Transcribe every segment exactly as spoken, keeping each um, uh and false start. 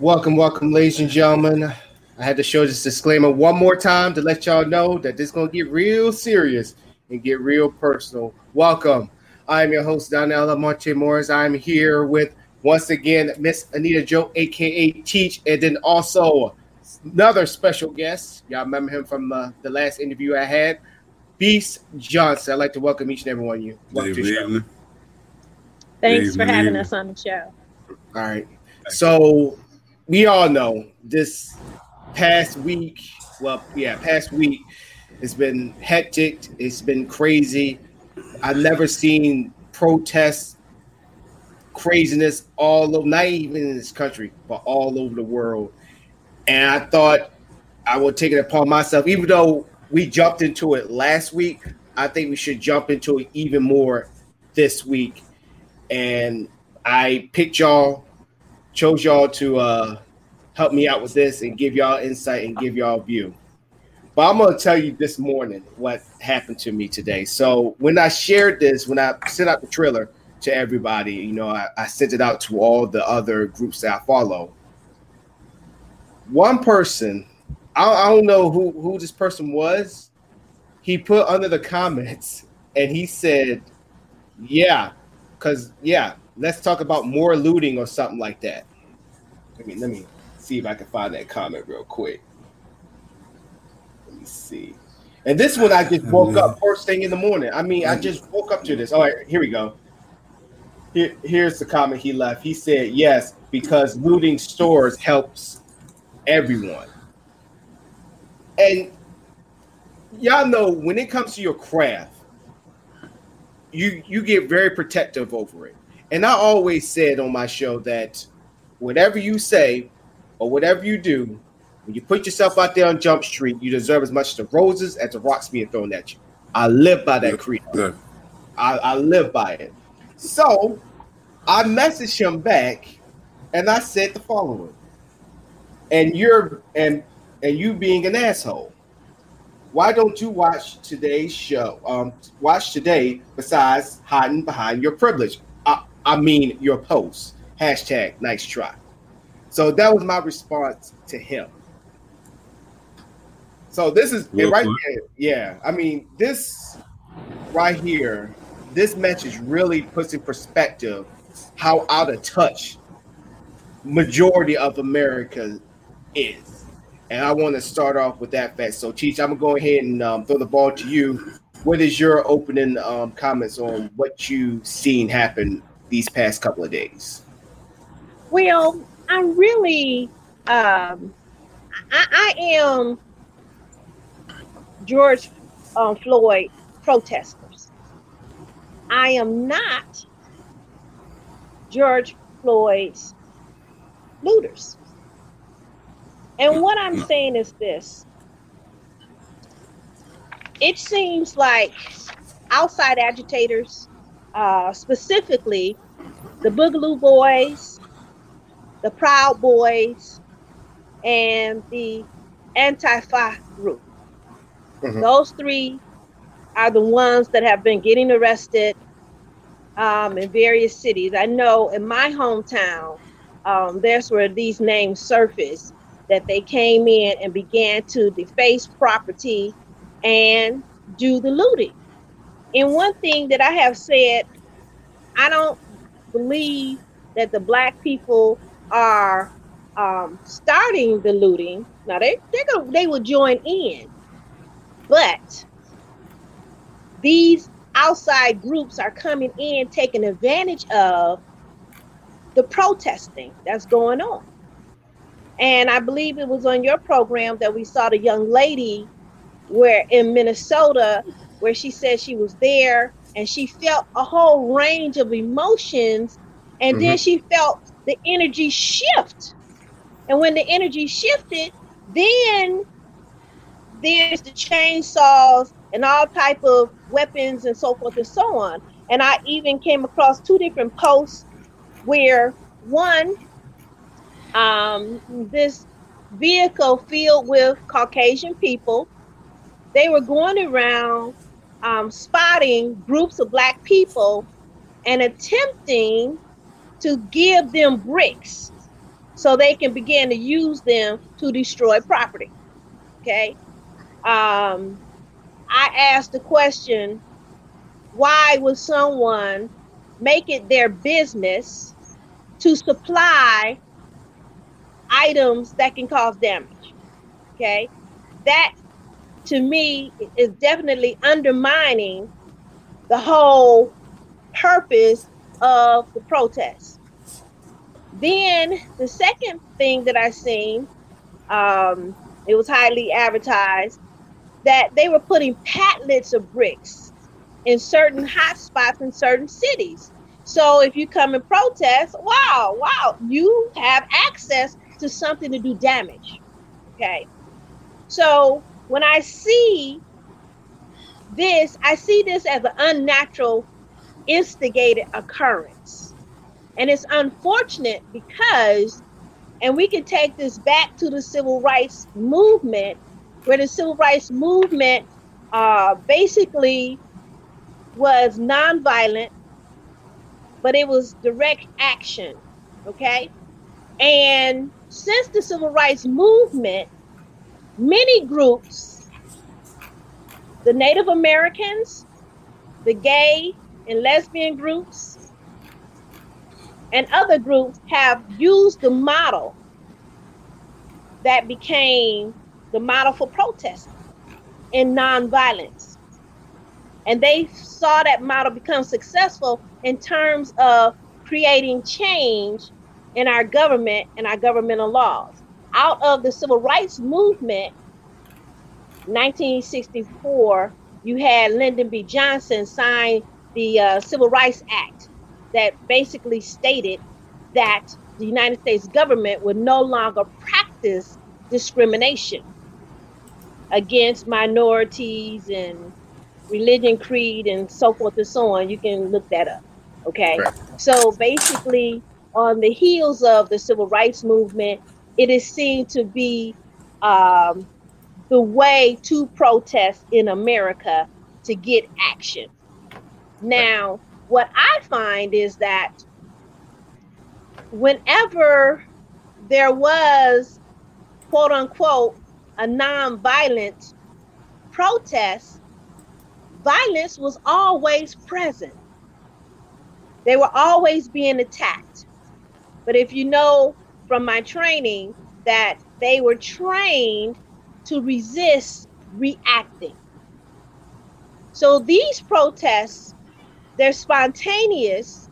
Welcome, welcome, ladies and gentlemen. I had to show this disclaimer one more time to let y'all know that this is going to get real serious and get real personal. Welcome. I'm your host, Donella Monte Morris. I'm here with, once again, Miss Anita Joe, a k a. Teach, and then also another special guest. Y'all remember him from uh, the last interview I had, Beast Johnson. I'd like to welcome each and every one of you. Welcome hey, to the show. Thanks hey, for man. having us on the show. All right. So... we all know this past week, well, yeah, past week, it's been hectic. It's been crazy. I've never seen protests, craziness all over, not even in this country, but all over the world. And I thought I would take it upon myself, even though we jumped into it last week, I think we should jump into it even more this week. And I picked y'all. Chose y'all to uh, help me out with this and give y'all insight and give y'all view. But I'm going to tell you this morning what happened to me today. So when I shared this, when I sent out the trailer to everybody, you know, I, I sent it out to all the other groups that I follow. One person, I, I don't know who, who this person was. He put under the comments and he said, yeah, because, yeah. let's talk about more looting or something like that. I mean, let me see if I can find that comment real quick. Let me see. And this one, I just woke up first thing in the morning. I mean, I just woke up to this. All right, here we go. Here, here's the comment he left. He said, yes, because looting stores helps everyone. And y'all know when it comes to your craft, you, you get very protective over it. And I always said on my show that whatever you say or whatever you do, when you put yourself out there on Jump Street, you deserve as much the roses as the rocks being thrown at you. I live by that creed. Yeah. I, I live by it. So I messaged him back and I said the following. And you're and and you being an asshole. Why don't you watch today's show? Um, watch today besides hiding behind your privilege. I mean your post. Hashtag nice try. So that was my response to him. So this is it right there. Yeah. I mean, this right here, this message really puts in perspective how out of touch majority of America is. And I want to start off with that fact. So Teach, I'm going to go ahead and um, throw the ball to you. What is your opening um, comments on what you've seen happen these past couple of days? Well, I really, um, I, I am George um, Floyd protesters. I am not George Floyd's looters. And what I'm saying is this, it seems like outside agitators, uh, specifically the Boogaloo Boys, the Proud Boys, and the Antifa group. Mm-hmm. Those three are the ones that have been getting arrested um, in various cities. I know in my hometown, um, there's where these names surfaced, that they came in and began to deface property and do the looting. And one thing that I have said, I don't believe that the black people are um, starting the looting. Now they they go, they will join in, but these outside groups are coming in, taking advantage of the protesting that's going on. And I believe it was on your program that we saw the young lady where in Minnesota, where she said she was there and she felt a whole range of emotions. And mm-hmm. then she felt the energy shift. And when the energy shifted, then there's the chainsaws and all type of weapons and so forth and so on. And I even came across two different posts where one, um, this vehicle filled with Caucasian people, they were going around um, spotting groups of black people and attempting to give them bricks so they can begin to use them to destroy property. Okay. Um, I asked the question, why would someone make it their business to supply items that can cause damage? Okay. That to me is definitely undermining the whole purpose of the protest. Then the second thing that I seen, um, it was highly advertised that they were putting padlets of bricks in certain hot spots in certain cities. So if you come and protest, wow, wow, you have access to something to do damage. Okay. So when I see this, I see this as an unnatural instigated occurrence. And it's unfortunate because, and we can take this back to the civil rights movement, where the civil rights movement uh, basically was nonviolent, but it was direct action, okay? And since the civil rights movement, many groups, the Native Americans, the gay and lesbian groups, and other groups have used the model that became the model for protest and nonviolence. And they saw that model become successful in terms of creating change in our government and our governmental laws. Out of the civil rights movement, nineteen sixty-four, you had Lyndon B. Johnson sign the uh, Civil Rights Act that basically stated that the United States government would no longer practice discrimination against minorities and religion, creed, and so forth and so on. You can look that up, okay? Right. So basically, on the heels of the Civil Rights Movement, it is seen to be um, the way to protest in America to get action. Now, what I find is that whenever there was, quote unquote, a nonviolent protest, violence was always present. They were always being attacked. But if you know from my training that they were trained to resist reacting. So these protests, they're spontaneous.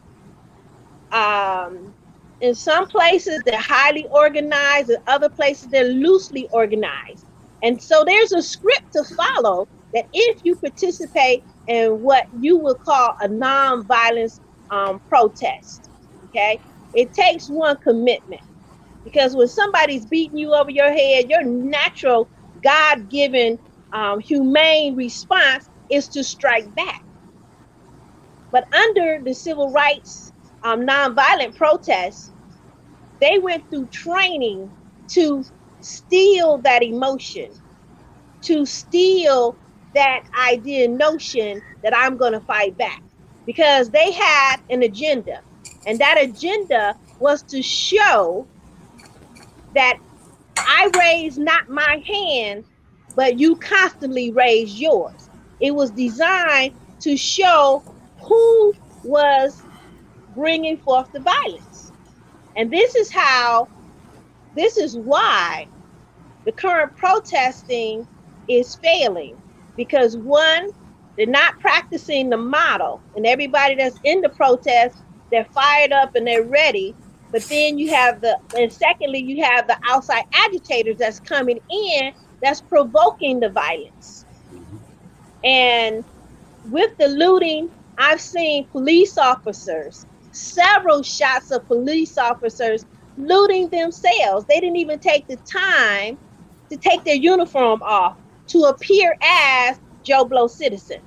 Um, in some places, they're highly organized. In other places, they're loosely organized. And so there's a script to follow that if you participate in what you would call a nonviolence um, protest, okay? It takes one commitment, because when somebody's beating you over your head, your natural God-given um, humane response is to strike back. But under the civil rights um, nonviolent protests, they went through training to steal that emotion, to steal that idea, notion that I'm going to fight back, because they had an agenda. And that agenda was to show that I raise not my hand, but you constantly raise yours. It was designed to show who was bringing forth the violence. And this is how, this is why the current protesting is failing. Because one, they're not practicing the model, and everybody that's in the protest, they're fired up and they're ready. But then you have the, and secondly, you have the outside agitators that's coming in, that's provoking the violence. And with the looting, I've seen police officers, several shots of police officers looting themselves. They didn't even take the time to take their uniform off, to appear as Joe Blow citizen.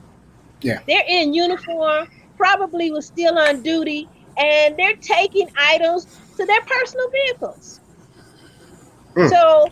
Yeah. They're in uniform, probably was still on duty, and they're taking items to their personal vehicles. Mm. So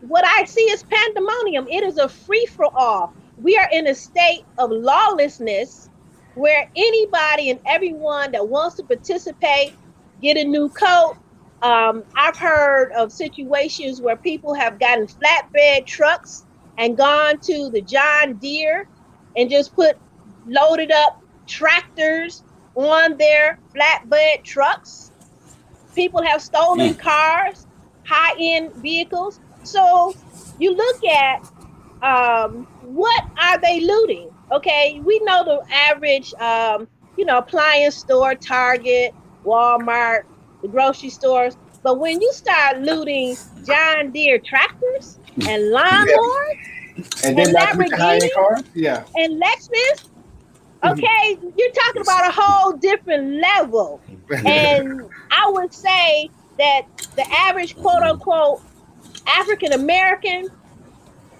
what I see is pandemonium. It is a free-for-all. We are in a state of lawlessness where anybody and everyone that wants to participate, get a new coat. Um, I've heard of situations where people have gotten flatbed trucks and gone to the John Deere and just put loaded up tractors on their flatbed trucks. People have stolen cars, high-end vehicles. So you look at um, what are they looting? Okay, we know the average, um, you know, appliance store, Target, Walmart, the grocery stores. But when you start looting John Deere tractors and lawnmowers, yeah. and, and Lamborghini, yeah, and Lexus, okay, you're talking about a whole different level. And I would say that the average quote-unquote African-American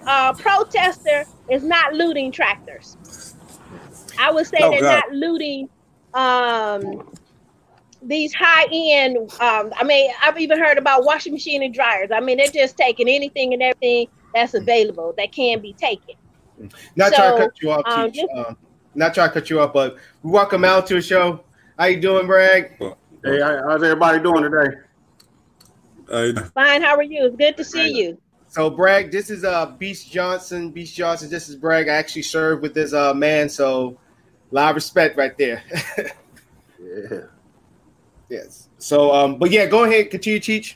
uh, protester is not looting tractors. I would say oh, they're God. not looting um, these high-end, um, I mean, I've even heard about washing machine and dryers. I mean, they're just taking anything and everything that's available that can be taken. Not so, trying to cut you off, um, just, um, Not trying to cut you up, but we welcome Al to the show. How you doing, Bragg? Hey, how's everybody doing today? Uh, Fine, how are you? It's good to see you. So, Bragg, this is uh, Beast Johnson. Beast Johnson, this is Bragg. I actually served with this uh, man, so a lot of respect right there. Yeah. Yes. So, um, but yeah, go ahead. Continue, Cheech.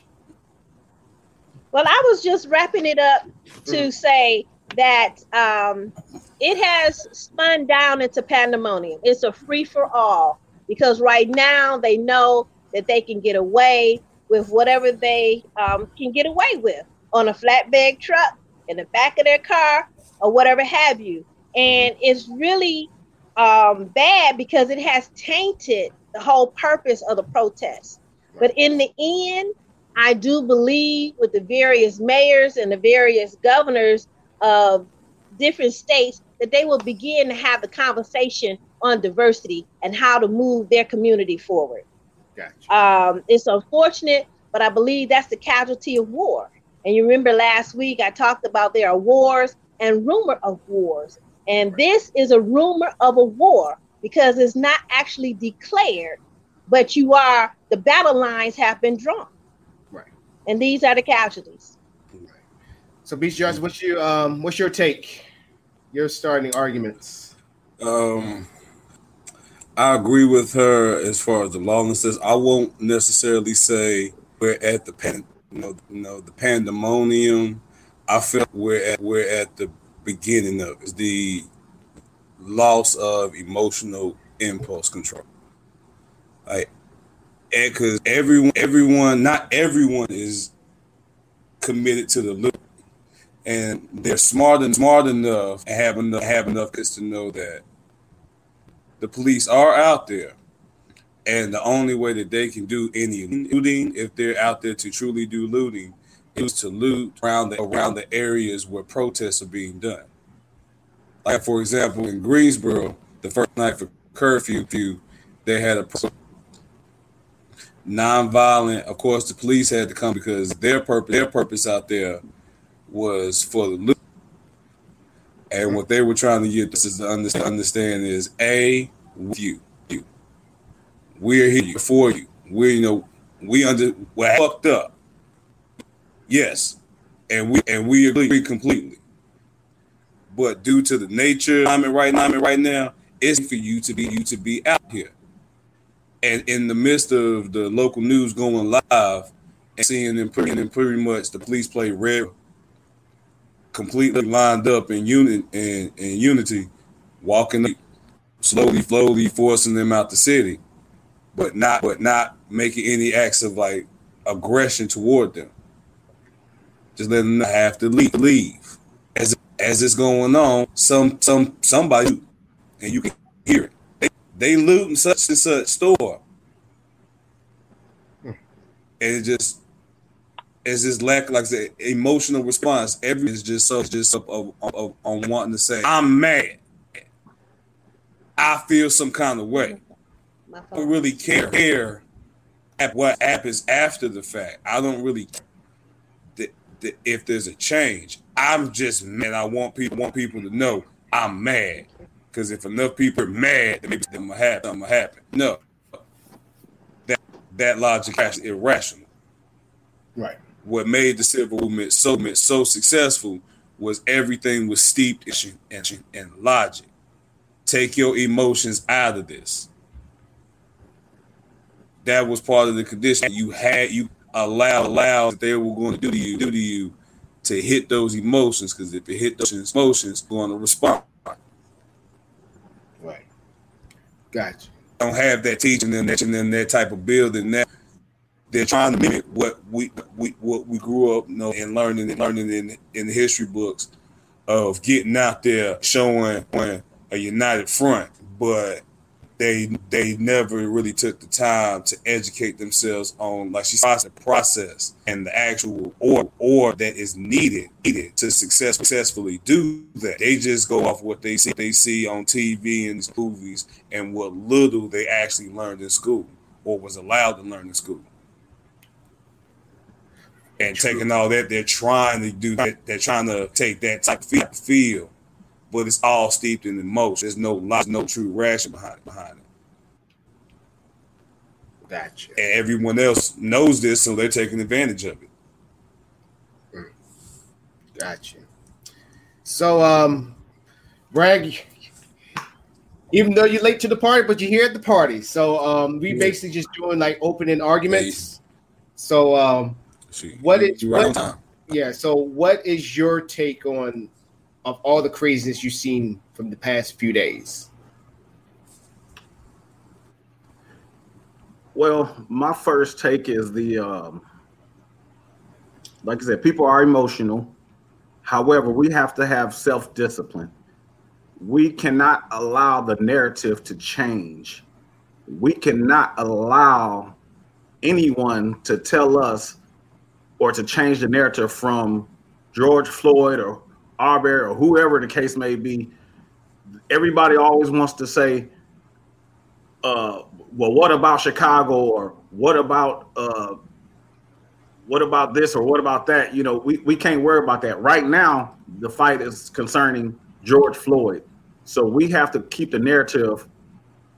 Well, I was just wrapping it up to say that um, it has spun down into pandemonium. It's a free-for-all, because right now they know that they can get away with whatever they um, can get away with on a flatbed truck, in the back of their car, or whatever have you. And it's really um, bad, because it has tainted the whole purpose of the protest. But in the end, I do believe with the various mayors and the various governors of different states that they will begin to have the conversation on diversity and how to move their community forward. Gotcha. Um, it's unfortunate, but I believe that's the casualty of war. And you remember last week I talked about there are wars and rumor of wars. And right. This is a rumor of a war, because it's not actually declared, but you are, the battle lines have been drawn. Right. And these are the casualties. So, Beast Johnson, what's your um, what's your take? Your starting arguments. Um, I agree with her as far as the lawlessness. I won't necessarily say we're at the pan, you know, you know, the pandemonium. I feel we're at we're at the beginning of it. It's the loss of emotional impulse control. Like, because everyone, everyone, not everyone is committed to the loop. And they're smart and smart enough and have enough have enough to know that the police are out there, and the only way that they can do any looting, if they're out there to truly do looting, is to loot around the, around the areas where protests are being done. Like, for example, in Greensboro, the first night for curfew, they had a nonviolent. Of course, the police had to come because their purpose, their purpose out there was for the loot. And what they were trying to get us to understand is, A, with you. We're here for you. We, you know, we under, we're fucked up. Yes. And we and we agree completely. But due to the nature I'm in right now, I'm in right now, it's for you to be you to be out here. And in the midst of the local news going live and seeing them pretty, and pretty much the police play red, completely lined up in unit and in, in unity, walking up, slowly, slowly forcing them out the city, but not but not making any acts of like aggression toward them. Just let them have to leave. leave. As as it's going on, some some somebody, and you can hear it. They, they looting such and such store, and it just it's just lack like I said, emotional response. Everything is just so just up of, of, of, on wanting to say, "I'm mad. I feel some kind of way." I don't really care, care at what happens after the fact. I don't really care. If there's a change, I'm just mad. I want people want people to know I'm mad. Because if enough people are mad, then maybe something will happen. Something will happen. No, that that logic is irrational. Right. What made the civil movement so so successful was everything was steeped in in logic. Take your emotions out of this. That was part of the condition you had. You. Allow, allow that they were going to do to you, do to you, to hit those emotions. Because if it hit those emotions, going to respond. Right. Gotcha. Don't have that teaching them, teaching them that type of building. That they're trying to mimic what we, we what we grew up, you know, and learning and learning in in the history books of getting out there, showing a united front, but. They they never really took the time to educate themselves on, like she said, the process and the actual order or that is needed needed to success, successfully do that. They just go off what they see they see on T V and movies and what little they actually learned in school or was allowed to learn in school. And True. Taking all that, they're trying to do that. They're trying to take that type of field. But it's all steeped in emotion. There's no logic, no true ration behind it. Behind it. Gotcha. And everyone else knows this, so they're taking advantage of it. Mm. Gotcha. So, um, Bragg, even though you're late to the party, but you're here at the party. So um, we yeah. basically just doing like opening arguments. Yeah. So um, See, what is right what, on time. Yeah. So what is your take on? Of all the craziness you've seen from the past few days? Well, my first take is the, um, like I said, people are emotional. However, we have to have self-discipline. We cannot allow the narrative to change. We cannot allow anyone to tell us or to change the narrative from George Floyd or Arbery or whoever the case may be. Everybody always wants to say, uh, well, what about Chicago or what about uh, what about this or what about that? You know, we, we can't worry about that. Right now, the fight is concerning George Floyd. So we have to keep the narrative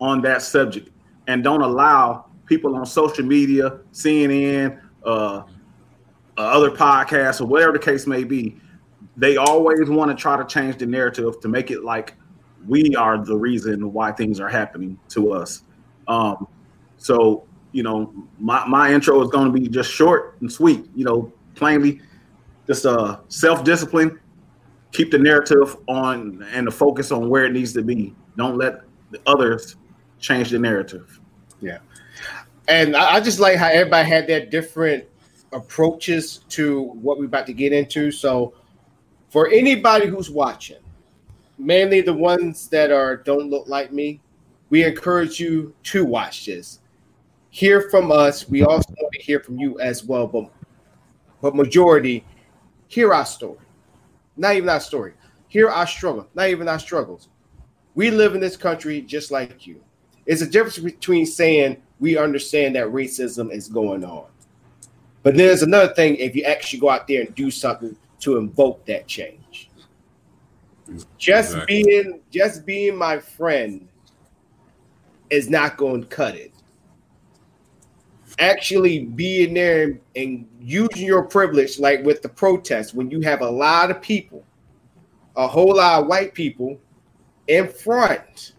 on that subject and don't allow people on social media, C N N, uh, other podcasts or whatever the case may be. They always want to try to change the narrative to make it like we are the reason why things are happening to us. Um, so, you know, my, my intro is going to be just short and sweet, you know, plainly just uh, self-discipline, keep the narrative on and the focus on where it needs to be. Don't let the others change the narrative. Yeah. And I, I just like how everybody had their different approaches to what we're about to get into. So, for anybody who's watching, mainly the ones that are don't look like me, we encourage you to watch this. Hear from us. We also want to hear from you as well, but but majority, hear our story. Not even our story. Here I struggle, not even our struggles. We live in this country just like you. It's a difference between saying we understand that racism is going on. But there's another thing if you actually go out there and do something to invoke that change. Exactly. Just being, just being my friend is not going to cut it. Actually being there and using your privilege, like with the protests, when you have a lot of people, a whole lot of white people in front,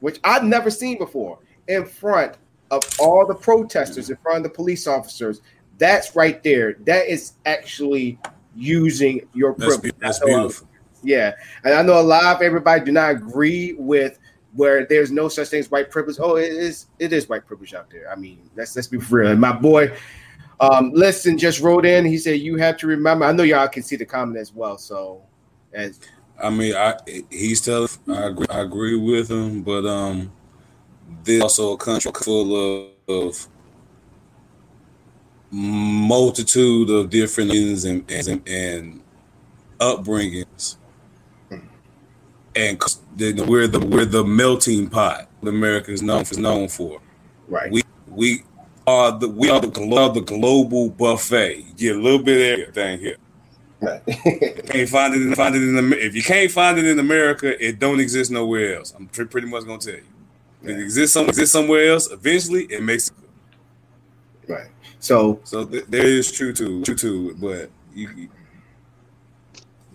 which I've never seen before, in front of all the protesters, in front of the police officers. That's right there. That is actually using your privilege. That's, be- that's beautiful. Yeah. And I know a lot of everybody do not agree with where there's no such thing as white privilege. Oh, it is it is white privilege out there. I mean, let's, let's be real. And my boy, um, Liston just wrote in. He said, you have to remember. I know y'all can see the comment as well. So, as I mean, I he's telling. I agree, I agree with him, but um, there's also a country full of, of multitude of different things and and, and upbringings, and we're the we're the melting pot that America is known for, is known for. Right. We we are the we are the, glo- the global buffet. You get a little bit of everything here. Right. Can't find it. Find it in if you can't find it in America, it don't exist nowhere else. I'm pretty much gonna tell you. If it exists, some, exists somewhere else. Eventually, it makes it good. Right. So, so th- there is true to true to it, but you,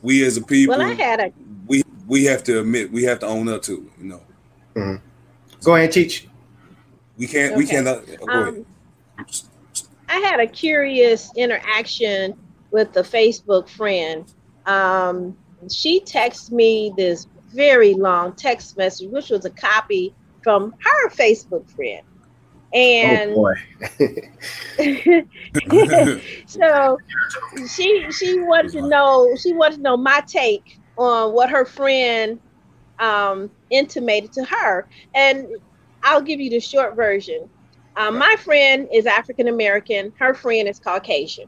we as a people, well, I had a- we we have to admit, we have to own up to it. You know. Mm-hmm. Go ahead and teach. We can't. Okay. We cannot. Go um, ahead. I had a curious interaction with a Facebook friend. Um, she texted me this very long text message, which was a copy from her Facebook friend. And oh boy. So she she wanted to know she wanted to know my take on what her friend um, intimated to her. And I'll give you the short version. Um, my friend is African American, her friend is Caucasian.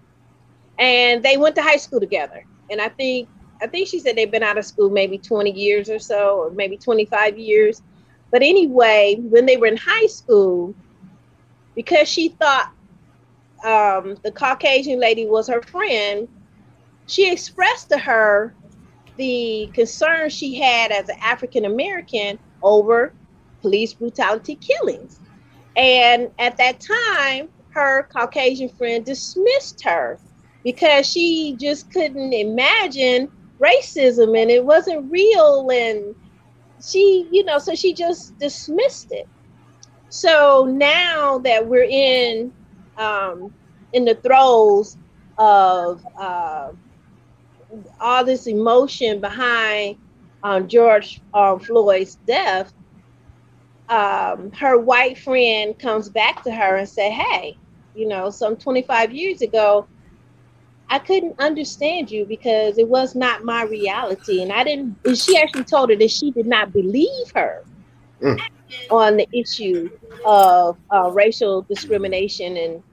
And they went to high school together. And I think I think she said they've been out of school maybe twenty years or so, or maybe twenty-five years. But anyway, when they were in high school, because she thought um, the Caucasian lady was her friend, she expressed to her the concern she had as an African American over police brutality killings. And at that time, her Caucasian friend dismissed her, because she just couldn't imagine racism and it wasn't real. And she, you know, so she just dismissed it. So now that we're in um, in the throes of uh, all this emotion behind um, George um, Floyd's death, um, her white friend comes back to her and say, hey, you know, some twenty-five years ago, I couldn't understand you because it was not my reality. And I didn't, and she actually told her that she did not believe her mm. on the issue of uh, racial discrimination and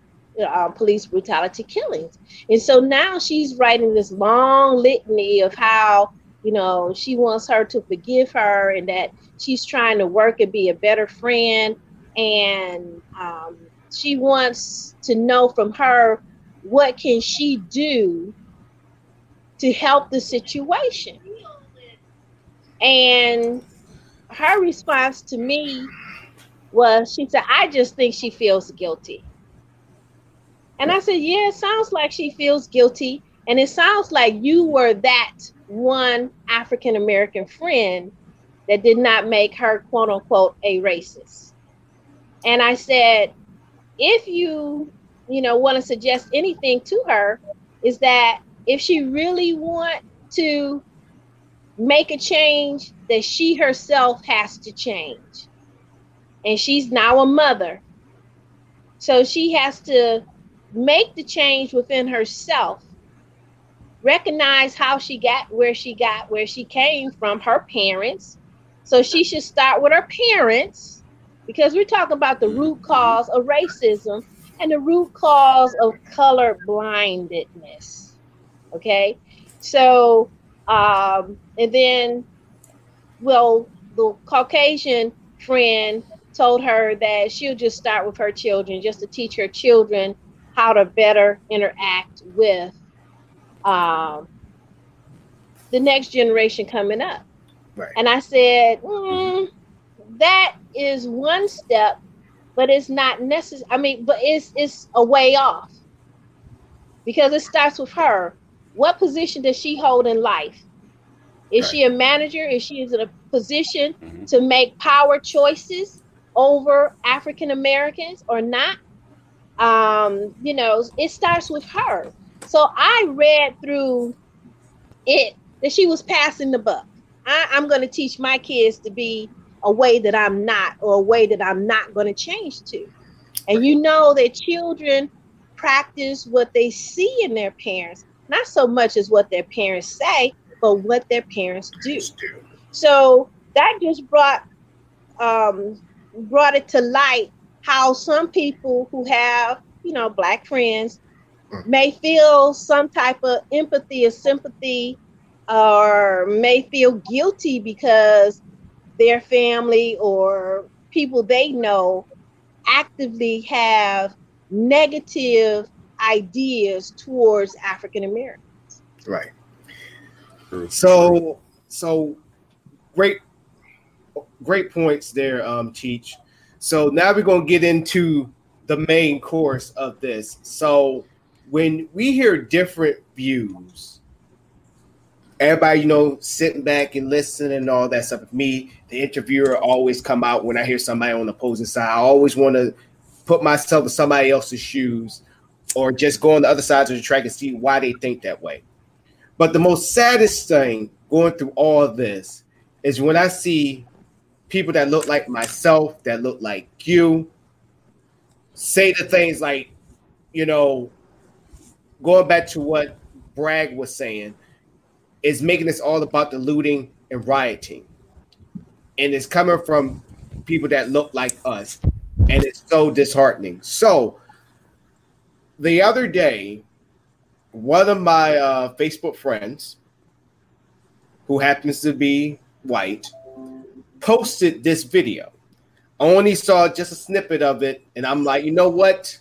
uh, police brutality killings. And so now she's writing this long litany of how, you know, she wants her to forgive her and that she's trying to work and be a better friend. And um, she wants to know from her, what can she do to help the situation? And her response to me was, she said, I just think she feels guilty. And I said, yeah, it sounds like she feels guilty. And it sounds like you were that one African American friend that did not make her, quote unquote, a racist. And I said, if you you know, want to suggest anything to her, is that if she really want to make a change, that she herself has to change. And she's now a mother. So she has to make the change within herself, recognize how she got where she got, where she came from, her parents. So she should start with her parents, because we're talking about the root cause of racism and the root cause of color blindness. Okay, so Um, and then, well, the Caucasian friend told her that she'll just start with her children, just to teach her children how to better interact with um, the next generation coming up. Right. And I said, mm, that is one step, but it's not necessary. I mean, but it's it's a way off, because it starts with her. What position does she hold in life? Is right. she a manager? Is she in a position mm-hmm. to make power choices over African Americans or not? Um, you know, it starts with her. So I read through it that she was passing the buck. I, I'm going to teach my kids to be a way that I'm not, or a way that I'm not going to change to. And you know that children practice what they see in their parents, not so much as what their parents say, but what their parents do. So that just brought um, brought it to light how some people who have, you know, Black friends may feel some type of empathy or sympathy, or may feel guilty because their family or people they know actively have negative ideas towards African Americans. Right. So, so great, great points there, um, Cheech. So now we're going to get into the main course of this. So when we hear different views, everybody, you know, sitting back and listening and all that stuff. Me, the interviewer, always come out when I hear somebody on the opposing side. I always want to put myself in somebody else's shoes, or just go on the other side of the track and see why they think that way. But the most saddest thing going through all this is when I see people that look like myself, that look like you, say the things like, you know, going back to what Bragg was saying, is making this all about the looting and rioting. And it's coming from people that look like us. And it's so disheartening. So the other day, one of my uh, Facebook friends, who happens to be white, posted this video. I only saw just a snippet of it, and I'm like, you know what?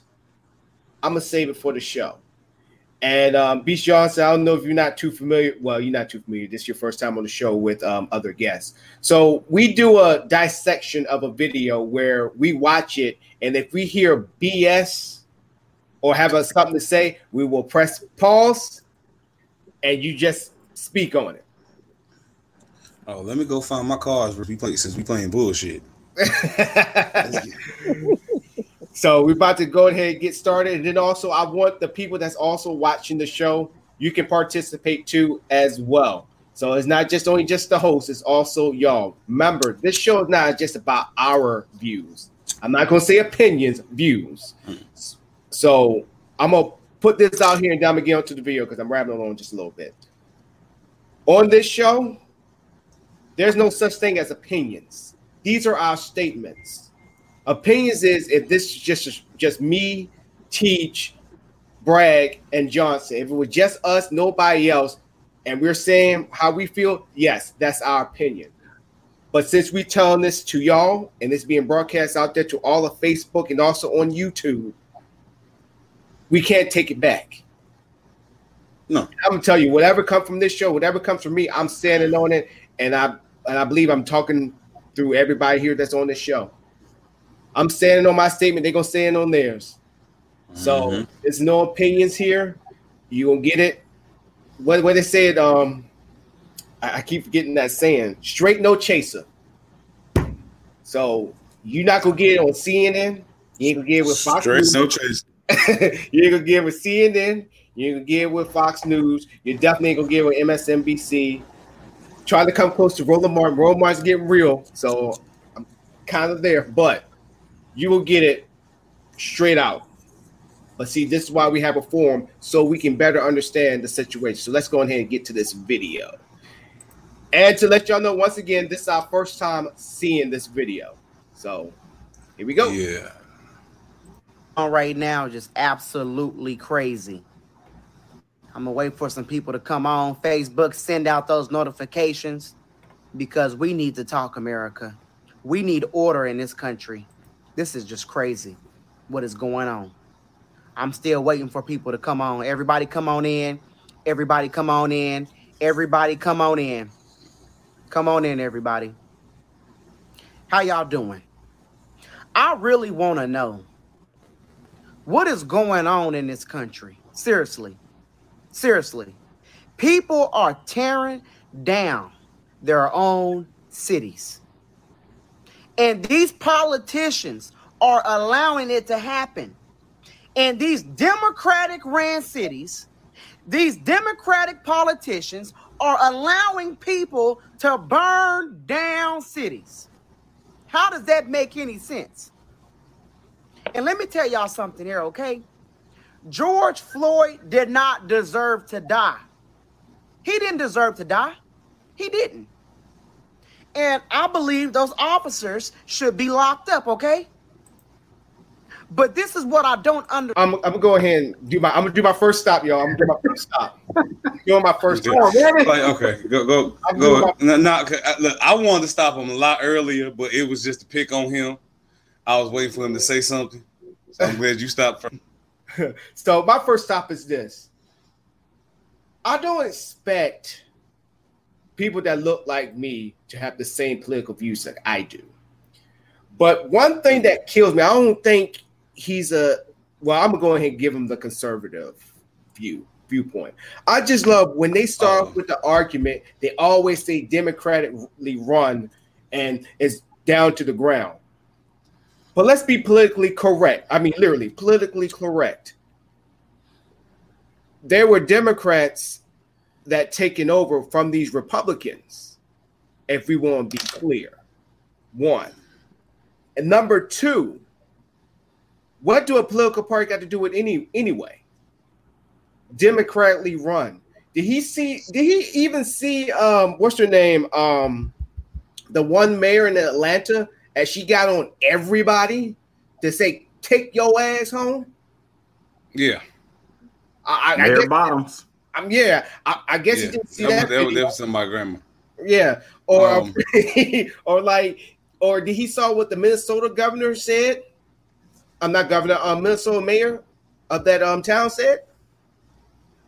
I'm going to save it for the show. And um, Beast Johnson, I don't know if you're not too familiar. Well, you're not too familiar. This is your first time on the show with um, other guests. So we do a dissection of a video where we watch it, and if we hear B S or have us something to say, we will press pause, and you just speak on it. Oh, let me go find my cards we play, since we playing bullshit. So we're about to go ahead and get started. And then also, I want the people that's also watching the show, you can participate too as well. So it's not just only just the host, it's also y'all. Remember, this show is not just about our views. I'm not going to say opinions, views. Mm. So I'm going to put this out here and then I'm going to get onto the video because I'm rattling on just a little bit. On this show, there's no such thing as opinions. These are our statements. Opinions is if this is just, just me, Teach, Bragg, and Johnson. If it was just us, nobody else, and we're saying how we feel, yes, that's our opinion. But since we're telling this to y'all and it's being broadcast out there to all of Facebook and also on YouTube, we can't take it back. No, I'm gonna tell you, whatever comes from this show, whatever comes from me, I'm standing on it, and I and I believe I'm talking through everybody here that's on this show. I'm standing on my statement; they're gonna stand on theirs. Mm-hmm. So there's no opinions here. You gonna get it? What what they said? Um, I, I keep forgetting that saying: "Straight no chaser." So you're not gonna get it on C N N. You ain't gonna get it with Fox News. Straight no chaser. You ain't gonna get with C N N. You ain't gonna get with Fox News. You definitely ain't gonna get with M S N B C. Trying to come close to Roland Martin. Roland Martin's getting real, so I'm kind of there. But you will get it straight out. But see, this is why we have a forum, so we can better understand the situation. So let's go ahead and get to this video. And to let y'all know, once again, this is our first time seeing this video. So here we go. Yeah. On right now, just absolutely crazy. I'm gonna wait for some people to come on Facebook, send out those notifications, because we need to talk, America. We need order in this country. This is just crazy what is going on. I'm still waiting for people to come on. Everybody come on in. Everybody come on in. Everybody come on in. Come on in, everybody. How y'all doing? I really want to know what is going on in this country. Seriously. Seriously. People are tearing down their own cities. And these politicians are allowing it to happen. And these Democratic-ran cities, these Democratic politicians are allowing people to burn down cities. How does that make any sense? And let me tell y'all something here, okay? George Floyd did not deserve to die. He didn't deserve to die. He didn't. And I believe those officers should be locked up, okay? But this is what I don't understand. I'm, I'm gonna go ahead and do my. I'm gonna do my first stop, y'all. I'm gonna do my first stop. I'm doing my first stop. Like, okay, go go I'm go. No, no, look, I wanted to stop him a lot earlier, but it was just to pick on him. I was waiting for him to say something. So I'm glad you stopped from. So my first stop is this. I don't expect people that look like me to have the same political views that I do. But one thing that kills me, I don't think he's a, well, I'm going to go ahead and give him the conservative view viewpoint. I just love when they start oh. with the argument, they always say democratically run and it's down to the ground. But let's be politically correct. I mean, literally, politically correct. There were Democrats that taken over from these Republicans, if we want to be clear, one. And number two, what do a political party got to do with any anyway? Democratically run. Did he see? Did he even see? Um, what's her name? Um, the one mayor in Atlanta, as she got on everybody to say, "Take your ass home." Yeah, I, I, I guess, Bottoms. I'm yeah. I, I guess yeah. you didn't see that. That, that, was, that was in my grandma. Yeah, or um, or like, or did he saw what the Minnesota governor said? I'm not governor. Um, Minnesota mayor of that um town said.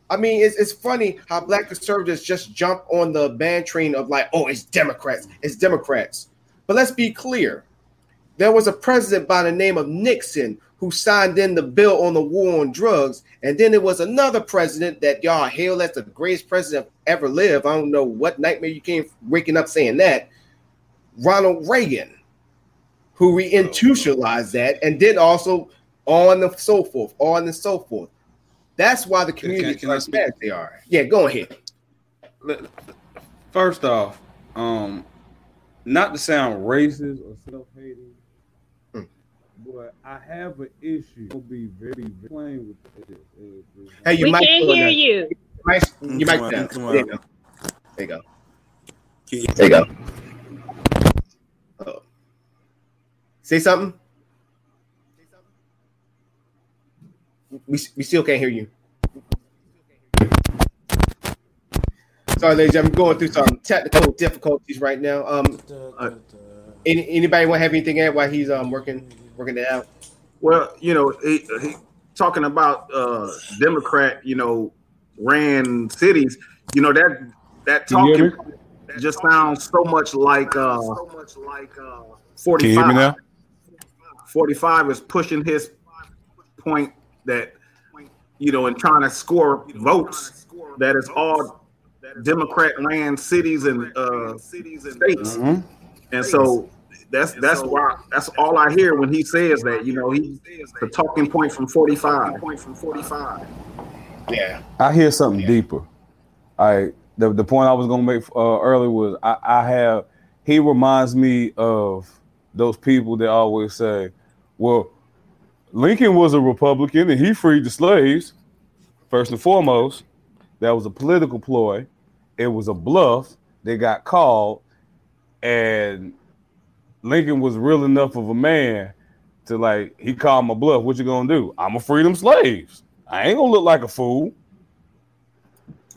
I mean, it's it's funny how black conservatives just jump on the band train of like, oh, it's Democrats, it's Democrats. But let's be clear. There was a president by the name of Nixon who signed in the bill on the war on drugs. And then there was another president that y'all hail as the greatest president ever lived. I don't know what nightmare you came waking up saying that. Ronald Reagan, who reinstitutionalized that and did also on and so forth, on and so forth. That's why the community can, can is bad they are. Yeah, go ahead. First off, um, not to sound racist or self-hating, mm. but I have an issue. I'll be very plain with this. Hey, you we might can't hear you. Might, you might sound. There you go. There you go. There you go. Oh. Say something. We we still can't hear you. Sorry, ladies, I'm going through some technical difficulties right now. Um, uh, any, anybody want to have anything at while he's um working working it out? Well, you know, he, he, talking about uh, Democrat, you know, ran cities. You know that that talking just sounds so much like uh, so much like uh, forty-five. Can you hear me now? forty-five is pushing his point that you know, and trying to score votes. That is all. Democrat ran cities and uh, cities and states, mm-hmm. and so that's that's why that's all I hear when he says that. You know, he's the talking point from forty-five. Point from forty-five. Yeah, I hear something yeah. deeper. I the the point I was gonna make uh, earlier was I, I have he reminds me of those people that always say, "Well, Lincoln was a Republican and he freed the slaves." First and foremost, that was a political ploy. It was a bluff. They got called, and Lincoln was real enough of a man to like, he called my bluff. What you gonna do? I'm gonna free them slaves. I ain't gonna look like a fool.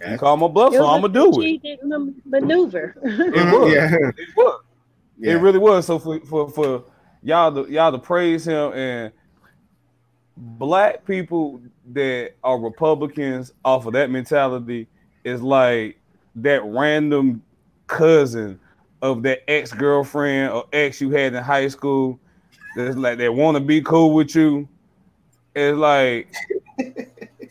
You call my bluff, so I'm gonna do it. Didn't maneuver. It was. Yeah. It was. Yeah. It really was. So for for for y'all to, y'all to praise him, and black people that are Republicans off of that mentality is like that random cousin of that ex-girlfriend or ex you had in high school. That's like they want to be cool with you. It's like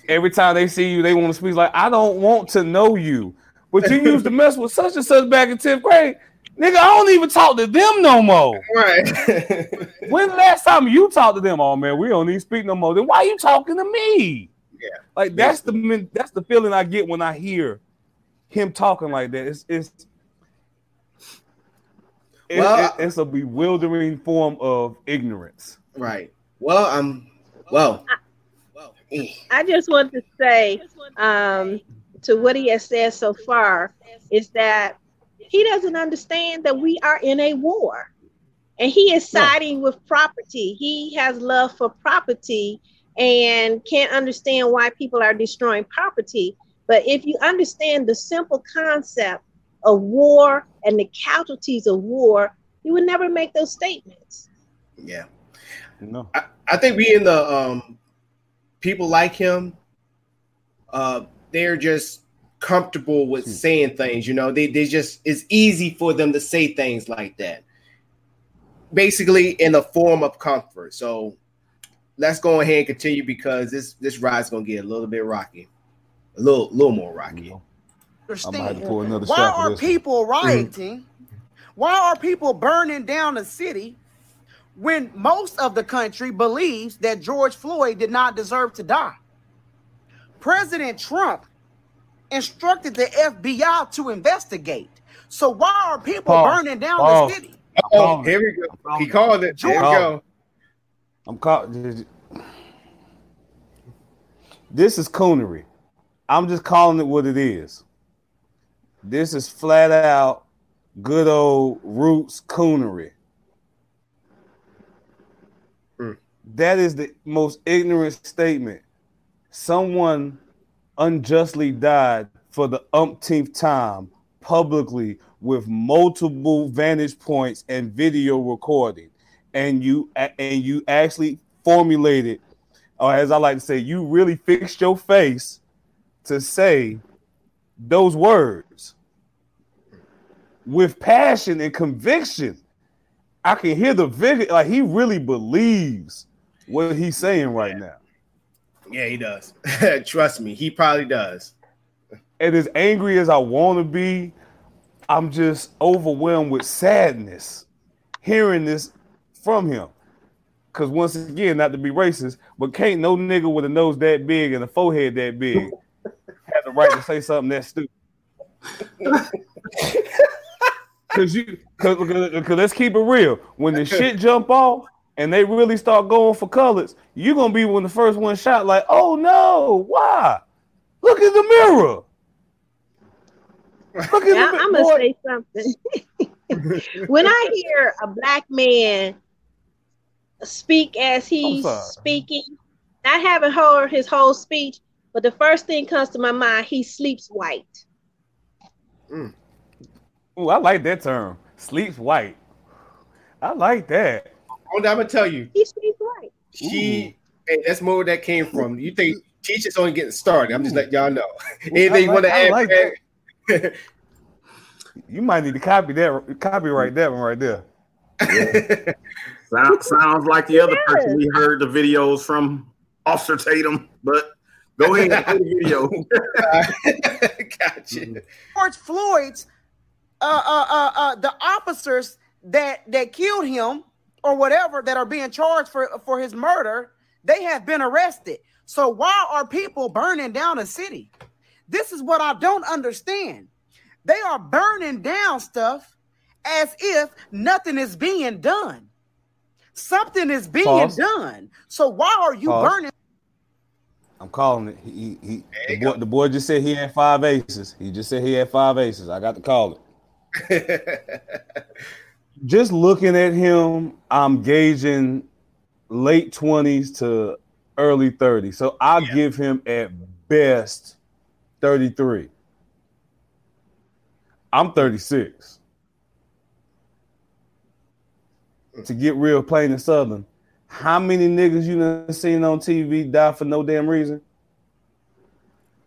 every time they see you, they want to speak like, I don't want to know you, but you used to mess with such and such back in tenth grade. Nigga, I don't even talk to them no more. Right. When the last time you talked to them? Oh man, we don't even speak no more. Then why you talking to me? Yeah. Like that's yeah. the that's the feeling I get when I hear him talking like that. It's it's it's, well, it's a bewildering form of ignorance. Right. Well, I'm well. I, I just want to say um, to what he has said so far is that he doesn't understand that we are in a war, and he is siding with property. He has love for property and can't understand why people are destroying property. But if you understand the simple concept of war and the casualties of war, you would never make those statements. Yeah. No. I, I think we in the um, people like him, uh, they're just comfortable with saying things, you know, they they just, it's easy for them to say things like that, basically in a form of comfort. So let's go ahead and continue, because this this ride's gonna get a little bit rocky, a little little more rocky. Understand? Why are people rioting? Mm-hmm. Why are people burning down a city when most of the country believes that George Floyd did not deserve to die? President Trump instructed the F B I to investigate. So why are people Paul, burning down Paul, the city? Oh, here we go. He called it. Here we go. I'm calling. This is coonery. I'm just calling it what it is. This is flat out good old roots coonery. Mm. That is the most ignorant statement. Someone unjustly died for the umpteenth time publicly with multiple vantage points and video recording, and you and you actually formulated, or as I like to say, you really fixed your face to say those words with passion and conviction. I can hear the video, like he really believes what he's saying right now. Yeah, he does. Trust me, he probably does. And as angry as I want to be, I'm just overwhelmed with sadness hearing this from him. Because once again, not to be racist, but can't no nigga with a nose that big and a forehead that big have the right to say something that stupid. Because you, cause, cause, cause let's keep it real. When the shit jump off, and they really start going for colors, you're going to be when the first one shot like, oh, no, why? Look in the mirror. Look in now, the mi- I'm going to say something. When I hear a black man speak as he's speaking, I haven't heard his whole speech, but the first thing comes to my mind, he sleeps white. Mm. Oh, I like that term, sleeps white. I like that. I'm gonna tell you, he speaks right. She, hey, that's more where that came from. You think teachers only getting started? I'm just letting y'all know. Anything like, you want to add? Like add. You might need to copy that, copyright that one right there. Yeah. Sound, sounds like the other yeah. person we heard the videos from, Officer Tatum. But go ahead and play the video. Gotcha. George Floyd's, uh, uh, uh, uh, the officers that that killed him, or whatever, that are being charged for, for his murder, they have been arrested. So why are people burning down a city? This is what I don't understand. They are burning down stuff as if nothing is being done. Something is being Pause. done. So why are you Pause. burning? I'm calling it. He, he, he, the, boy, the boy just said he had five aces. He just said he had five aces. I got to call it. Just looking at him, I'm gauging late twenties to early thirties. So I yeah. give him at best thirty-three. I'm thirty-six. To get real plain and southern, how many niggas you done seen on T V die for no damn reason?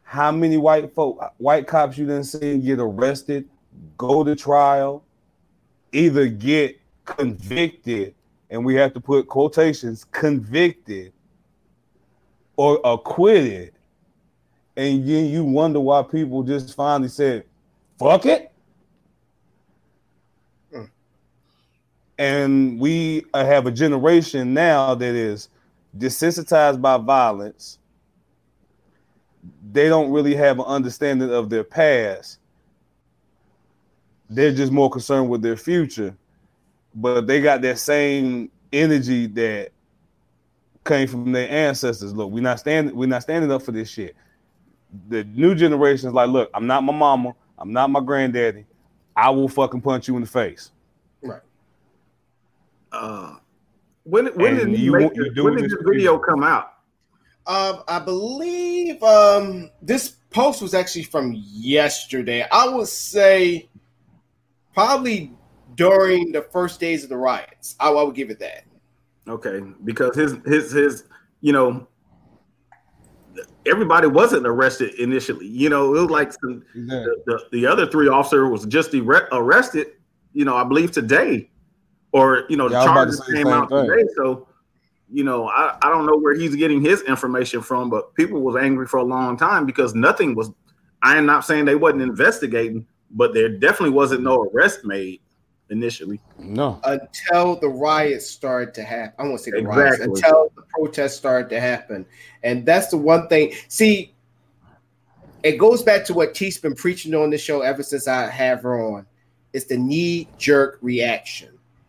How many white folk, white cops you done seen get arrested, go to trial, either get convicted, and we have to put quotations, convicted or acquitted, and then you wonder why people just finally said, fuck it. And we have a generation now that is desensitized by violence. They don't really have an understanding of their past. They're just more concerned with their future. But they got that same energy that came from their ancestors. Look, we're not standing, we're not standing up for this shit. The new generation is like, look, I'm not my mama. I'm not my granddaddy. I will fucking punch you in the face. Right. Uh, when when and did you, make, you when did this video come out? Um, I believe um, this post was actually from yesterday. I would say probably during the first days of the riots. I, I would give it that. Okay, because his his his you know everybody wasn't arrested initially. You know, it was like some, yeah. the, the the other three officer was just er- arrested. You know, I believe today. Or, you know, the charges came out today. So, you know, I, I don't know where he's getting his information from, but people was angry for a long time because nothing was, I am not saying they wasn't investigating, but there definitely wasn't no arrest made initially. No. Until the riots started to happen. I won't say the exactly. riots. Until the protests started to happen. And that's the one thing. See, it goes back to what T's been preaching on this show ever since I have her on. It's the knee-jerk reaction.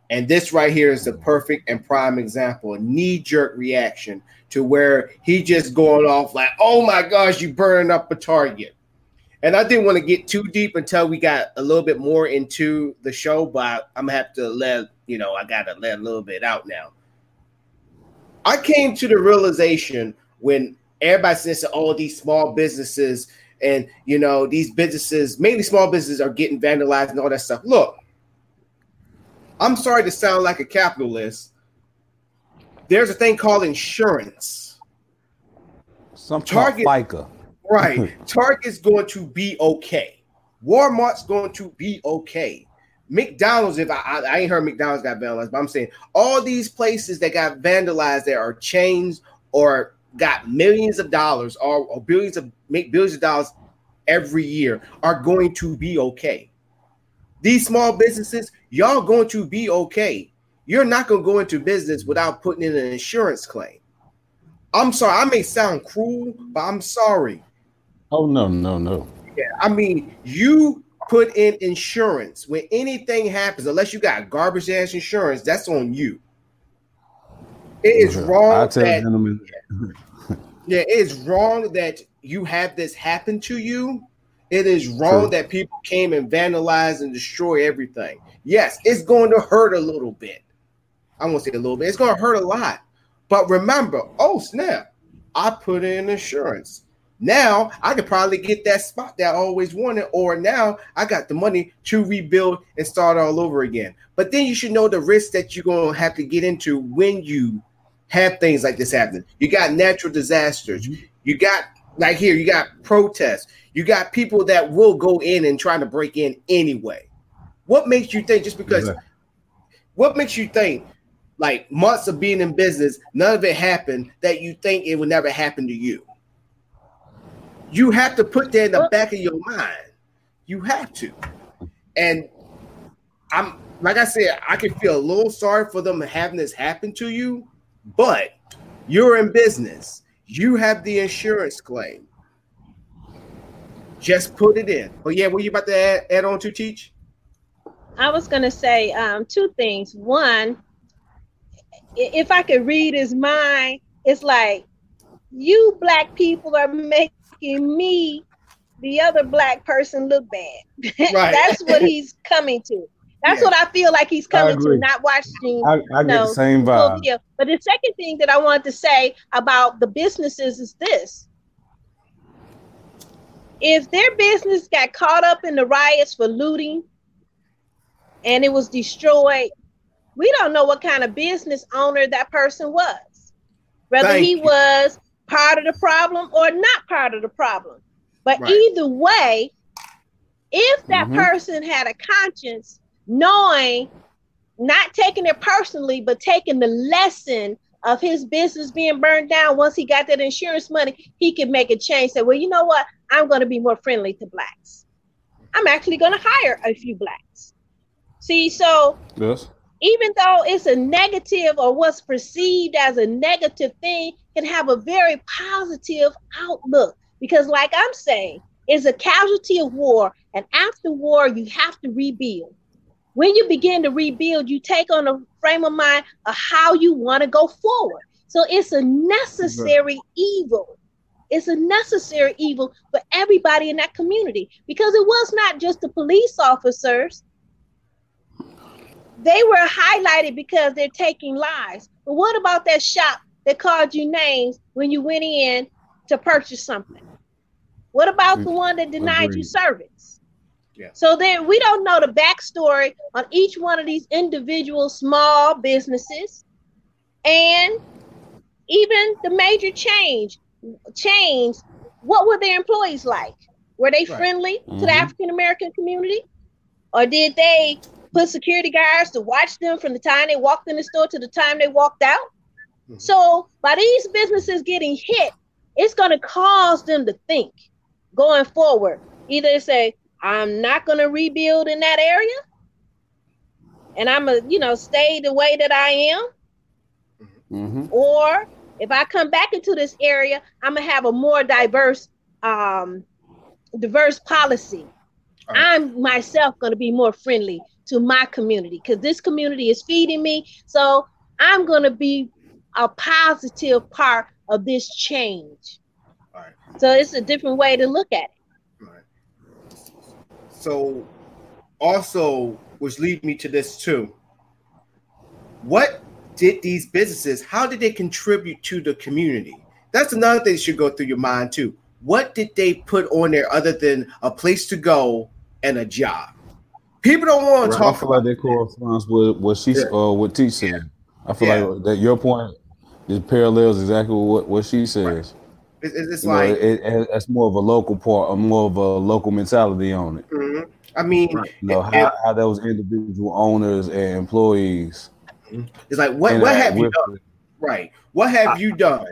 And this right here is the perfect and prime example, a knee-jerk reaction to where he just going off like, oh, my gosh, you burning up a Target. And I didn't want to get too deep until we got a little bit more into the show, but I'm going to have to let, you know, I got to let a little bit out now. I came to the realization when everybody says all oh, these small businesses and, you know, these businesses, mainly small businesses are getting vandalized and all that stuff. Look. I'm sorry to sound like a capitalist. There's a thing called insurance. Some Target, FICA. Right. Target's going to be okay. Walmart's going to be okay. McDonald's, if I, I, I ain't heard McDonald's got vandalized, but I'm saying all these places that got vandalized that are chains or got millions of dollars or, or billions of make billions of dollars every year are going to be okay. These small businesses, y'all going to be okay. You're not going to go into business without putting in an insurance claim. I'm sorry. I may sound cruel, but I'm sorry. Oh, no, no, no. Yeah, I mean, you put in insurance. When anything happens, unless you got garbage ass insurance, that's on you. It is wrong. I tell that, gentlemen. yeah, yeah, it is wrong that you have this happen to you. It is wrong True. that people came and vandalized and destroy everything. Yes, it's going to hurt a little bit. I won't say a little bit. It's going to hurt a lot. But remember, oh, snap, I put in insurance. Now I could probably get that spot that I always wanted, or now I got the money to rebuild and start all over again. But then you should know the risks that you're going to have to get into when you have things like this happen. You got natural disasters. You got Like here, you got protests. You got people that will go in and try to break in anyway. What makes you think just because yeah. what makes you think like months of being in business, none of it happened that you think it would never happen to you? You have to put that in the back of your mind. You have to. And I'm like I said, I can feel a little sorry for them having this happen to you, but you're in business. You have the insurance claim. Just put it in. Oh, yeah, were you about to add, add on to, Teach? I was going to say um, two things. One, if I could read his mind, it's like, you black people are making me, the other black person, look bad. Right. That's what he's coming to. That's yeah. what I feel like he's coming to, not watching. I, I get know, the same vibe. Tokyo. But the second thing that I wanted to say about the businesses is this. if their business got caught up in the riots for looting and it was destroyed, we don't know what kind of business owner that person was, whether Thank he you. was part of the problem or not part of the problem. But right. either way, if that mm-hmm. person had a conscience, knowing, not taking it personally, but taking the lesson of his business being burned down, once he got that insurance money, he could make a change. Say, well, you know what? I'm going to be more friendly to blacks. I'm actually going to hire a few blacks. See, so yes. even though it's a negative, or what's perceived as a negative thing, can have a very positive outlook. Because like I'm saying, it's a casualty of war. And after war, you have to rebuild. When you begin to rebuild, you take on a frame of mind of how you want to go forward. So it's a necessary mm-hmm. evil. It's a necessary evil for everybody in that community, because it was not just the police officers. They were highlighted because they're taking lives. But what about that shop that called you names when you went in to purchase something? What about mm-hmm. the one that denied Agreed. you service? Yeah. So then we don't know the backstory on each one of these individual small businesses, and even the major change, change, what were their employees like? Were they right. friendly mm-hmm. to the African-American community? Or did they put security guards to watch them from the time they walked in the store to the time they walked out? Mm-hmm. So by these businesses getting hit, it's going to cause them to think going forward. Either they say, I'm not going to rebuild in that area, and I'm going to, you know, stay the way that I am. Mm-hmm. Or if I come back into this area, I'm going to have a more diverse, um, diverse policy. Right. I'm myself going to be more friendly to my community, because this community is feeding me. So I'm going to be a positive part of this change. All right. So it's a different way to look at it. So also, which lead me to this too, what did these businesses, how did they contribute to the community? That's another thing that should go through your mind too. What did they put on there other than a place to go and a job? People don't want to right. talk I feel about like that corresponds with what she yeah. uh, what T said. Yeah. I feel yeah. like that your point is parallels exactly what, what she says. Right. It's, it's like know, it, it, it's more of a local part, or more of a local mentality on it. Mm-hmm. I mean, you know, it, how, it, how those individual owners and employees. It's like what what have you done? It. Right. What have I, you done?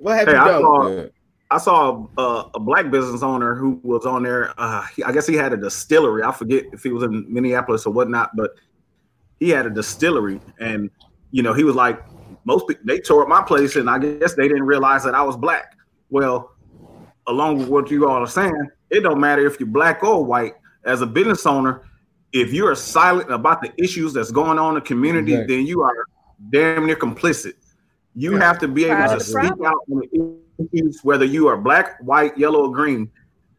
what have hey, you done? I saw, yeah. I saw a, a black business owner who was on there. Uh, he, I guess he had a distillery. I forget if he was in Minneapolis or whatnot, but he had a distillery, and you know, he was like, most people, they tore up my place, and I guess they didn't realize that I was black. Well, along with what you all are saying, it don't matter if you're black or white. As a business owner, if you are silent about the issues that's going on in the community, exactly. then you are damn near complicit. You yeah. have to be able to speak out on the issues, whether you are black, white, yellow, or green.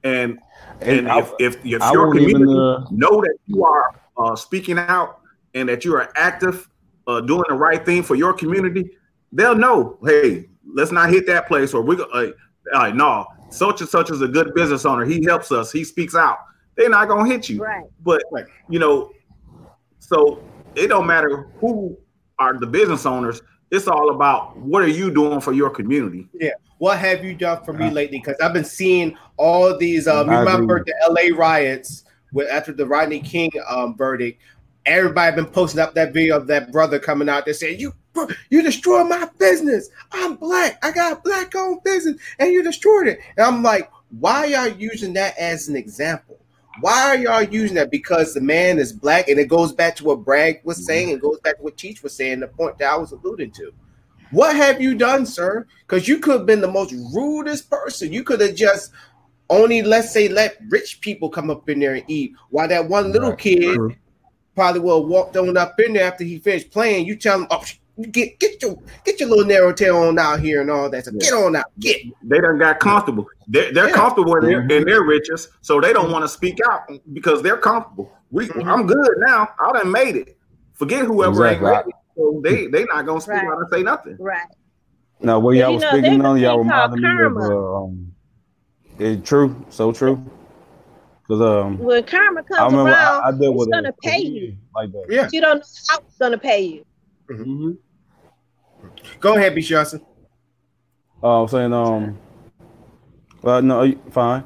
And and, and I, if, if, if your community even, uh... know that you are uh, speaking out and that you are active, Uh, doing the right thing for your community, they'll know, hey, let's not hit that place, or we're uh, uh, no, such and such is a good business owner. He helps us. He speaks out. They're not going to hit you. Right. But, you know, so it don't matter who are the business owners. It's all about what are you doing for your community? Yeah. What have you done for me lately? Because I've been seeing all these, um, remember the L A riots with, after the Rodney King um, verdict, everybody been posting up that video of that brother coming out there saying, you you destroyed my business. I'm black. I got a black-owned business, and you destroyed it. And I'm like, why are y'all using that as an example? Why are y'all using that? Because the man is black, and it goes back to what Bragg was saying. It goes back to what Cheech was saying, the point that I was alluding to. What have you done, sir? Because you could have been the most rudest person. You could have just only, let's say, let rich people come up in there and eat, while that one little kid – probably will have walked on up in there after he finished playing. You tell him, oh, get get your get your little narrow tail on out here and all that. So get on out, get. They done got comfortable. They're, they're yeah. comfortable in their, in their riches, so they don't want to speak out because they're comfortable. We, mm-hmm. I'm good now. I done made it. Forget whoever exactly. ain't made it. So they they not gonna speak right. out and say nothing. Right. Now, what y'all was know, speaking on, y'all reminded me of. Um, It, true, so true. Cause um, when karma comes around, I, I deal with it's gonna pay you. Like that. Yeah. You don't know how it's gonna pay you. Mm-hmm. Go ahead, Beast Johnson. Uh, I was saying, um, well, no, fine.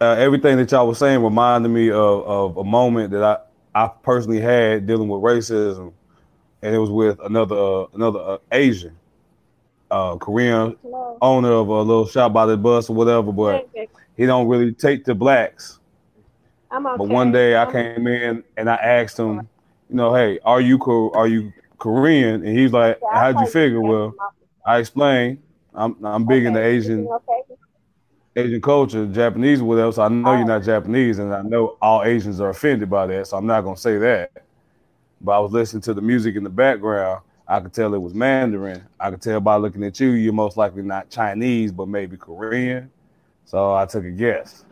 Uh, everything that y'all was saying reminded me of, of a moment that I, I personally had dealing with racism, and it was with another uh, another uh, Asian, uh, Korean Hello. owner of a little shop by the bus or whatever, but he don't really take to blacks. I'm okay. But one day I came in and I asked him, you know, hey, are you are you Korean? And he's like, how'd you figure? Well, I explained. I'm I'm big okay. into Asian Asian culture, Japanese or whatever, so I know oh. you're not Japanese, and I know all Asians are offended by that, so I'm not going to say that. But I was listening to the music in the background. I could tell it was Mandarin. I could tell by looking at you, you're most likely not Chinese, but maybe Korean. So I took a guess.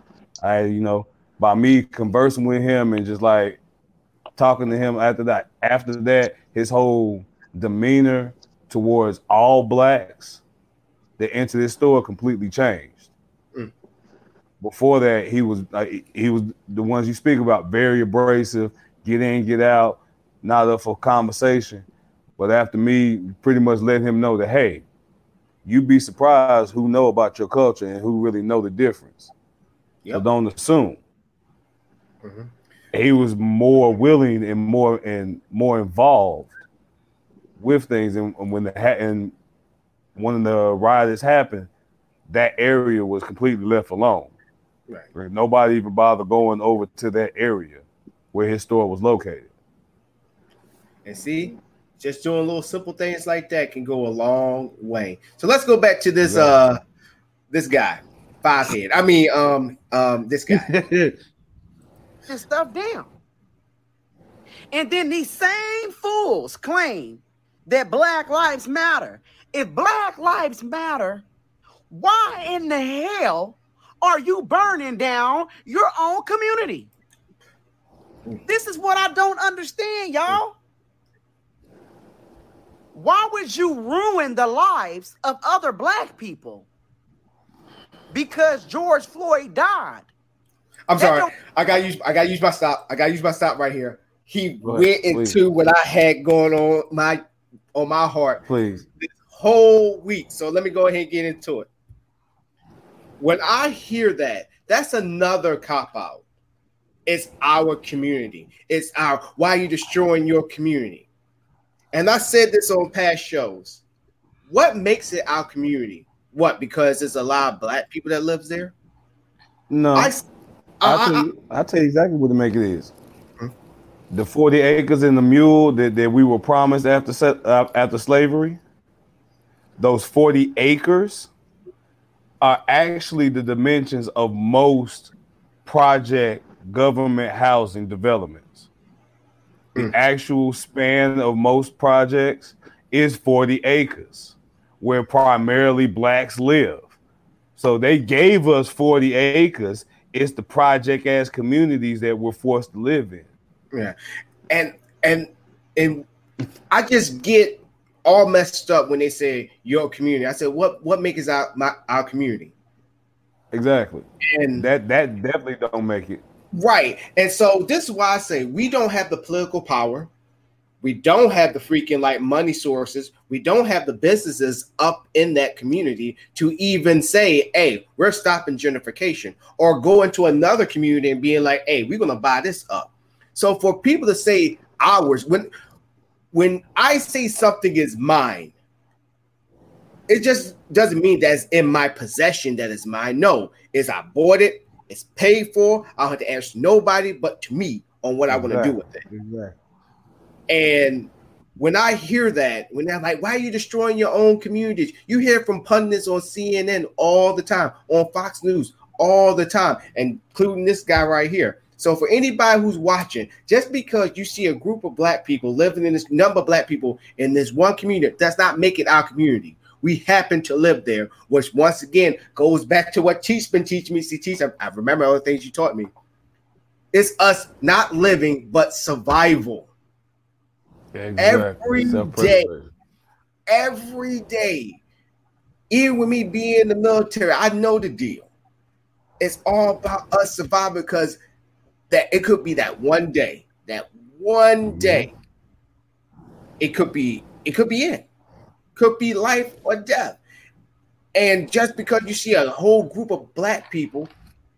I, you know, by me conversing with him and just like talking to him after that, after that, his whole demeanor towards all blacks that entered this store completely changed. Mm. Before that, he was like, he was the ones you speak about, very abrasive, get in, get out, not up for conversation. But after me pretty much letting him know that, hey, you'd be surprised who know about your culture and who really know the difference. Yep. So don't assume. Mm-hmm. He was more willing and more and more involved with things, and, and when the ha- and when the riots happened, that area was completely left alone. Right. Nobody even bothered going over to that area where his store was located. And see, just doing little simple things like that can go a long way. So let's go back to this right. uh this guy, Fivehead. I mean, um, um, this guy. This stuff down. And then these same fools claim that Black Lives Matter. If Black Lives Matter, why in the hell are you burning down your own community? This is what I don't understand, y'all. Why would you ruin the lives of other black people because George Floyd died? I'm sorry. I got used. I got used my stop. I got used my stop right here. He Go ahead, went into please. what I had going on my on my heart. Please. This whole week. So let me go ahead and get into it. When I hear that, that's another cop out. It's our community. It's our. Why are you destroying your community? And I said this on past shows. What makes it our community? What? Because there's a lot of black people that lives there. No. I, I'll tell, you, I'll tell you exactly what to make it is. The forty acres and the mule that, that we were promised after uh, after slavery, those forty acres are actually the dimensions of most project government housing developments. Mm. The actual span of most projects is forty acres, where primarily blacks live. So they gave us forty acres. It's the project ass communities that we're forced to live in. Yeah. And and and I just get all messed up when they say your community. I said, what what makes our my our community? Exactly. And that that definitely don't make it. Right. And so this is why I say we don't have the political power. We don't have the freaking like money sources. We don't have the businesses up in that community to even say, hey, we're stopping gentrification, or go into another community and being like, hey, we're going to buy this up. So for people to say ours, when when I say something is mine, it just doesn't mean that's in my possession that is mine. No, it's I bought it. It's paid for. I don't have to ask nobody but to me on what exactly. I want to do with it. Exactly. And when I hear that, when they're like, why are you destroying your own communities? You hear from pundits on C N N all the time, on Fox News all the time, including this guy right here. So for anybody who's watching, just because you see a group of black people living in this number of black people in this one community, that's not make it our community. We happen to live there, which once again goes back to what Chief's been teaching me. See, Chief, I, I remember all the things you taught me. It's us not living, but survival. Exactly. Every day, every day, even with me being in the military, I know the deal. It's all about us surviving, because that it could be that one day, that one day, it could be, it could be it, could be life or death. And just because you see a whole group of black people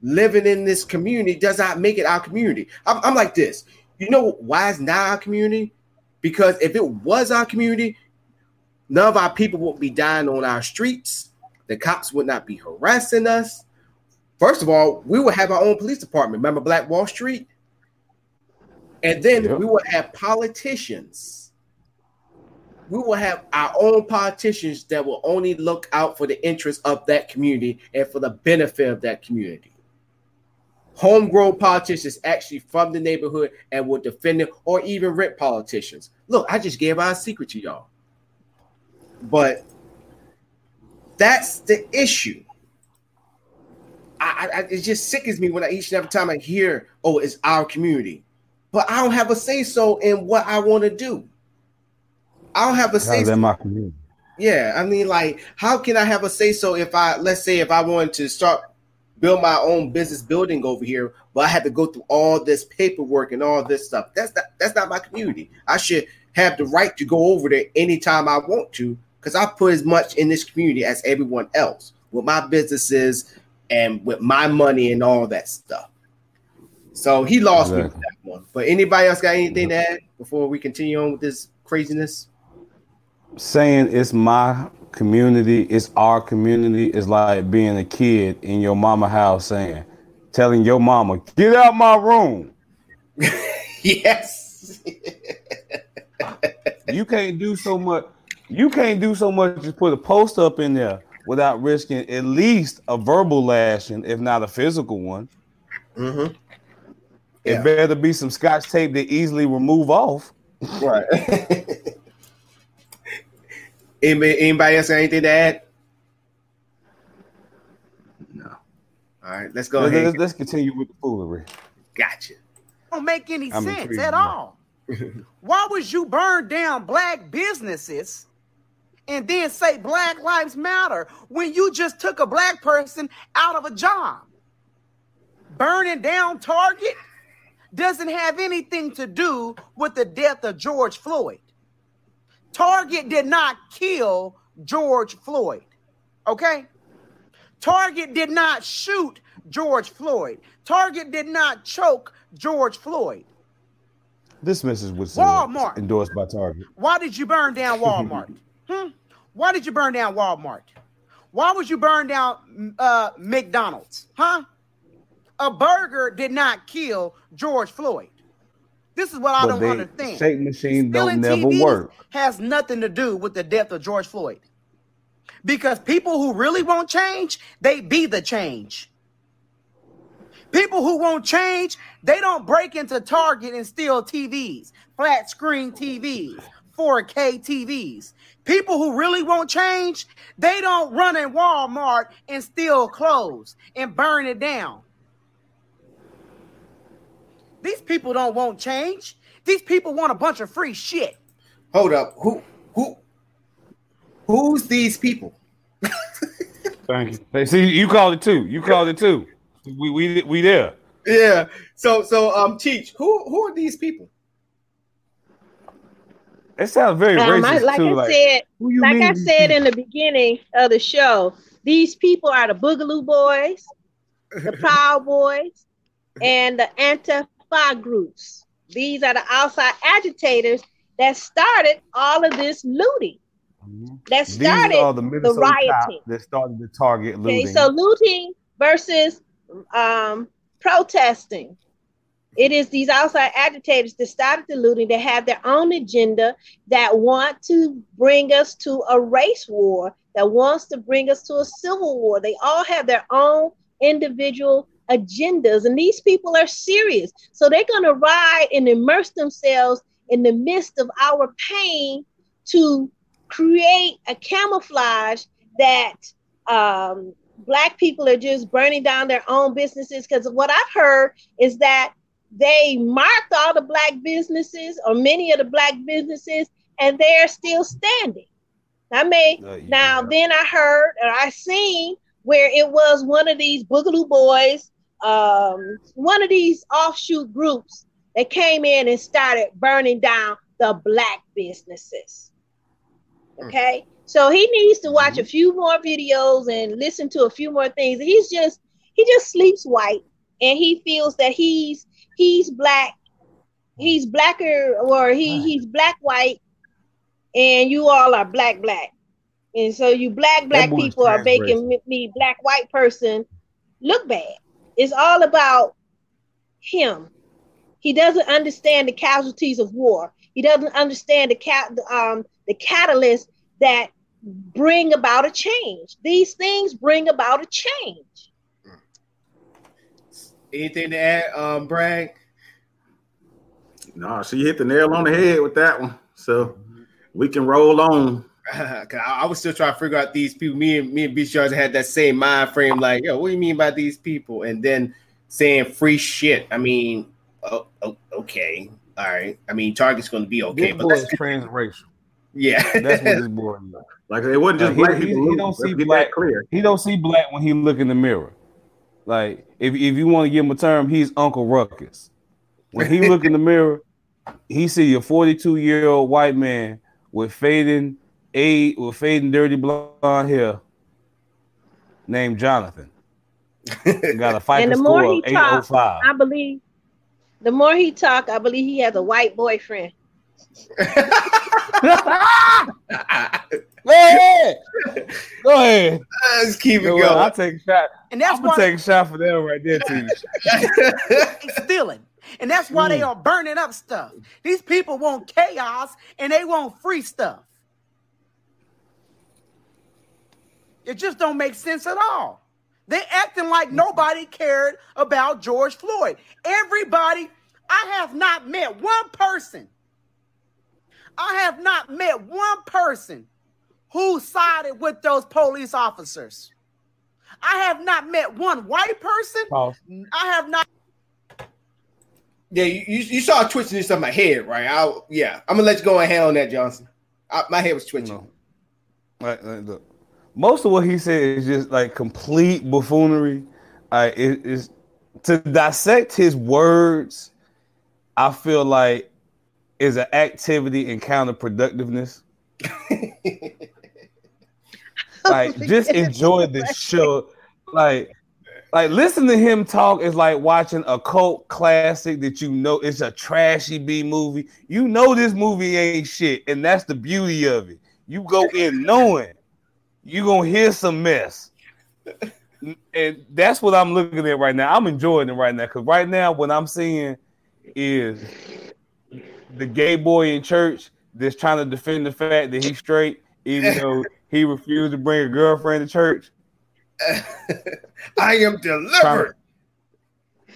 living in this community does not make it our community. I'm, I'm like this. You know why it's not our community? Because if it was our community, none of our people would be dying on our streets. The cops would not be harassing us. First of all, we would have our own police department. Remember Black Wall Street? And then yep. we would have politicians. We will have our own politicians that will only look out for the interests of that community and for the benefit of that community. Homegrown politicians actually from the neighborhood and will defend them, or even rent politicians. Look, I just gave out a secret to y'all. But that's the issue. I, I, it just sickens me when I each and every time I hear, oh, it's our community. But I don't have a say-so in what I want to do. I don't have a say-so. My community. Yeah, I mean, like, how can I have a say-so if I, let's say, if I wanted to start build my own business building over here, but I had to go through all this paperwork and all this stuff. That's not, that's not my community. I should have the right to go over there anytime I want to, because I put as much in this community as everyone else with my businesses and with my money and all that stuff. So he lost exactly. me with that one. But anybody else got anything yeah. to add before we continue on with this craziness? Saying it's my community, it's our community, is like being a kid in your mama house saying, telling your mama, get out my room. Yes. You can't do so much. You can't do so much as put a post up in there without risking at least a verbal lashing, if not a physical one. Mm-hmm. Yeah. It better be some scotch tape that easily remove off. Right. Anybody, anybody else got anything to add? No. All right, let's go. Let's, ahead. let's continue with the foolery. Gotcha. Don't make any I'm sense at all. Why would you burn down black businesses and then say Black Lives Matter when you just took a black person out of a job? Burning down Target doesn't have anything to do with the death of George Floyd. Target did not kill George Floyd, okay? Target did not shoot George Floyd. Target did not choke George Floyd. This message was Walmart. Endorsed by Target. Why did you burn down Walmart? hmm? Why did you burn down Walmart? Why would you burn down uh, McDonald's? Huh? A burger did not kill George Floyd. This is what I but don't understand. Shake machine don't never T Vs work. Has nothing to do with the death of George Floyd, because people who really want change, they be the change. People who want change, they don't break into Target and steal T Vs, flat screen T Vs, four K T Vs. People who really want change, they don't run in Walmart and steal clothes and burn it down. These people don't want change. These people want a bunch of free shit. Hold up. Who who who's these people? Thank you. See, you called it too. You called it too. We we we there. Yeah. So so um Teach, who who are these people? It sounds very um, racist. I, like too, I like, said, who you like mean I said people? In the beginning of the show, these people are the Boogaloo Boys, the Proud Boys, and the Antifa groups. These are the outside agitators that started all of this looting. Mm-hmm. That started These are the, the rioting. That started the Target looting. Okay, so looting versus um, protesting. It is these outside agitators that started the looting, that have their own agenda, that want to bring us to a race war, that wants to bring us to a civil war. They all have their own individual agendas, and these people are serious, so they're going to ride and immerse themselves in the midst of our pain to create a camouflage that um, black people are just burning down their own businesses. Because what I've heard is that they marked all the black businesses, or many of the black businesses, and they're still standing. I mean, uh, yeah. now then I heard or I seen where it was one of these Boogaloo Boys, um, one of these offshoot groups that came in and started burning down the black businesses. Okay, so he needs to watch a few more videos and listen to a few more things. He's just, he just sleeps white, and he feels that he's, he's black, he's blacker, or he, he's black, white, and you all are black, black. And so you black, black people are making me, black, white person look bad. It's all about him. He doesn't understand the casualties of war. He doesn't understand the cat, um, the catalysts that bring about a change. These things bring about a change. Anything to add, um, Bragg? No, she hit the nail on the head with that one. So we can roll on. Cause I, I was still trying to figure out these people. Me and me and Beast Johnson had that same mind frame. Like, yo, what do you mean by these people? And then saying free shit. I mean, oh, oh, okay, all right. I mean, Target's going to be okay. This but boy that's is transracial. Yeah, that's what this boy is. Like it wasn't just like, black he, people. He, he don't see black. Clear. He don't see black when he look in the mirror. Like if if you want to give him a term, he's Uncle Ruckus. When he look in the mirror, he see a forty-two year old white man with fading. A with fading dirty blonde hair named Jonathan. Got a fight score of eight oh five. I believe the more he talk, I believe he has a white boyfriend. Go ahead. Go ahead. Let's keep you know it going. What? I'll take a shot. And that's I'm why take a shot for that right there to you. Stealing. And that's why mm. they are burning up stuff. These people want chaos and they want free stuff. It just don't make sense at all. They acting like nobody cared about George Floyd. Everybody, I have not met one person. I have not met one person who sided with those police officers. I have not met one white person. Oh. I have not. Yeah, you, you saw a twitchiness of my head, right? I, yeah, I'm going to let you go ahead on that, Johnson. I, my head was twitching. No. All right, all right, look. Most of what he said is just like complete buffoonery. Uh, it, it's, to dissect his words, I feel like is an activity in counterproductiveness. Like, just enjoy this show. Like, like listen to him talk is like watching a cult classic that you know it's a trashy B movie. You know this movie ain't shit, and that's the beauty of it. You go in knowing. You're going to hear some mess. And that's what I'm looking at right now. I'm enjoying it right now. Because right now, what I'm seeing is the gay boy in church that's trying to defend the fact that he's straight, even though he refused to bring a girlfriend to church. I am delivered.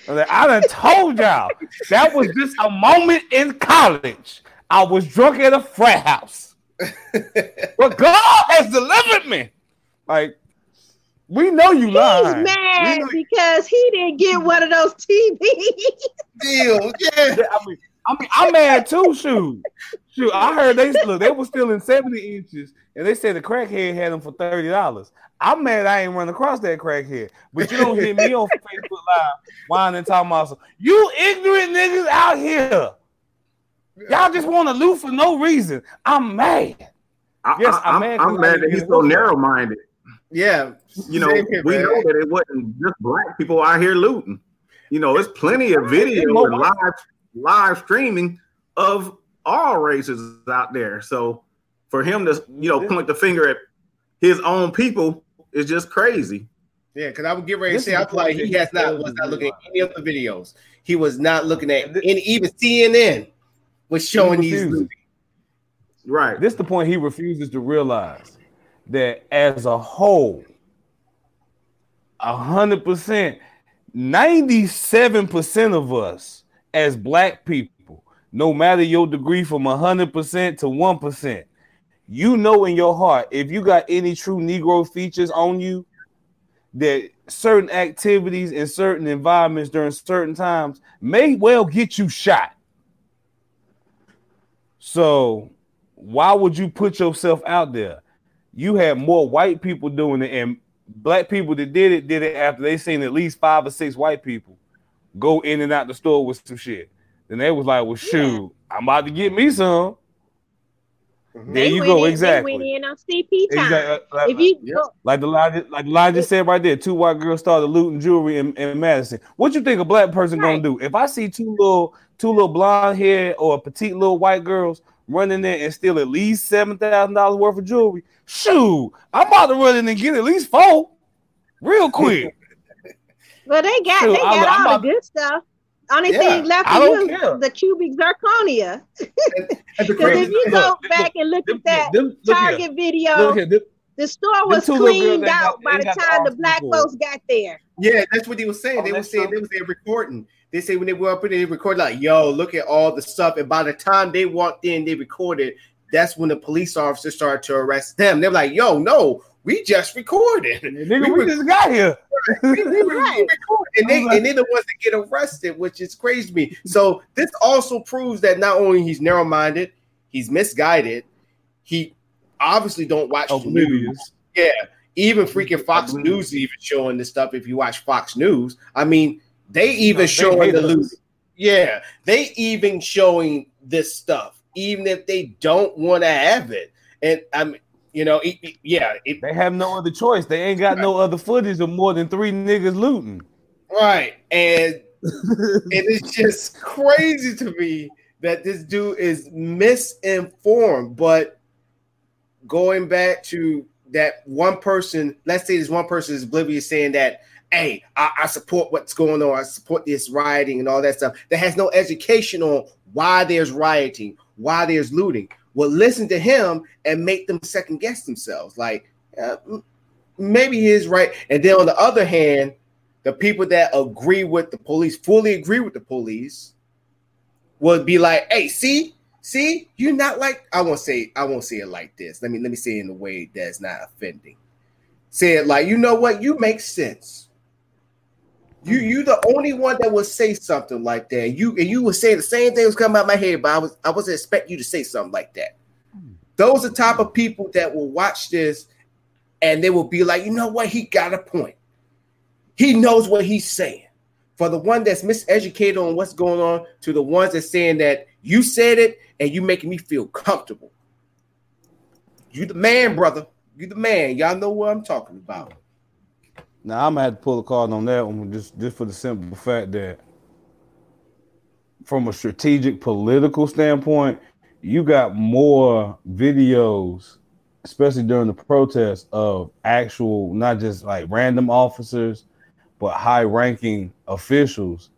I'm like, I done told y'all. That was just a moment in college. I was drunk at a frat house. But God has delivered me. Like, we know you lied. He's mad you- because he didn't get one of those T Vs. Deal, yeah. I mean, I mean, I'm mad too, shoot. Shoot, I heard they look, they were still in seventy inches, and they said the crackhead had them for thirty dollars. I'm mad I ain't run across that crackhead. But you don't hear me on Facebook Live whining and talking about, you ignorant niggas out here. Y'all just want to loot for no reason. I'm mad. I, yes, I'm, I'm mad. I'm mad that he's so narrow-minded. Yeah. You know, here, we man. know that it wasn't just black people out here looting. You know, it's plenty of video and live, live streaming of all races out there. So for him to, you know, point the finger at his own people is just crazy. Yeah, because I would get ready to say, I feel like he has not, was not looking at any of the videos. He was not looking at any, even C N N. Was showing these movies. Right. This is the point he refuses to realize that as a whole, one hundred percent, ninety-seven percent of us as black people, no matter your degree from one hundred percent to one percent, you know in your heart, if you got any true Negro features on you, that certain activities in certain environments during certain times may well get you shot. So why would you put yourself out there? You had more white people doing it and black people that did it did it after they seen at least five or six white people go in and out the store with some shit. Then they was like, well, shoot, yeah. I'm about to get me some. Mm-hmm. There you go, in, exactly. They went in on C P time. Exactly. Like, if you yeah. like the lie, like the lie just said right there, two white girls started looting jewelry in, in Madison. What you think a black person right. gonna do? If I see two little, two little blonde hair or petite little white girls run in there and steal at least seven thousand dollars worth of jewelry, shoot, I'm about to run in and get at least four, real quick. Well, they got shoot, they got I'm, all I'm the good stuff. Only yeah, thing left for you care. Is the cubic zirconia. Because if you go look, back and look them, at that them, look Target here. Video, look here, them, the store was cleaned out by the time the black people. Folks got there. Yeah, that's what he was saying. Oh, they were saying true. They was there recording. They say when they were up in there, they recorded like, yo, look at all the stuff. And by the time they walked in, they recorded. That's when the police officers started to arrest them. They were like, yo, no, we just recorded. Nigga, we, we just got here. we, we, we right. and, they, and they're the ones that get arrested, which is crazy to me. So this also proves that not only he's narrow-minded, he's misguided. He obviously don't watch oh, the news. Yeah, even freaking Fox News even showing this stuff. If you watch Fox News, I mean, they even no, showing the news. Yeah, they even showing this stuff, even if they don't want to have it. And I mean. You know, it, it, yeah. It, they have no other choice. They ain't got right. no other footage of more than three niggas looting. Right. And, and it's just crazy to me that this dude is misinformed. But going back to that one person, let's say this one person is oblivious saying that, hey, I, I support what's going on. I support this rioting and all that stuff. That has no education on why there's rioting, why there's looting. Will listen to him and make them second guess themselves. Like, uh, maybe he is right. And then on the other hand, the people that agree with the police, fully agree with the police, would be like, hey, see, see, you're not like, I won't say, I won't say it like this. Let me, let me say it in a way that's not offending. Say it like, you know what? You make sense. You, you the only one that would say something like that. You and you would say the same thing was coming out of my head, but I was I wasn't expecting you to say something like that. Those are the type of people that will watch this, and they will be like, you know what? He got a point. He knows what he's saying. For the one that's miseducated on what's going on, to the ones that's saying that you said it and you making me feel comfortable. You the man, brother. You the man. Y'all know what I'm talking about. Now, I'm going to have to pull a card on that one just, just for the simple fact that from a strategic political standpoint, you got more videos, especially during the protests, of actual, not just like random officers, but high-ranking officials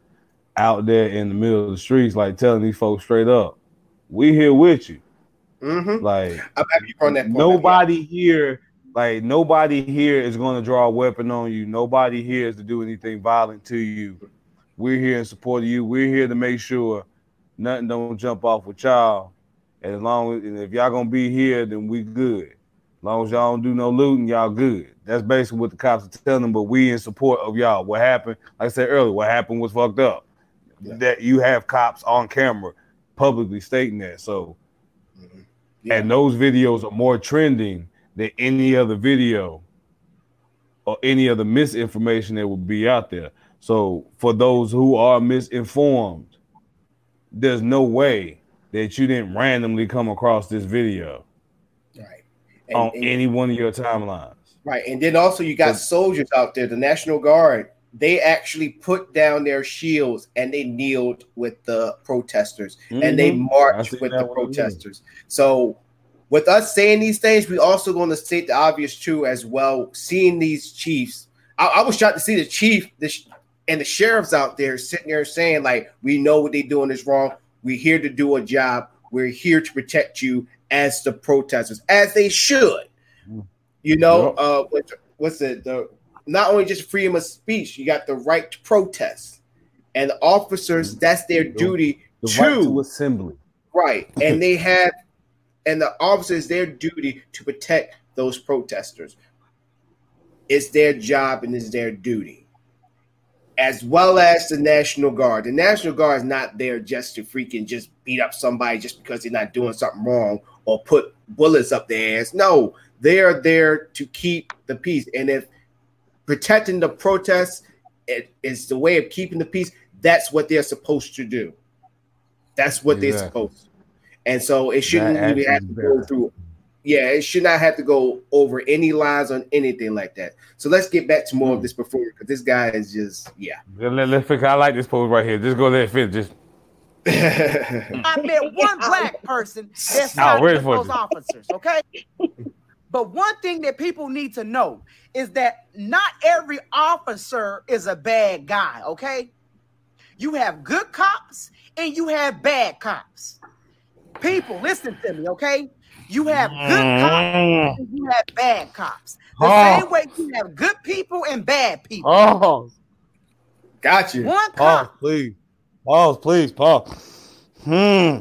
out there in the middle of the streets, like telling these folks straight up, we here with you. Mm-hmm. Like, I'm happy on that point. Nobody here... Like, nobody here is going to draw a weapon on you. Nobody here is to do anything violent to you. We're here in support of you. We're here to make sure nothing don't jump off with y'all. And as long as if y'all going to be here, then we good. As long as y'all don't do no looting, y'all good. That's basically what the cops are telling them, but we in support of y'all. What happened, like I said earlier, what happened was fucked up. Yeah. That you have cops on camera publicly stating that. So, mm-hmm. yeah. And those videos are more trending than any other video or any other misinformation that would be out there. So for those who are misinformed, there's no way that you didn't randomly come across this video right. and, on and, any one of your timelines. Right. And then also you got soldiers out there, the National Guard, they actually put down their shields and they kneeled with the protesters mm-hmm. and they marched with the protesters. So with us saying these things, we also going to state the obvious too, as well. Seeing these chiefs, I, I was shocked to see the chief the sh- and the sheriffs out there sitting there saying, like, we know what they're doing is wrong. We're here to do a job. We're here to protect you as the protesters, as they should. You know, yeah. uh, what, what's it? The, not only just freedom of speech, you got the right to protest. And the officers, that's their duty the to, right to assembly. Right. And they have. And the officer, it's their duty to protect those protesters. It's their job and it's their duty. As well as the National Guard. The National Guard is not there just to freaking just beat up somebody just because they're not doing something wrong or put bullets up their ass. No, they are there to keep the peace. And if protecting the protests is the way of keeping the peace. That's what they're supposed to do. That's what exactly. they're supposed to do. And so it shouldn't that really have to better. go through. Yeah, it should not have to go over any lines on anything like that. So let's get back to more mm. of this performance, because this guy is just, yeah. Let's fix, I like this pose right here. Just go there and finish. Just. I met one black person that's not oh, those officers, okay? But one thing that people need to know is that not every officer is a bad guy, okay? You have good cops and you have bad cops. People, listen to me, okay? You have good cops and you have bad cops. The oh. same way you have good people and bad people. Oh, got you. One cop. Pause, please. Pause, please. Pause. Hmm.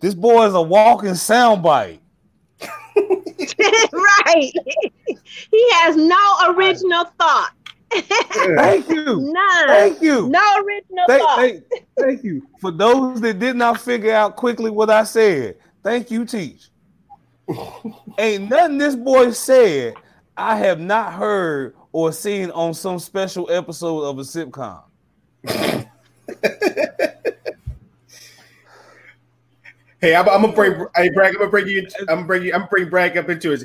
This boy is a walking soundbite. Right. He has no original thought. Thank you. None. Thank you. No original thank, thought. Thank, thank you. For those that did not figure out quickly what I said, thank you, Teach. Ain't nothing this boy said I have not heard or seen on some special episode of a sitcom. Hey, I'm, I'm gonna bring hey, Bragg. I'm gonna bring you. I'm gonna bring you. I'm gonna bring Bragg up into it.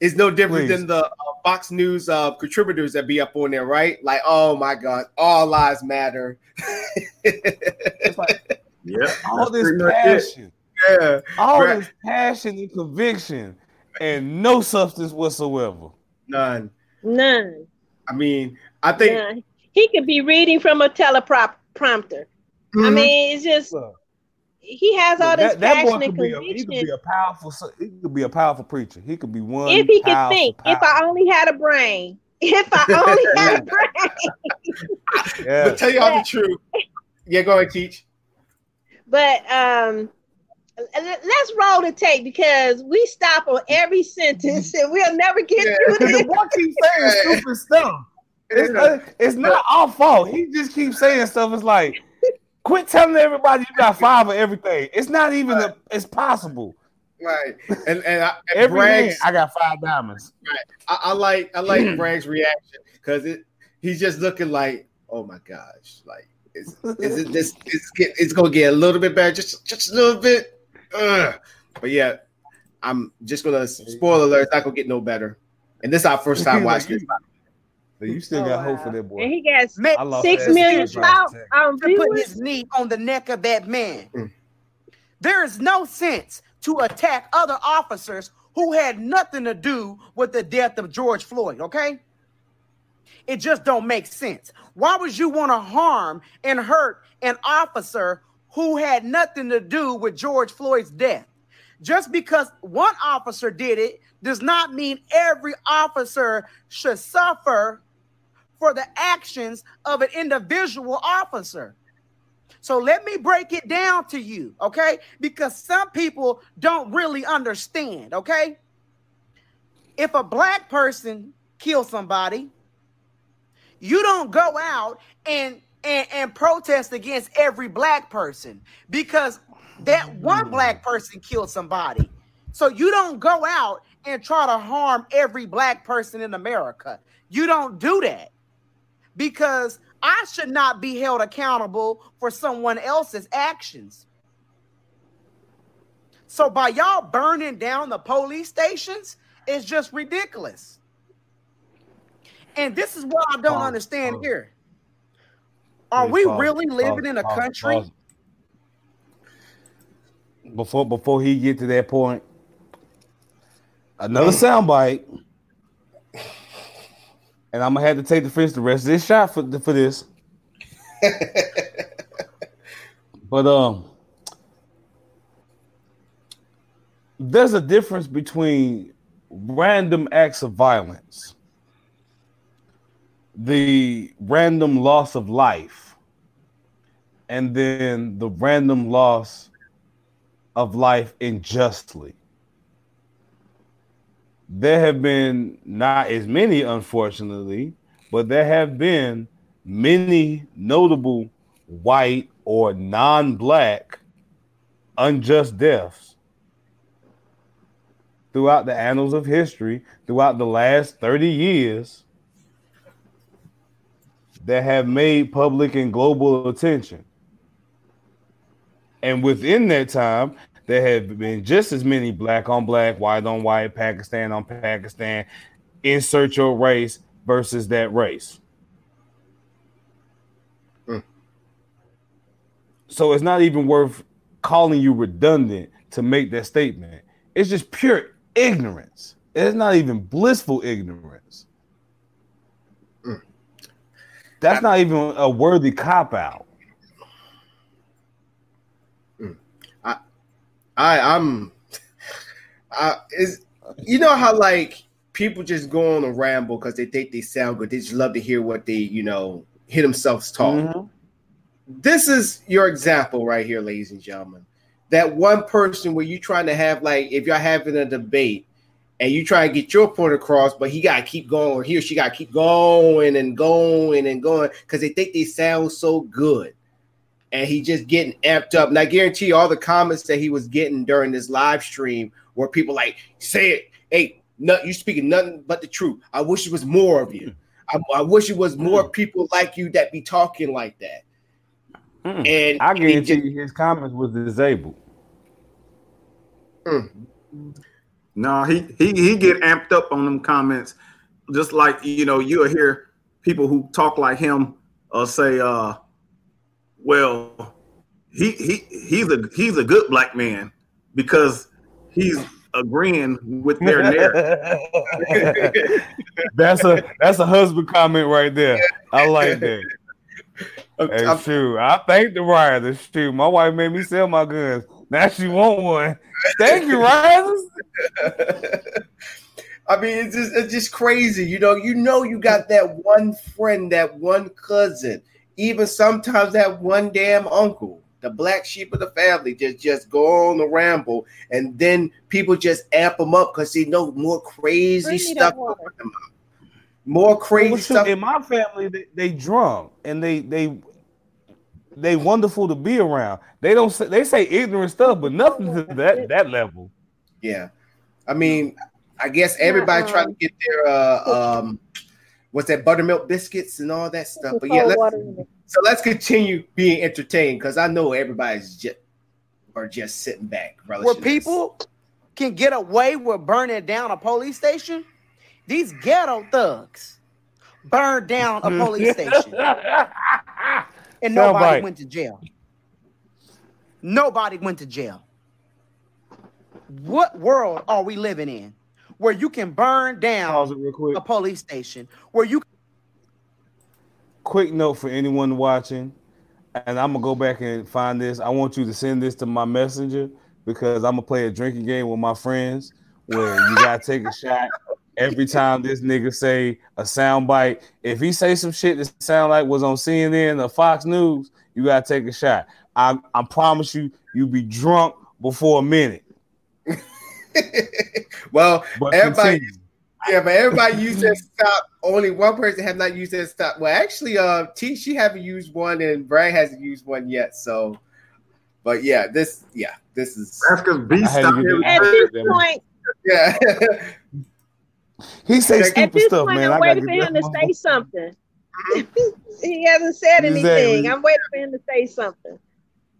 It's no different Please. than the uh, Fox News uh, contributors that be up on there, right? Like, oh my God, all lives matter. It's like, yeah, all this passion, yeah, all Bragg. this passion and conviction, and no substance whatsoever. None. None. I mean, I think None. he could be reading from a teleprompter. Mm-hmm. I mean, it's just. Look. He has all this that, that passion and conviction. Be a, he could be a powerful. He could be a powerful preacher. He could be one. If he could think. Powerful. If I only had a brain. If I only had a brain. Yeah. But tell y'all the truth. Yeah, go ahead, Teach. But um, let's roll the tape, because we stop on every sentence and we'll never get yeah. through this. The boy keeps saying stupid stuff. It's, yeah. uh, it's not our fault. He just keeps saying stuff. It's like. Quit telling everybody you got five of everything. It's not even right. a, it's possible. Right. And and, I, and every Bragg's, I got five diamonds. Right. I, I like I like Bragg's reaction, because it he's just looking like, oh my gosh, like is is it this it's get it's gonna get a little bit better, just just a little bit. Ugh. But yeah, I'm just gonna spoiler alert, it's not gonna get no better. And this is our first time watching this. So you still oh, got hope wow. for that boy. And he got six million out. Um, to put his knee on the neck of that man. Mm. There is no sense to attack other officers who had nothing to do with the death of George Floyd, okay? It just don't make sense. Why would you want to harm and hurt an officer who had nothing to do with George Floyd's death? Just because one officer did it does not mean every officer should suffer for the actions of an individual officer. So let me break it down to you, okay? Because some people don't really understand, okay? If a black person kills somebody, you don't go out and, and, and protest against every black person, because that one black person killed somebody. So you don't go out and try to harm every black person in America. You don't do that, because I should not be held accountable for someone else's actions. So by y'all burning down the police stations, it's just ridiculous. And this is what I don't understand here. Are we really living in a country? Before before he get to that point, another soundbite, and I'm gonna have to take the finish the rest of this shot for for this. But um, there's a difference between random acts of violence, the random loss of life, and then the random loss of life unjustly. There have been not as many, unfortunately, but there have been many notable white or non-black unjust deaths throughout the annals of history, throughout the last thirty years, that have made public and global attention. And within that time, there have been just as many black on black, white on white, Pakistan on Pakistan, insert your race versus that race. Mm. So it's not even worth calling you redundant to make that statement. It's just pure ignorance. It's not even blissful ignorance. Mm. That's not even a worthy cop-out. I, I'm, I is you know how like people just go on a ramble because they think they sound good. They just love to hear what they, you know, hear themselves talk. Mm-hmm. This is your example right here, ladies and gentlemen. That one person where you're trying to have like, if you're having a debate and you try to get your point across, but he gotta keep going, or he or she gotta keep going and going and going because they think they sound so good. And he just getting amped up. And I guarantee you all the comments that he was getting during this live stream were people like, say it. Hey, no, you speaking nothing but the truth. I wish it was more of you. I, I wish it was more mm. people like you that be talking like that. Mm. And I guarantee just, you his comments was disabled. Mm. No, he, he he get amped up on them comments. Just like, you know, you'll hear people who talk like him uh, say, uh, Well, he he he's a he's a good black man because he's agreeing with their narrative. That's a that's a husband comment right there. I like that. Hey, shoot, I thank the rioters. Shoot, my wife made me sell my guns. Now she want one. Thank you, rioters. I mean, it's just it's just crazy. You know, you know, you got that one friend, that one cousin. Even sometimes that one damn uncle, the black sheep of the family, just, just go on the ramble. And then people just amp them up because they know more crazy stuff. More crazy well, stuff. In my family, they, they drunk and they they they wonderful to be around. They don't say, they say ignorant stuff, but nothing to that, that level. Yeah. I mean, I guess everybody uh-uh. trying to get their... Uh, um, What's that, buttermilk biscuits and all that stuff? But yeah, let's, so let's continue being entertained because I know everybody's just are just sitting back. Where people can get away with burning down a police station, these ghetto thugs burned down a police station, and nobody right. went to jail. Nobody went to jail. What world are we living in? Where you can burn down a police station, where you... Quick note for anyone watching, and I'm going to go back and find this. I want you to send this to my messenger because I'm going to play a drinking game with my friends where you got to take a shot every time this nigga say a sound bite. If he say some shit that sound like was on C N N or Fox News, you got to take a shot. I, I promise you, you'll be drunk before a minute. Well, but everybody, continue. yeah, but everybody used that stop. Only one person have not used that stop. Well, actually, uh, T, she haven't used one, and Brad hasn't used one yet. So, but yeah, this, yeah, this is. That's because Beast stopped him at this point. Yeah, he says stupid at this stuff, point, man. I'm waiting for him to say something. He hasn't said anything. I'm waiting for him to say something.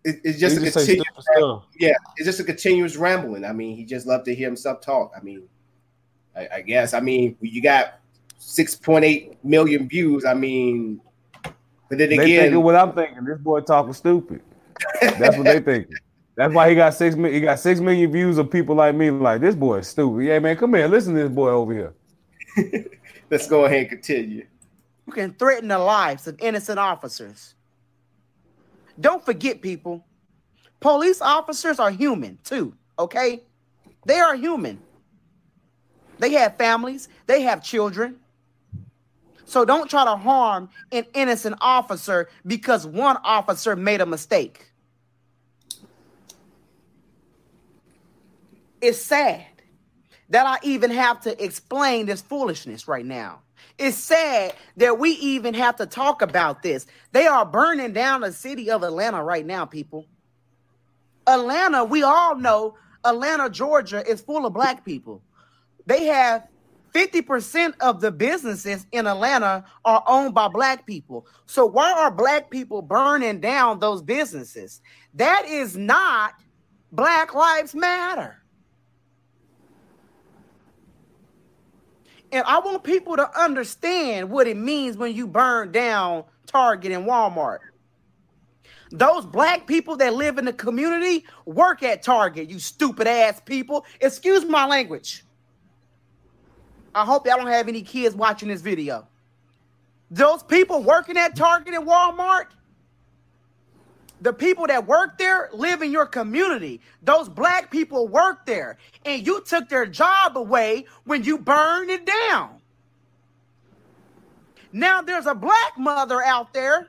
It, it's just, just a continuous, yeah. It's just a continuous rambling. I mean, he just loved to hear himself talk. I mean, I, I guess. I mean, you got six point eight million views. I mean, but then they again, thinking what I'm thinking. This boy talking stupid. That's what they think. That's why he got six. He got six million views of people like me. Like this boy is stupid. Yeah, man, come here. Listen to this boy over here. Let's go ahead and continue. You can threaten the lives of innocent officers. Don't forget, people, police officers are human too, okay? They are human. They have families. They have children. So don't try to harm an innocent officer because one officer made a mistake. It's sad that I even have to explain this foolishness right now. It's sad that we even have to talk about this. They are burning down the city of Atlanta right now, people. Atlanta, we all know Atlanta, Georgia is full of black people. They have fifty percent of the businesses in Atlanta are owned by black people. So why are black people burning down those businesses? That is not Black Lives Matter. And I want people to understand what it means when you burn down Target and Walmart. Those black people that live in the community work at Target, you stupid ass people. Excuse my language. I hope y'all don't have any kids watching this video. Those people working at Target and Walmart, the people that work there live in your community. Those black people work there, and you took their job away when you burned it down. Now there's a black mother out there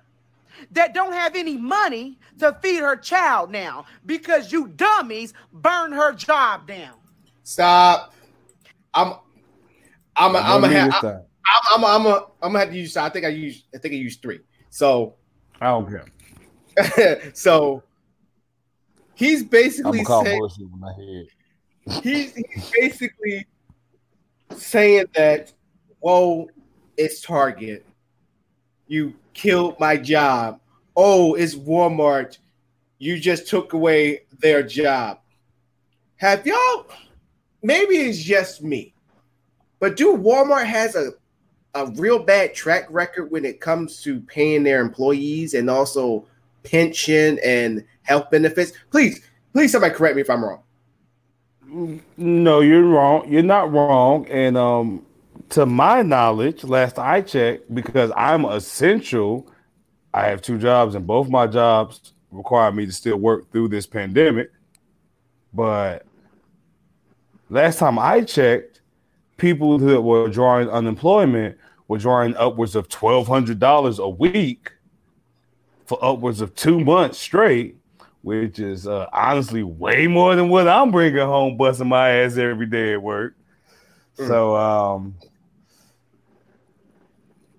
that don't have any money to feed her child now because you dummies burned her job down. Stop. I'm I'm a, I'm gonna have I'm I'm I'm I'm gonna have to use I think I used I think I used three. So I don't care. So he's basically saying he's, he's basically saying that, whoa, it's Target. You killed my job. Oh, it's Walmart. You just took away their job. Have y'all, maybe it's just me, but do Walmart has a, a real bad track record when it comes to paying their employees and also pension and health benefits? Please, please somebody correct me if I'm wrong. No, you're wrong. You're not wrong. And um, to my knowledge, last I checked, because I'm essential, I have two jobs and both my jobs require me to still work through this pandemic. But last time I checked, people who were drawing unemployment were drawing upwards of twelve hundred dollars a week for upwards of two months straight, which is uh, honestly way more than what I'm bringing home, busting my ass every day at work. Mm. So um,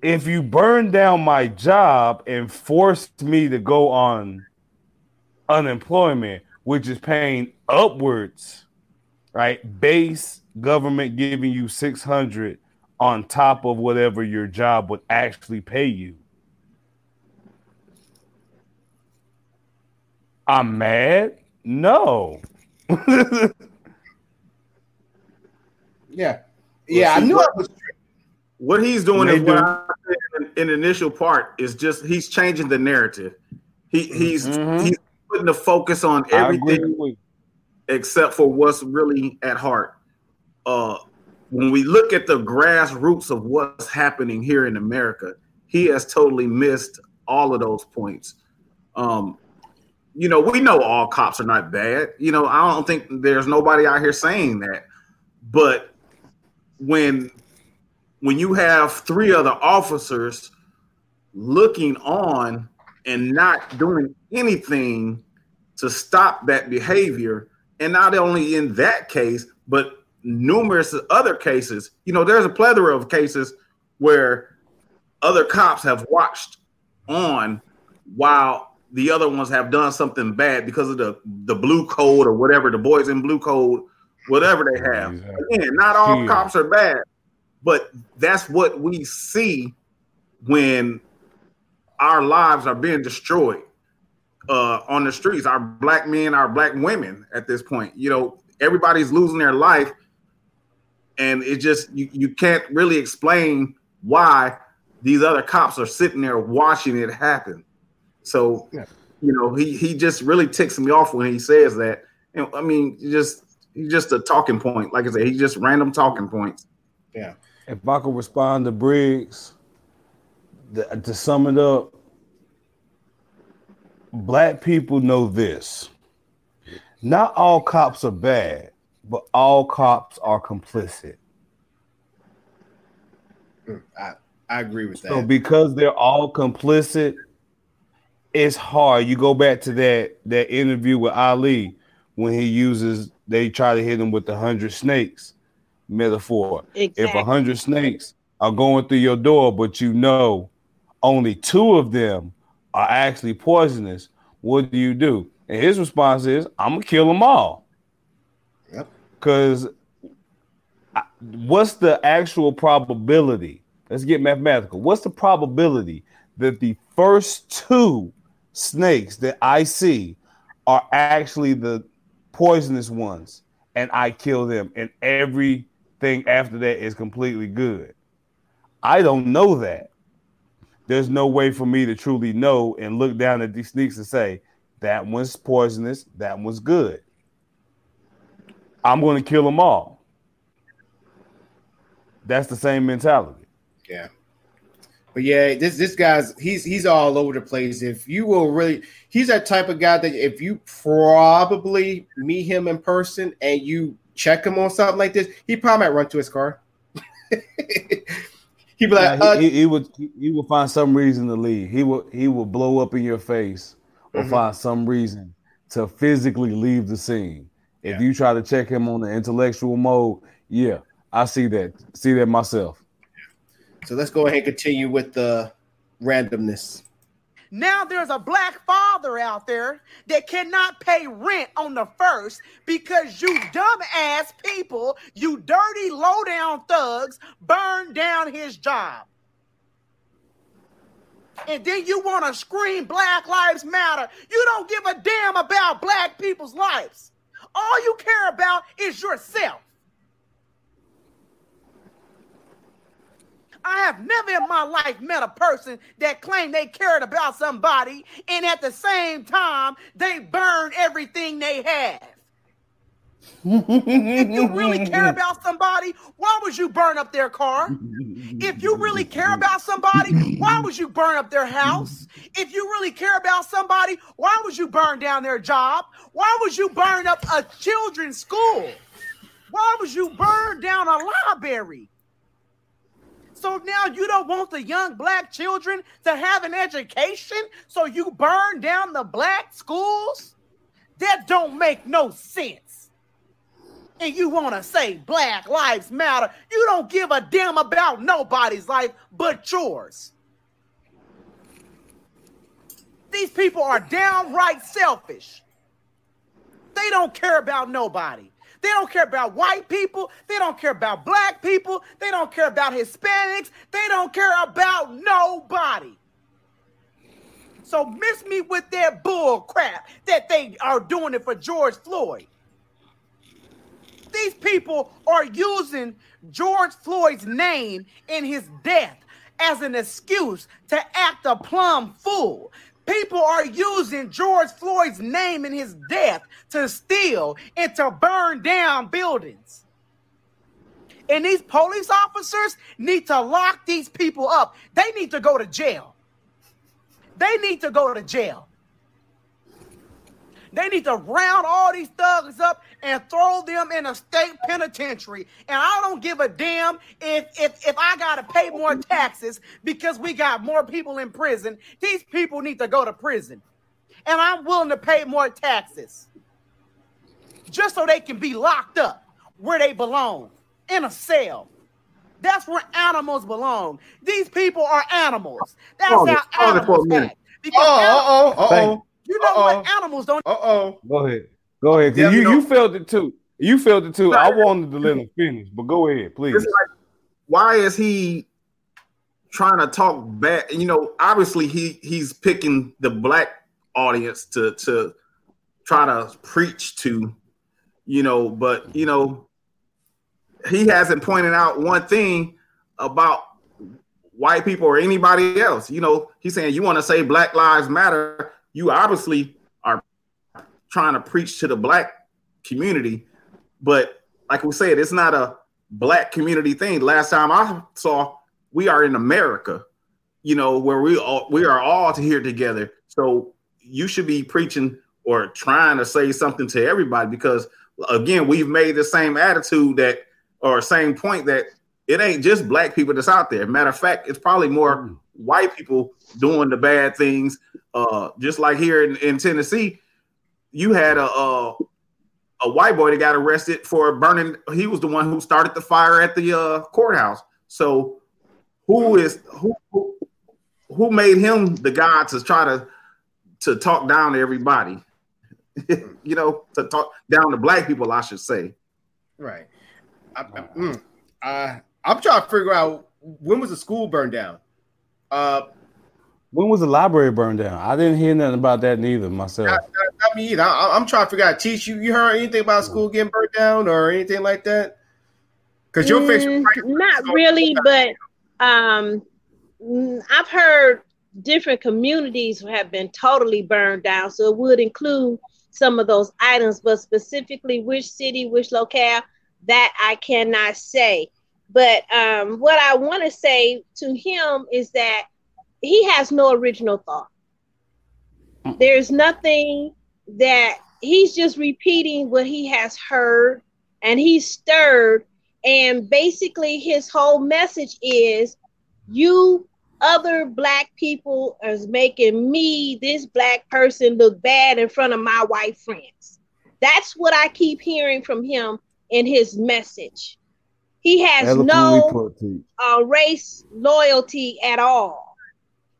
if you burn down my job and forced me to go on unemployment, which is paying upwards, right, base government giving you six hundred on top of whatever your job would actually pay you. I'm mad? No. Yeah. Yeah, I knew I was. What he's doing is what I said in the initial part is just he's changing the narrative. He he's mm-hmm. he's putting the focus on everything except for what's really at heart. Uh, when we look at the grassroots of what's happening here in America, he has totally missed all of those points. Um, you know, we know all cops are not bad. You know, I don't think there's nobody out here saying that. But when when you have three other officers looking on and not doing anything to stop that behavior, and not only in that case, but numerous other cases, you know, there's a plethora of cases where other cops have watched on while the other ones have done something bad because of the, the blue code or whatever, the boys in blue code, whatever they have. Again, not all cops are bad, but that's what we see when our lives are being destroyed uh, on the streets, our black men, our black women at this point. You know, everybody's losing their life. And it just, you, you can't really explain why these other cops are sitting there watching it happen. So, yeah. you know, he, he just really ticks me off when he says that. And I mean, just just a talking point. Like I said, he's just random talking points. Yeah. If I could respond to Briggs, the, to sum it up, black people know this. Not all cops are bad. But all cops are complicit. I, I agree with that. So because they're all complicit, it's hard. You go back to that, that interview with Ali when he uses, they try to hit him with the hundred snakes metaphor. Exactly. If a hundred snakes are going through your door, but you know only two of them are actually poisonous, what do you do? And his response is, I'm going to kill them all. Because what's the actual probability? Let's get mathematical. What's the probability that the first two snakes that I see are actually the poisonous ones and I kill them and everything after that is completely good? I don't know that. There's no way for me to truly know and look down at these snakes and say, that one's poisonous, that one's good. I'm going to kill them all. That's the same mentality. Yeah. But yeah, this this guy's he's he's all over the place. If you will really, he's that type of guy that if you probably meet him in person and you check him on something like this, he probably might run to his car. He'd be like, yeah, uh, he, he, he would he would find some reason to leave. He will he will blow up in your face or mm-hmm. find some reason to physically leave the scene. If yeah. you try to check him on the intellectual mode, yeah, I see that. See that myself. So let's go ahead and continue with the randomness. Now there's a black father out there that cannot pay rent on the first because you dumbass people, you dirty low-down thugs, burned down his job. And then you want to scream Black Lives Matter. You don't give a damn about black people's lives. All you care about is yourself. I have never in my life met a person that claimed they cared about somebody and at the same time, they burned everything they have. If you really care about somebody, why would you burn up their car? If you really care about somebody, why would you burn up their house? If you really care about somebody, why would you burn down their job? Why would you burn up a children's school? Why would you burn down a library? So now you don't want the young black children to have an education, so you burn down the black schools? That don't make no sense. And you want to say Black Lives Matter. You don't give a damn about nobody's life but yours. These people are downright selfish. They don't care about nobody. They don't care about white people. They don't care about black people. They don't care about Hispanics. They don't care about nobody. So miss me with their bull crap that they are doing it for George Floyd. These people are using George Floyd's name and his death as an excuse to act a plumb fool. People are using George Floyd's name and his death to steal and to burn down buildings. And these police officers need to lock these people up. They need to go to jail. They need to go to jail. They need to round all these thugs up and throw them in a state penitentiary. And I don't give a damn if, if, if I got to pay more taxes because we got more people in prison. These people need to go to prison. And I'm willing to pay more taxes just so they can be locked up where they belong, in a cell. That's where animals belong. These people are animals. That's oh, how animals act. Oh, oh, oh, oh. You know Uh-oh. what? Animals don't. Uh oh. Go ahead. Go ahead. Yeah, you, you felt it too. You felt it too. I wanted to let him finish, but go ahead, please. It's like, why is he trying to talk back? You know, obviously he, he's picking the black audience to to try to preach to, you know, but you know, he hasn't pointed out one thing about white people or anybody else. You know, he's saying you want to say Black Lives Matter. You obviously are trying to preach to the black community, but like we said, it's not a black community thing. Last time I saw, we are in America, you know, where we all, we are all here together. So you should be preaching or trying to say something to everybody because, again, we've made the same attitude that or same point that it ain't just black people that's out there. Matter of fact, it's probably more white people doing the bad things. Uh, just like here in, in Tennessee, you had a, a a white boy that got arrested for burning. He was the one who started the fire at the uh, courthouse. So who is who? Who made him the guy to try to to talk down to everybody? You know, to talk down to black people, I should say. Right. I, I, mm, Uh, I'm trying to figure out, when was the school burned down? Uh, when was the library burned down? I didn't hear nothing about that neither myself. Not, not, not me either. I, I'm trying to figure out. Teach, you, you heard anything about school getting burned down or anything like that? Because your mm, face was right. Not so really, but um, I've heard different communities have been totally burned down. So it would include some of those items, but specifically which city, which locale, that I cannot say. But um, what I want to say to him is that he has no original thought. There's nothing that he's just repeating what he has heard, and he's stirred. And basically his whole message is, you other black people are making me, this black person, look bad in front of my white friends. That's what I keep hearing from him in his message. He has no uh, race loyalty at all.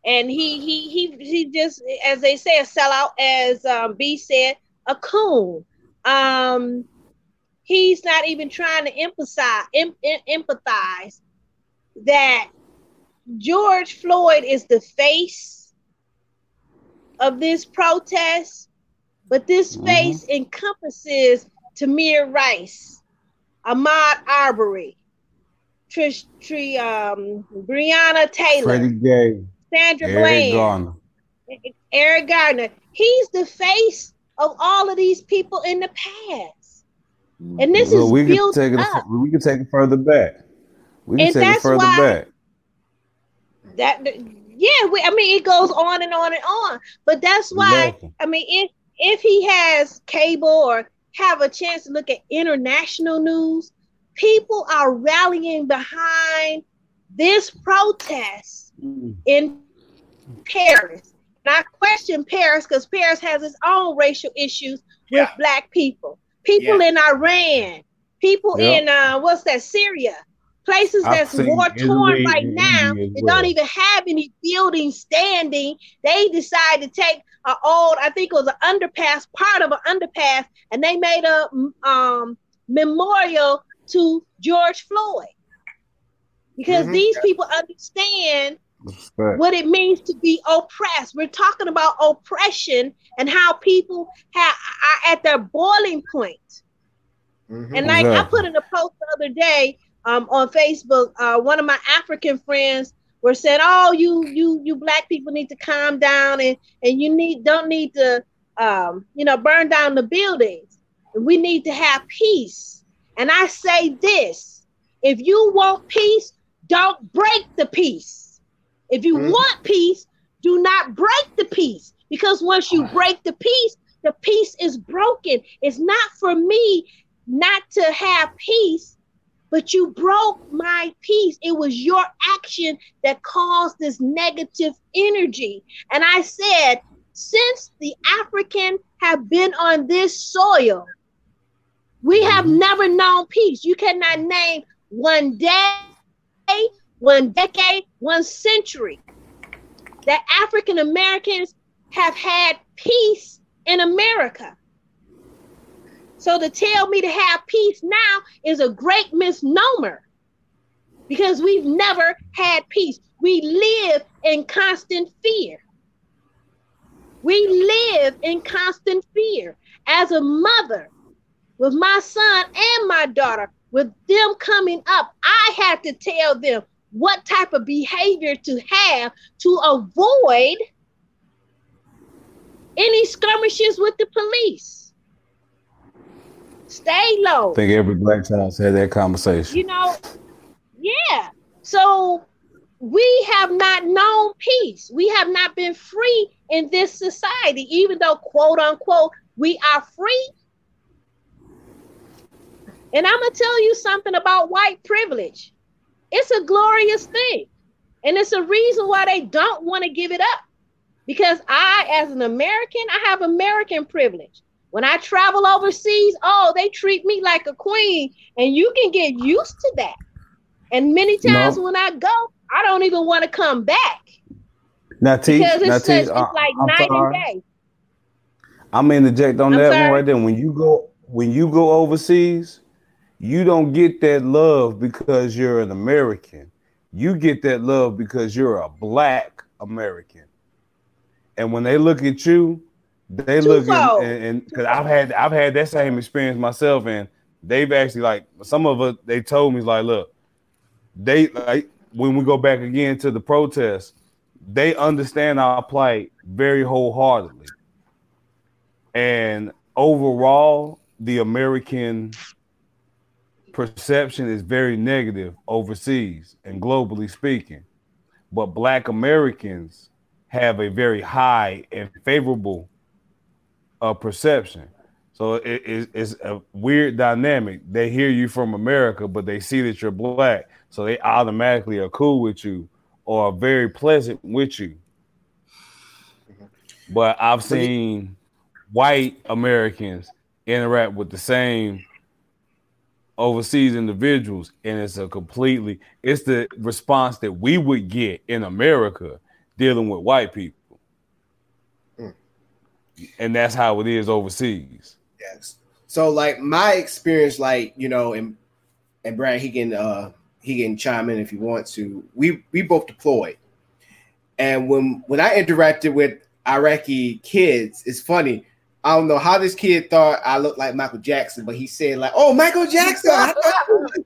And he he he he just, as they say, a sellout, as um, B said, a coon. Um, he's not even trying to emphasize, em, em, empathize that George Floyd is the face of this protest, but this mm-hmm. face encompasses Tamir Rice, Ahmaud Arbery, Trish, Trish, um, Breonna Taylor, Freddie Gray, Sandra Bland, Garner. Eric Garner. He's the face of all of these people in the past, and this well, is we built can take up. It, we can take it further back. We can and take it further back. That yeah, we, I mean it goes on and on and on. But that's why exactly. I mean if if he has cable or have a chance to look at international news, people are rallying behind this protest mm. in Paris. And I question Paris because Paris has its own racial issues yeah. with black people. People yeah. in Iran, people yep. in, uh, what's that, Syria, places I've that's war-torn right now, they well. don't even have any buildings standing. They decide to take an old, I think it was an underpass, part of an underpass, and they made a um, memorial to George Floyd. Because mm-hmm. these people understand Respect. what it means to be oppressed. We're talking about oppression and how people have, are at their boiling point. Mm-hmm. And like yeah. I put in a post the other day um, on Facebook, uh, one of my African friends were saying, oh, you you you black people need to calm down and, and you need don't need to, um, you know, burn down the buildings. We need to have peace. And I say this, if you want peace, don't break the peace. If you mm-hmm. want peace, do not break the peace. Because once you break the peace, the peace is broken. It's not for me not to have peace, but you broke my peace. It was your action that caused this negative energy. And I said, since the African have been on this soil, we have never known peace. You cannot name one day, one decade, one century that African Americans have had peace in America. So to tell me to have peace now is a great misnomer because we've never had peace. We live in constant fear. We live in constant fear. As a mother, with my son and my daughter, with them coming up, I had to tell them what type of behavior to have to avoid any skirmishes with the police. Stay low. I think every black child's had that conversation. You know, yeah. So we have not known peace. We have not been free in this society, even though, quote unquote, we are free. And I'm going to tell you something about white privilege. It's a glorious thing. And it's a reason why they don't want to give it up. Because I, as an American, I have American privilege. When I travel overseas, oh, they treat me like a queen, and you can get used to that. And many times no. when I go, I don't even want to come back. Now, T, because it's, now, such, T, it's like I'm night sorry. and day. I'm gonna interject on I'm that sorry. one right there. When you go, when you go overseas, You don't get that love because you're an American. You get that love because you're a black American. And when they look at you, they look at, and because I've had I've had that same experience myself, and they've actually, like, some of us, they told me, like, look, they, like, when we go back again to the protests, they understand our plight very wholeheartedly. And overall, the American perception is very negative overseas and globally speaking. But Black Americans have a very high and favorable uh, perception. So it, it, it's a weird dynamic. They hear you from America, but they see that you're black. So they automatically are cool with you or are very pleasant with you. But I've seen white Americans interact with the same overseas individuals, and it's a completely, it's the response that we would get in America dealing with white people. Mm. And that's how it is overseas. Yes. So, like, my experience, like, you know, and and Brad, he can uh he can chime in if he wants to. We we both deployed. And when when I interacted with Iraqi kids, it's funny. I don't know how this kid thought I looked like Michael Jackson, but he said, like, oh, Michael Jackson, I thought you,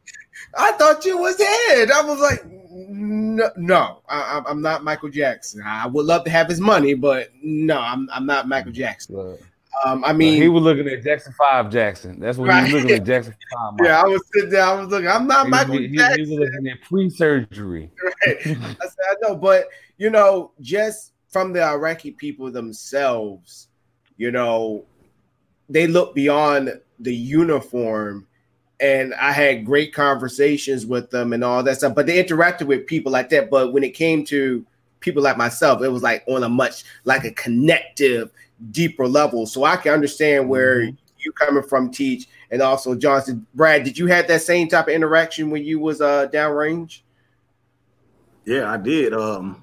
I thought you was dead. I was like, no, no I, I'm not Michael Jackson. I would love to have his money, but no, I'm, I'm not Michael Jackson. Right. Um, I mean, he was looking at Jackson five Jackson. That's what right. He was looking at Jackson five. Michael. Yeah, I was sitting there. I was looking. I'm not he, Michael he, Jackson. He was looking at pre-surgery. Right. I said, I know, but, you know, just from the Iraqi people themselves, you know, they look beyond the uniform, and I had great conversations with them and all that stuff, but they interacted with people like that. But when it came to people like myself, it was like on a much like a connective, deeper level. So I can understand where mm-hmm. you coming from, Teach, and also Johnson. Brad, did you have that same type of interaction when you was uh, downrange? Yeah, I did. Um,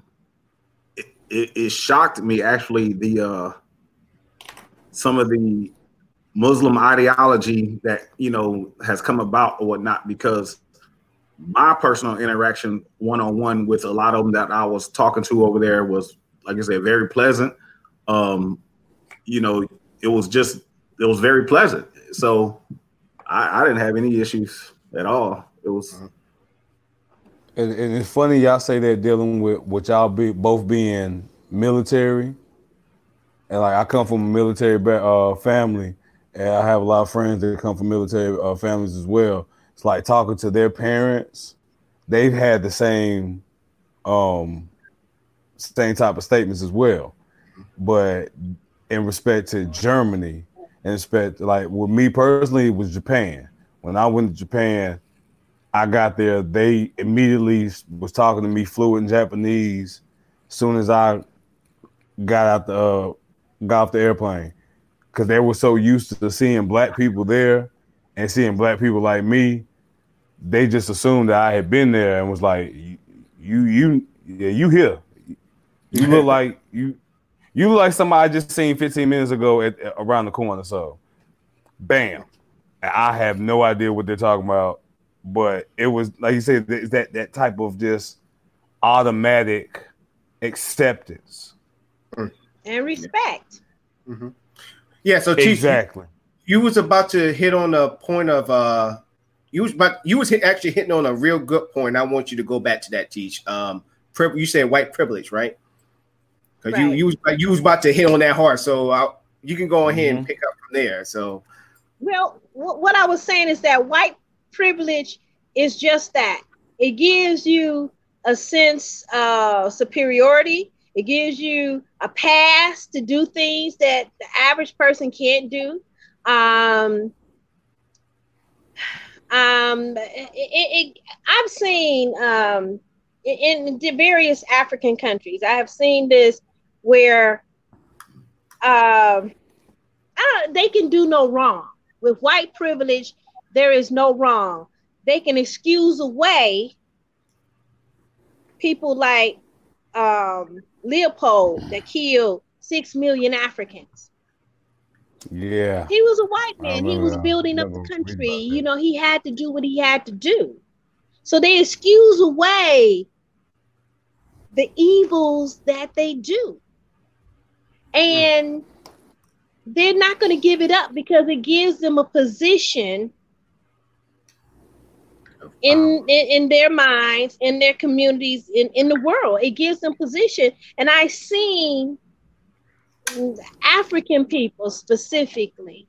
it, it, it shocked me, actually, the uh, – some of the Muslim ideology that, you know, has come about or whatnot, because my personal interaction one-on-one with a lot of them that I was talking to over there was, like I said, very pleasant. Um, you know, it was just, it was very pleasant. So I, I didn't have any issues at all. It was. And, and it's funny y'all say they're dealing with, with y'all be, both being military. And, like, I come from a military uh, family, and I have a lot of friends that come from military uh, families as well. It's like talking to their parents. They've had the same um, same type of statements as well. But in respect to Germany, in respect to, like, with me personally, it was Japan. When I went to Japan, I got there. They immediately was talking to me fluent in Japanese as soon as I got out the uh, got off the airplane, because they were so used to seeing black people there and seeing black people like me. They just assumed that I had been there and was like, you, you, yeah, you here. You look like you, you look like somebody I just seen fifteen minutes ago at, at around the corner. So bam. And I have no idea what they're talking about, but it was, like you said, that, that type of just automatic acceptance. Mm. And respect. Mm-hmm. Yeah. So Chief, exactly. You, you was about to hit on a point of uh, you was about you was hit, actually hitting on a real good point. I want you to go back to that, Teach. Um, pri- you said white privilege, right? Because right. you you was you was about to hit on that hard. So I, you can go ahead mm-hmm. and pick up from there. So, well, w- what I was saying is that white privilege is just that. It gives you a sense of superiority. It gives you a pass to do things that the average person can't do. Um, um, it, it, it, I've seen um, in the various African countries, I have seen this where um, I don't, they can do no wrong. With white privilege, there is no wrong. They can excuse away people like um, Leopold that killed six million Africans. Yeah. He was a white man. He was building up the country. You know, he had to do what he had to do. So they excuse away the evils that they do. And they're not going to give it up because it gives them a position in, in, in their minds, in their communities, in, in the world. It gives them position. And I've seen African people specifically,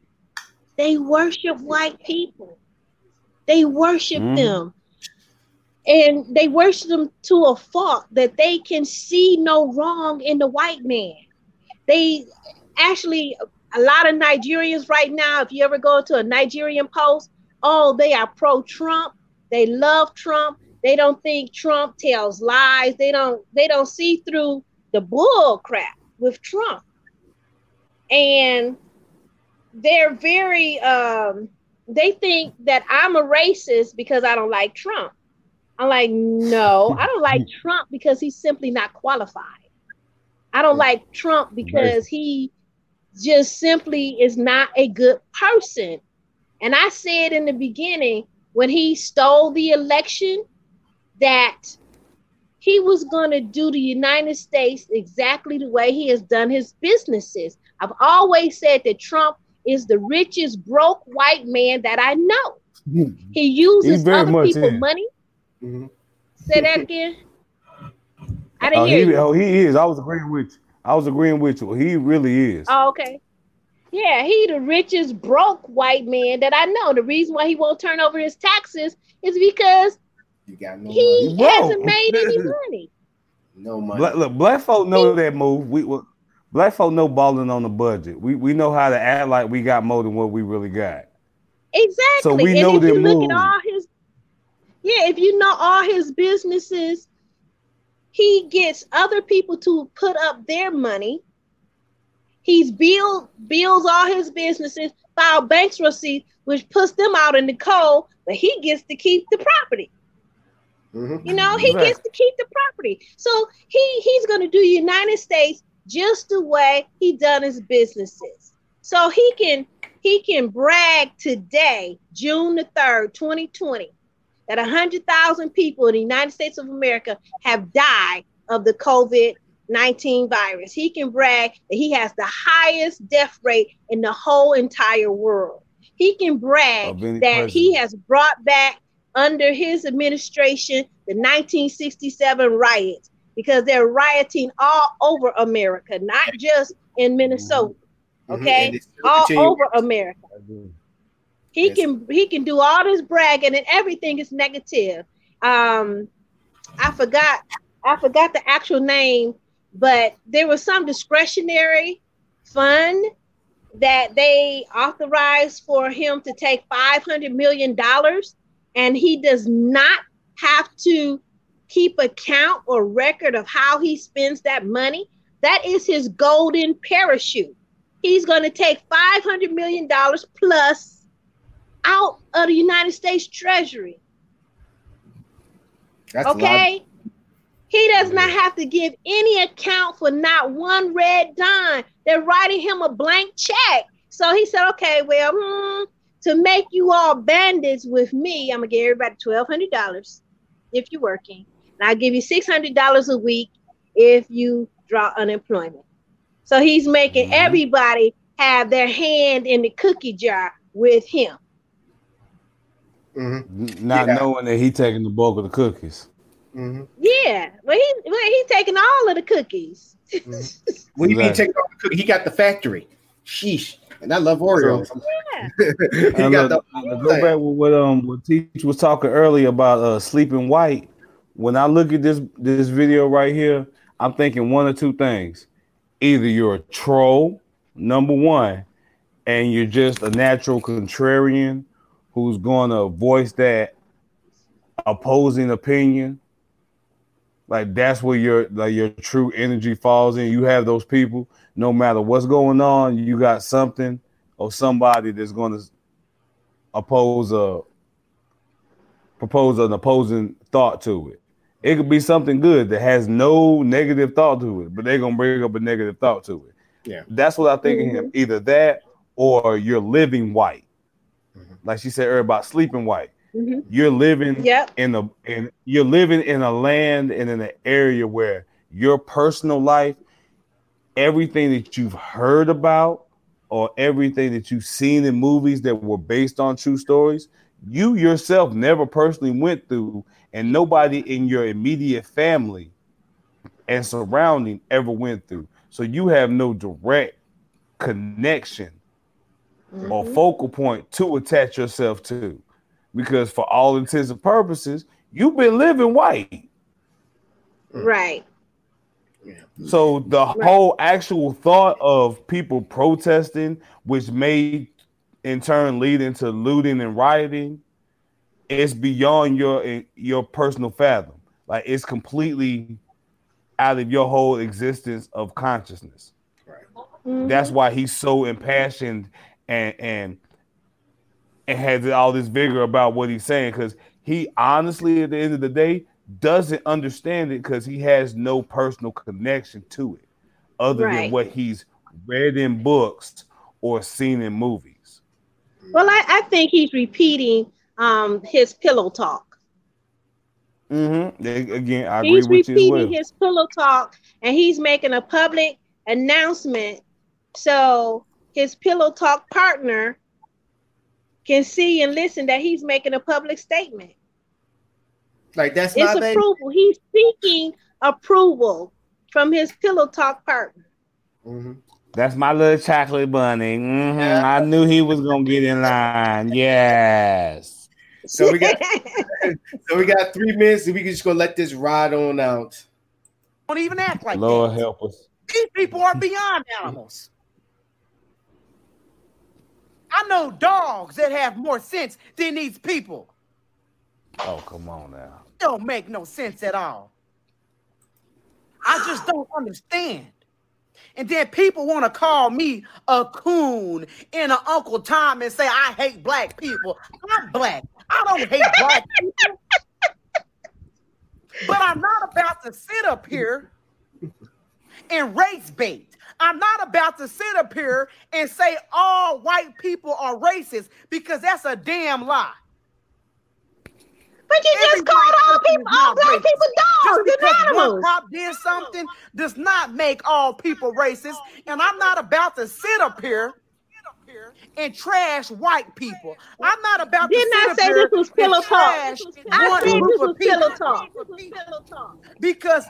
they worship white people. They worship mm. them. And they worship them to a fault that they can see no wrong in the white man. They actually, a lot of Nigerians right now, if you ever go to a Nigerian post, oh, they are pro-Trump. They love Trump. They don't think Trump tells lies. They don't, they don't see through the bull crap with Trump. And they're very, um, they think that I'm a racist because I don't like Trump. I'm like, no, I don't like Trump because he's simply not qualified. I don't like Trump because he just simply is not a good person. And I said in the beginning, when he stole the election, that he was going to do the United States exactly the way he has done his businesses. I've always said that Trump is the richest, broke white man that I know. He uses other people's is. money. Mm-hmm. Say that again. I didn't uh, hear he, you. Oh, he is. I was agreeing with you. I was agreeing with you. He really is. Oh, okay. Yeah, he the richest broke white man that I know. The reason why he won't turn over his taxes is because you got no he money. hasn't Whoa. made any money. No money. Black, look, black folk know he, that move. We well, black folk know balling on the budget. We we know how to act like we got more than what we really got. Exactly. So we and know if you look move. at all his. Yeah, if you know all his businesses, he gets other people to put up their money. He's build, builds all his businesses, file bankruptcy, which puts them out in the cold, but he gets to keep the property. Mm-hmm. You know, he right. gets to keep the property. So he, he's going to do United States just the way he done his businesses. So he can he can brag today, June the third, twenty twenty that one hundred thousand people in the United States of America have died of the COVID nineteen virus. He can brag that he has the highest death rate in the whole entire world. He can brag that president. he has brought back under his administration the nineteen sixty-seven riots, because they're rioting all over America, not just in Minnesota, okay? Mm-hmm. All continue. over America. He yes. can he can do all this bragging and everything is negative. Um, I forgot I forgot the actual name, but there was some discretionary fund that they authorized for him to take five hundred million dollars, and he does not have to keep account or record of how he spends that money. That is his golden parachute. He's going to take five hundred million dollars plus out of the United States Treasury. That's okay? He does not have to give any account for not one red dime. They're writing him a blank check. So he said, okay, well, mm, to make you all bandits with me, I'm going to give everybody twelve hundred dollars if you're working. And I'll give you six hundred dollars a week if you draw unemployment. So he's making mm-hmm. everybody have their hand in the cookie jar with him. Mm-hmm. Not yeah. knowing that he taking the bulk of the cookies. Mm-hmm. Yeah, well, he well, he taking all of the cookies. Mm-hmm. Well, he exactly. taking all the cookies. He got the factory. Sheesh, and I love Oreos. Yeah. he I got love, the, I go back with what um what Teach was talking earlier about uh sleeping white. When I look at this this video right here, I'm thinking one or two things: either you're a troll, number one, and you're just a natural contrarian who's going to voice that opposing opinion. Like, that's where your like your true energy falls in. You have those people, no matter what's going on, you got something or somebody that's going to oppose a propose an opposing thought to it. It could be something good that has no negative thought to it, but they're going to bring up a negative thought to it. Yeah, that's what I think mm-hmm. of him. Either that or you're living white. Mm-hmm. Like she said earlier about sleeping white. Mm-hmm. You're living yep. in a in you're living in a land and in an area where your personal life, everything that you've heard about, or everything that you've seen in movies that were based on true stories, you yourself never personally went through, and nobody in your immediate family and surrounding ever went through. So you have no direct connection mm-hmm. or focal point to attach yourself to, because for all intents and purposes, you've been living white. Right. So the right. whole actual thought of people protesting, which may in turn lead into looting and rioting, it's beyond your your personal fathom. Like, it's completely out of your whole existence of consciousness. Right. Mm-hmm. That's why he's so impassioned and and and has all this vigor about what he's saying, because he honestly, at the end of the day, doesn't understand it, because he has no personal connection to it other right. than what he's read in books or seen in movies. Well, I, I think he's repeating um, his pillow talk. Mm-hmm. Again, I he's agree with you as well. He's repeating his pillow talk, and he's making a public announcement so his pillow talk partner can see and listen that he's making a public statement. Like, that's my it's approval. Baby. He's seeking approval from his pillow talk partner. Mm-hmm. That's my little chocolate bunny. Mm-hmm. Yeah. I knew he was gonna get in line. Yes. So we got so we got three minutes, and we can just go let this ride on out. Don't even act like Lord that. Help us. These people are beyond animals. I know dogs that have more sense than these people. Oh, come on now. Don't make no sense at all. I just don't understand. And then people want to call me a coon and an Uncle Tom and say I hate black people. I'm black. I don't hate black people. But I'm not about to sit up here and race bait. I'm not about to sit up here and say all white people are racist, because that's a damn lie. But you Everybody just called all people, all black racist. people dogs. Just because one cop did something does not make all people racist. And I'm not about to sit up here and trash white people. I'm not about Didn't to sit I up say here this was pillow and trash talk. I said this was pillow talk. talk. Because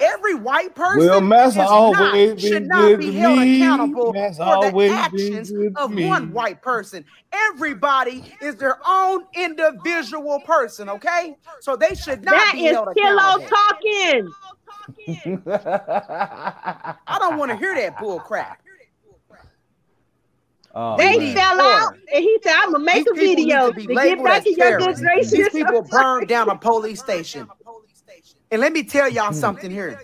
every white person well, is not, should not be held me. accountable that's for the actions of me. one white person. Everybody is their own individual person, okay? So they should not that be held accountable. That is pillow talking. I don't want to hear that bull crap. Oh, they man. fell out, and he said, I'm going to make These a video to, to get back in your good graces. These people burned down a police station. And let me tell y'all something here.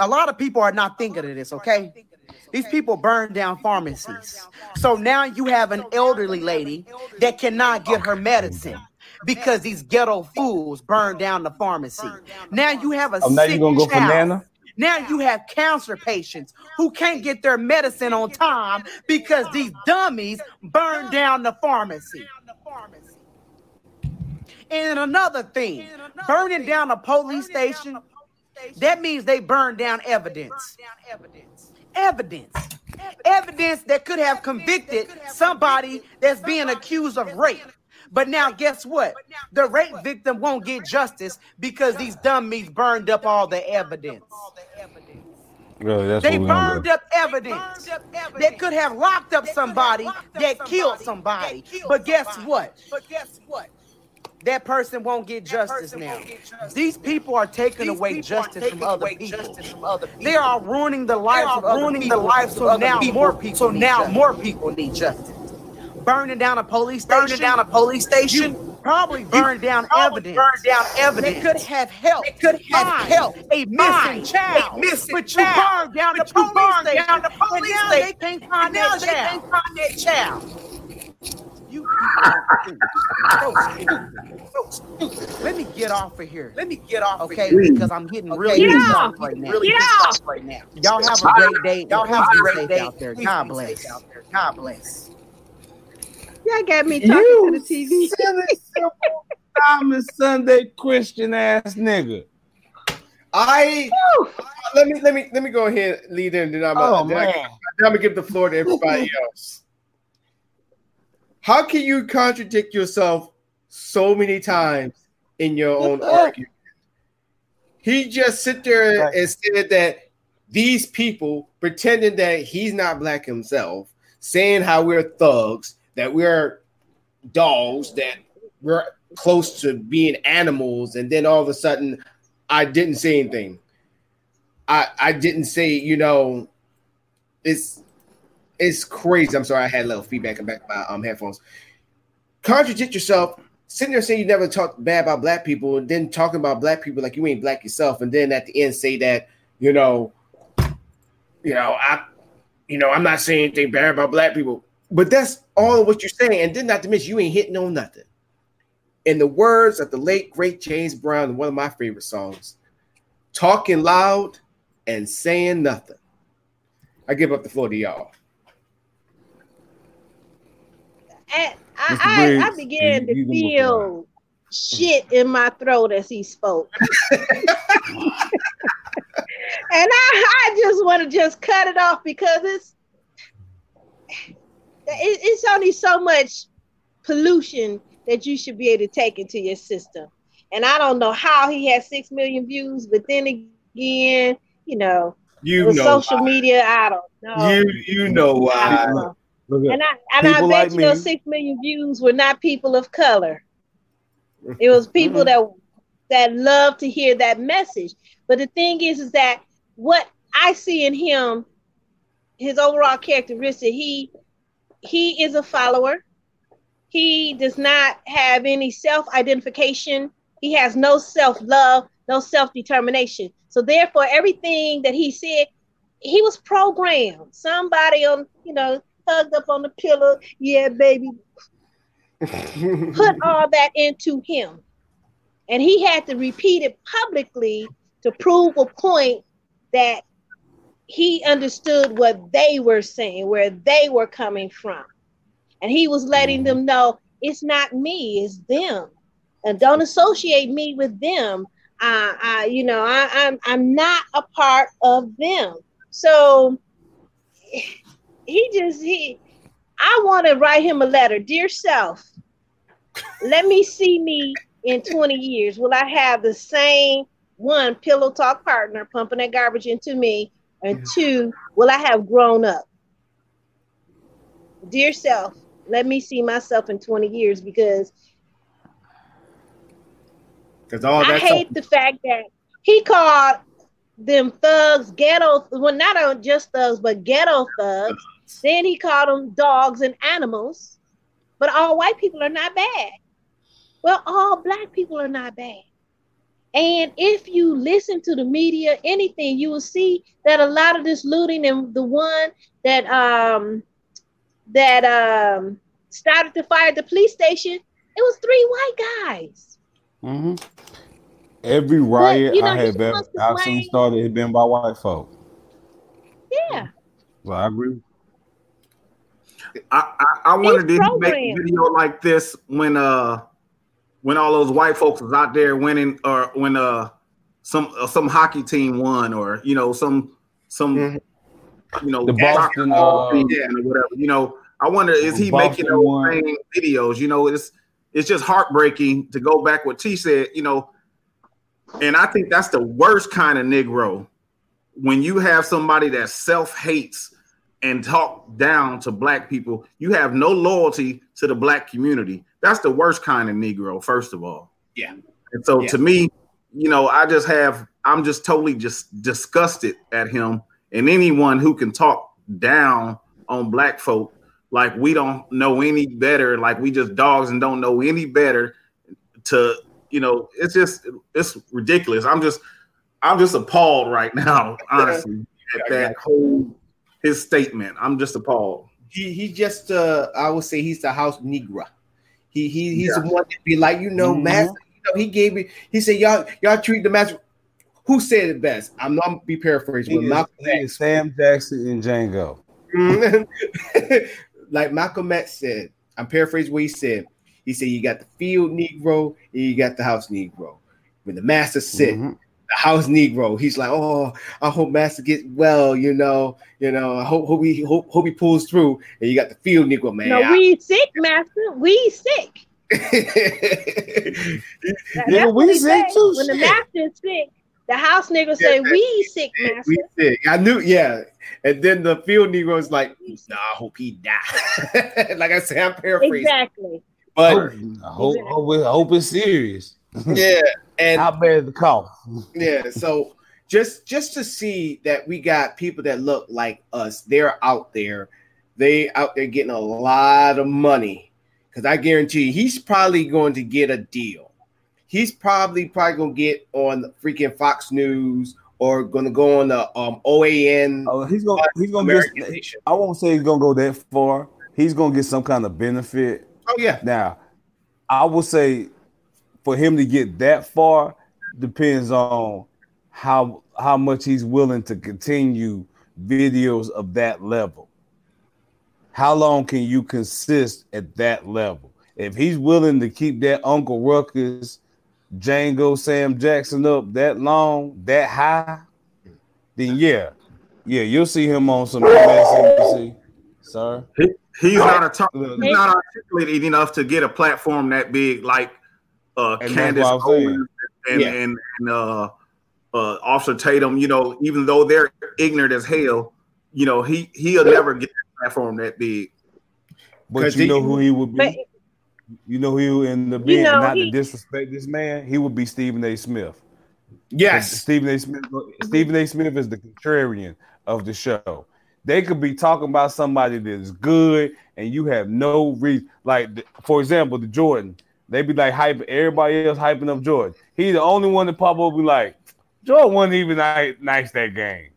A lot of people are not thinking of this, okay? These people burn down pharmacies. So now you have an elderly lady that cannot get her medicine because these ghetto fools burn down the pharmacy. Now you have a sick child. Now you have cancer patients who can't get their medicine on time because these dummies burn down the pharmacy. And another thing, and another burning thing, down a police station, down the police station, that means they burn down evidence. Burn down evidence. Evidence. Evidence. Evidence that could have convicted could have somebody convicted that's somebody being accused of rape. Being, but now guess what? Now, the rape what? victim won't the get justice because God. these dummies burned up all the evidence. Really, that's they, burned they burned up evidence that could have locked up they somebody locked up that, somebody killed somebody. that killed somebody. But guess somebody. what? But guess what? That person won't get justice now. Get justice These now. people are taking These away, justice, are taking from away justice from other people. They are ruining the lives of other people. Lives so other now people. more people. So now justice. more people need justice. Burning down a police station. Burning down a police station. You probably burned down evidence. Burned down evidence. They could have helped. They could have helped a missing child. A missing but you burned down the police station. Down the police and now station. they can't find that child. They can't find that child. You, you, you, you, you, you, you, you, you, Let me get off of here. Let me get off okay, of here. Because I'm getting okay, really yeah. off right now. Really yeah. off right now. Y'all have a great day. Y'all have a great day out there. God bless. God bless. Y'all got me talking you to the T V. Silly, simple, Sunday Christian ass nigga. I Whew. let me let me let me go ahead and lead in. Then I'm gonna oh, give the floor to everybody else. How can you contradict yourself so many times in your own argument? He just sit there right. and said that these people pretending that he's not black himself, saying how we're thugs, that we're dogs, that we're close to being animals, and then all of a sudden, I didn't say anything. I I didn't say, you know, it's it's crazy. I'm sorry, I had a little feedback in back of my um, headphones. Contradict yourself, sitting there saying you never talked bad about black people, and then talking about black people like you ain't black yourself, and then at the end say that, you know, you know, I you know, I'm not saying anything bad about black people. But that's all what you're saying, and then not to mention you ain't hitting on nothing. In the words of the late, great James Brown, one of my favorite songs, talking loud and saying nothing. I give up the floor to y'all. I, I, I, I began to feel shit in my throat as he spoke. And I, I just want to just cut it off because it's it, it's only so much pollution that you should be able to take into your system. And I don't know how he has six million views, but then again, you know, you with know social why. media, I don't know. You you know why. I know. And I and people I bet like you me. those six million views were not people of color. It was people that that love to hear that message. But the thing is, is that what I see in him, his overall characteristic, he he is a follower. He does not have any self-identification. He has no self-love, no self-determination. So therefore, everything that he said, he was programmed. Somebody on, you know, hugged up on the pillow, yeah, baby, put all that into him. And he had to repeat it publicly to prove a point that he understood what they were saying, where they were coming from. And he was letting them know, it's not me, it's them. And don't associate me with them. Uh, I, you know, I, I'm I'm not a part of them. So he just, he, I want to write him a letter. Dear self, let me see me in twenty years. Will I have the same, one, pillow talk partner pumping that garbage into me? And two, will I have grown up? Dear self, let me see myself in twenty years because all I hate the fact that he called them thugs, ghetto, well, not just thugs, but ghetto thugs. Then he called them dogs and animals. But all white people are not bad. Well, all black people are not bad. And if you listen to the media, anything, you will see that a lot of this looting and the one that um, that um, started the fire at the police station, it was three white guys. Mm-hmm. Every riot but, you know, I have ever, I've seen started has been by white folk. Yeah. Well, I agree. I, I, I wanted to make a video like this when uh when all those white folks was out there winning, or when uh some uh, some hockey team won, or you know some some. Mm-hmm. You know, the Boston, uh, yeah, or whatever. You know, I wonder, is he Boston making those same videos? You know, it's it's just heartbreaking to go back what T said. You know, and I think that's the worst kind of Negro, when you have somebody that self hates and talk down to black people. You have no loyalty to the black community. That's the worst kind of Negro, first of all. Yeah. And so yeah. to me, you know, I just have I'm just totally just disgusted at him. And anyone who can talk down on black folk like we don't know any better, like we just dogs and don't know any better, to, you know, it's just, it's ridiculous. I'm just, I'm just appalled right now, honestly, at that whole, his statement. I'm just appalled. He, he just, uh, I would say he's the house Negro. He he he's yeah. the one to be like, you know, mm-hmm. master. You know, he gave me. He said, y'all y'all treat the master. Who said it best? I'm not be paraphrasing. He but is, he is Sam Jackson and Django. Like Malcolm X said, I'm paraphrasing what he said. He said, you got the field Negro and you got the house Negro. When the master sit, mm-hmm. the house Negro, he's like, oh, I hope master gets well, you know, you know, I hope hope he hope, hope he pulls through. And you got the field Negro, man. No, we sick, master. We sick. Yeah, we sick too. When the master is sick, the house Negro yeah, say, we sick, master. We sick. I knew, yeah. And then the field Negro is like, nah, I hope he die. Like I said, I'm paraphrasing. Exactly. But I hope, I hope, I hope it's serious. Yeah, and I bear the call. Yeah, so just just to see that we got people that look like us, they're out there, they out there getting a lot of money. Because I guarantee you, he's probably going to get a deal. He's probably probably gonna get on the freaking Fox News or gonna go on the um, O A N. Oh, he's gonna he's gonna get, I won't say he's gonna go that far. He's gonna get some kind of benefit. Oh, yeah. Now, I will say for him to get that far depends on how how much he's willing to continue videos of that level. How long can you consist at that level? If he's willing to keep that Uncle Ruckus, Django, Sam Jackson up that long, that high, then yeah. Yeah, you'll see him on some M S N B C. Sorry. He's not a top, he's not articulated enough to get a platform that big like uh, Candace Owens and, yeah. and, and uh, uh, Officer Tatum. You know, even though they're ignorant as hell, you know, he he'll yeah. never get a platform that big. But you know who he would be. But, you know who he would end up being. You know, not he, to disrespect this man, he would be Stephen A. Smith. Yes, Stephen A. Smith. Stephen A. Smith is the contrarian of the show. They could be talking about somebody that is good and you have no reason. Like, for example, the Jordan. They be like hyping, everybody else hyping up Jordan. He's the only one that pop up be like, Jordan wasn't even nice that game.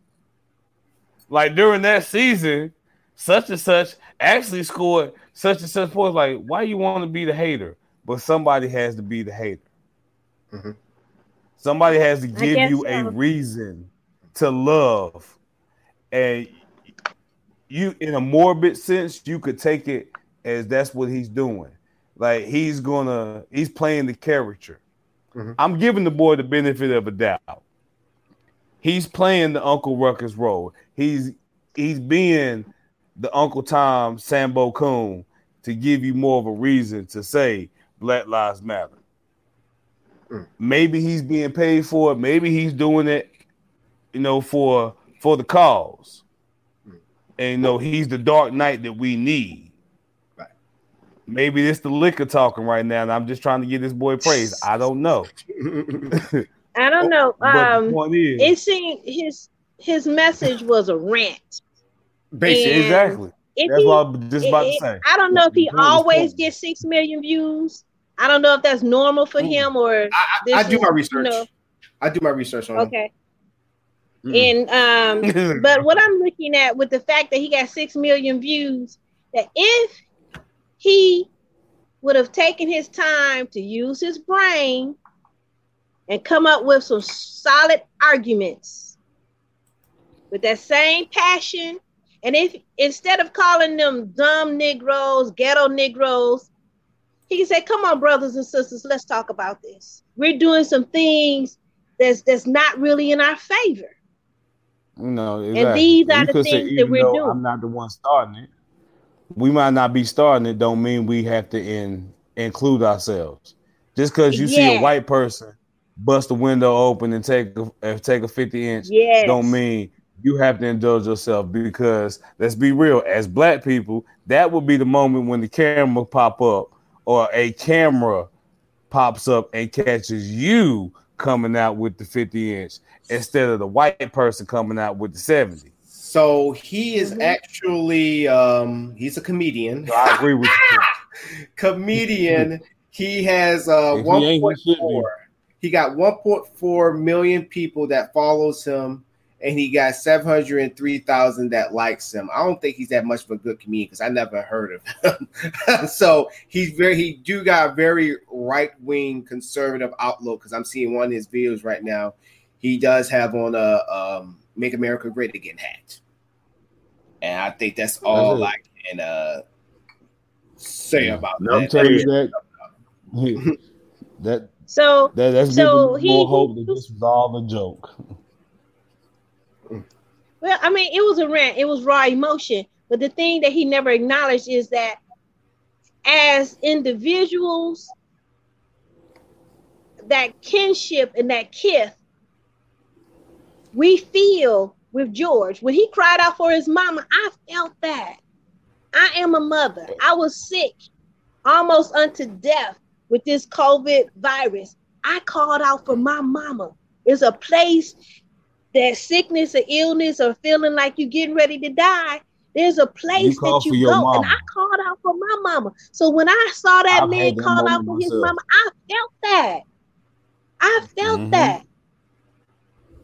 Like, during that season, such and such actually scored such and such points. Like, why you want to be the hater? But somebody has to be the hater. Mm-hmm. Somebody has to give you so. a reason to love. And you, in a morbid sense, you could take it as that's what he's doing. Like, he's gonna, he's playing the character. Mm-hmm. I'm giving the boy the benefit of a doubt. He's playing the Uncle Ruckus role. He's he's being the Uncle Tom Sambo Coon to give you more of a reason to say Black Lives Matter. Mm. Maybe he's being paid for it. Maybe he's doing it, you know, for for the cause. And no, he's the dark knight that we need. Right. Maybe it's the liquor talking right now, and I'm just trying to give this boy praise. I don't know. I don't know. Um, is, it seemed his his message was a rant. Basically, and exactly. That's he, what I'm just about it, to say. I don't know if he always gets six million views. I don't know if that's normal for mm. him or. I, I, I do is, my research. You know, I do my research on him. Okay. Mm. And um, but what I'm looking at with the fact that he got six million views, that if he would have taken his time to use his brain and come up with some solid arguments with that same passion, and if instead of calling them dumb Negroes, ghetto Negroes, he can say, "Come on, brothers and sisters, let's talk about this. We're doing some things that's that's not really in our favor." No, exactly. And these are you the things say, that we're doing. I'm not the one starting it. We might not be starting it, don't mean we have to in, include ourselves. Just because you yeah. see a white person bust the window open and take a, take a fifty inch, yes. don't mean you have to indulge yourself. Because let's be real, as black people, that would be the moment when the camera pop up or a camera pops up and catches you coming out with the fifty inch instead of the white person coming out with the seventy. So he is mm-hmm. actually um he's a comedian. So I agree with you. Comedian. He has uh one point four. He, he got one point four million people that follows him and he got seven hundred three thousand that likes him. I don't think he's that much of a good comedian because I never heard of him. So he's very, he do got a very right-wing conservative outlook because I'm seeing one of his videos right now. He does have on a um, Make America Great Again hat. And I think that's all that's I can uh, say yeah. about no, that. I'm telling you that. that, that so that, that's so giving me more he, hope that this was all a joke. Well, I mean, it was a rant. It was raw emotion. But the thing that he never acknowledged is that as individuals, that kinship and that kith, we feel with George. When he cried out for his mama, I felt that. I am a mother. I was sick almost unto death with this COVID virus. I called out for my mama. It's a place that sickness or illness or feeling like you're getting ready to die, there's a place you that you go. And I called out for my mama. So when I saw that I've man call out for myself. his mama, I felt that. I felt mm-hmm. that.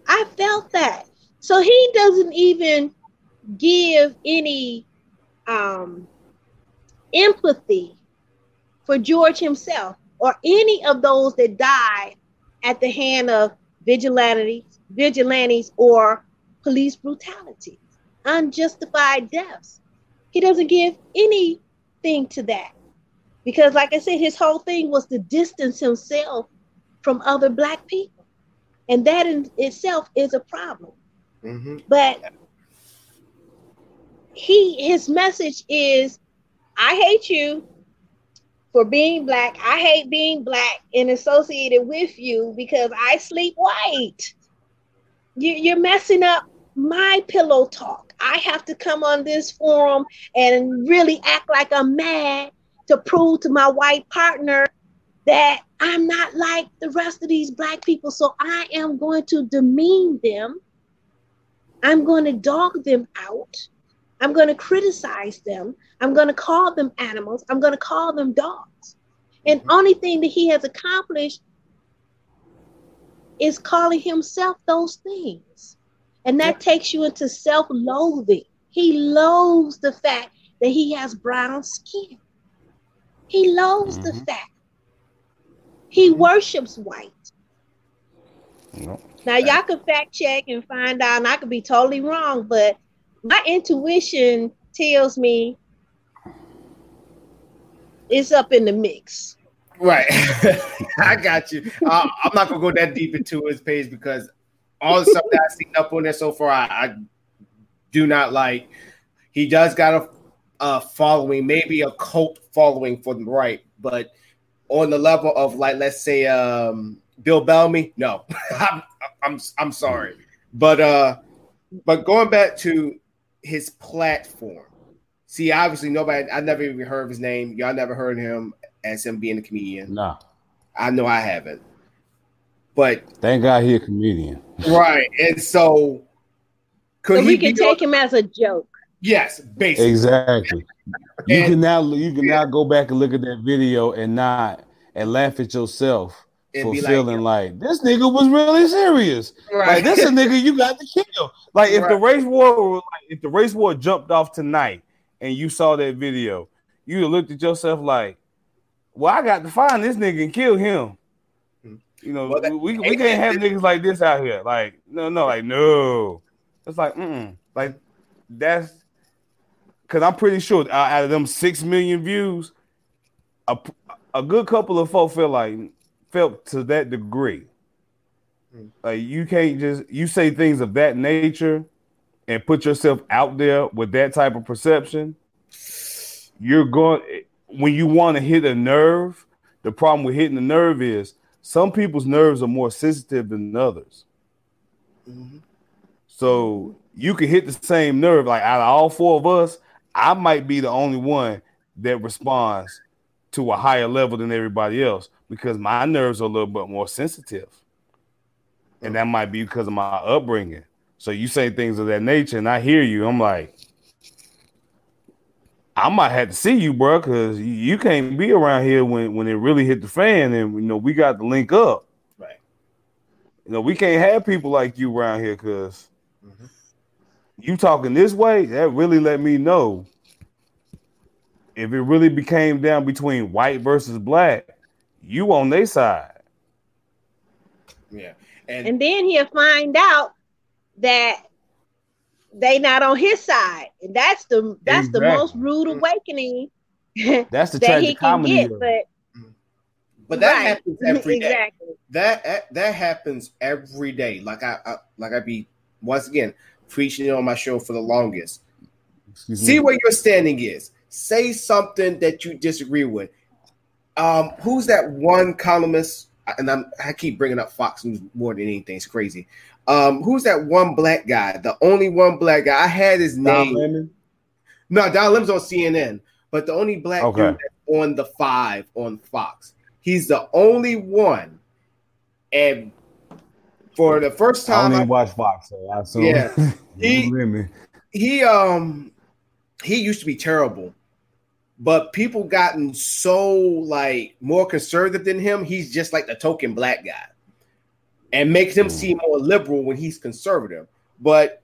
I felt that. So he doesn't even give any um, empathy for George himself or any of those that died at the hand of vigilante vigilantes or police brutality, unjustified deaths. He doesn't give anything to that because, like I said, his whole thing was to distance himself from other Black people, and that in itself is a problem. Mm-hmm. But he his message is, I hate you for being Black. I hate being Black and associated with you because I sleep white. You're messing up my pillow talk. I have to come on this forum and really act like I'm mad to prove to my white partner that I'm not like the rest of these Black people. So I am going to demean them. I'm going to dog them out. I'm going to criticize them. I'm going to call them animals. I'm going to call them dogs. And the only thing that he has accomplished is calling himself those things. And that takes you into self-loathing. He loathes the fact that he has brown skin. He loathes mm-hmm. the fact he mm-hmm. worships white. No. Now, y'all can fact check and find out, and I could be totally wrong, but my intuition tells me it's up in the mix. Right. I got you. Uh, I'm not going to go that deep into his page because all the stuff that I've seen up on there so far, I, I do not like. He does got a, a following, maybe a cult following for the right, but on the level of, like, let's say um, Bill Bellamy, no. I'm, I'm I'm sorry. But uh, but going back to his platform, see, obviously nobody, I never even heard of his name. Y'all never heard of him. As him being a comedian. No. I know I haven't. But thank God he's a comedian. Right. And so could so we he can take on? him as a joke. Yes, basically. Exactly. You and, can now you can yeah. now go back and look at that video and not and laugh at yourself It'd for feeling like, like this nigga was really serious. Right. Like this a nigga you got to kill. Like if right. the race war like, if the race war jumped off tonight and you saw that video, you looked at yourself like, well, I got to find this nigga and kill him. You know, well, that, we we can't have niggas like this out here. Like, no, no, like, no. It's like, mm-mm. Like, that's... Because I'm pretty sure out of them six million views, a, a good couple of folk felt like, felt to that degree. Like, you can't just... You say things of that nature and put yourself out there with that type of perception, you're going... When you want to hit a nerve, the problem with hitting the nerve is some people's nerves are more sensitive than others. Mm-hmm. So you can hit the same nerve. Like out of all four of us, I might be the only one that responds to a higher level than everybody else because my nerves are a little bit more sensitive. And that might be because of my upbringing. So you say things of that nature and I hear you. I'm like, I might have to see you, bro, because you can't be around here when, when it really hit the fan and, you know, we got to link up. Right. You know, we can't have people like you around here because Mm-hmm. You talking this way, that really let me know if it really became down between white versus black, you on their side. Yeah. And, and then he'll find out that they not on his side. And that's the that's exactly. the most rude awakening that's the that he can get. But, but that right. happens every day. Exactly. That that happens every day. Like I, I like I be once again preaching it on my show for the longest. Excuse See me. Where your standing is. Say something that you disagree with. Um, who's that one columnist? And I'm, I keep bringing up Fox News more than anything. It's crazy. Um, who's that one black guy? The only one black guy. I had his Don name. Lemon? No, Don Lemon's on C N N. But the only black okay. dude that's on the five on Fox. He's the only one. And for the first time, I don't even watch Fox. So I assume. Yeah, he, he um he used to be terrible. But people gotten so like more conservative than him. He's just like the token black guy, and makes him seem more liberal when he's conservative. But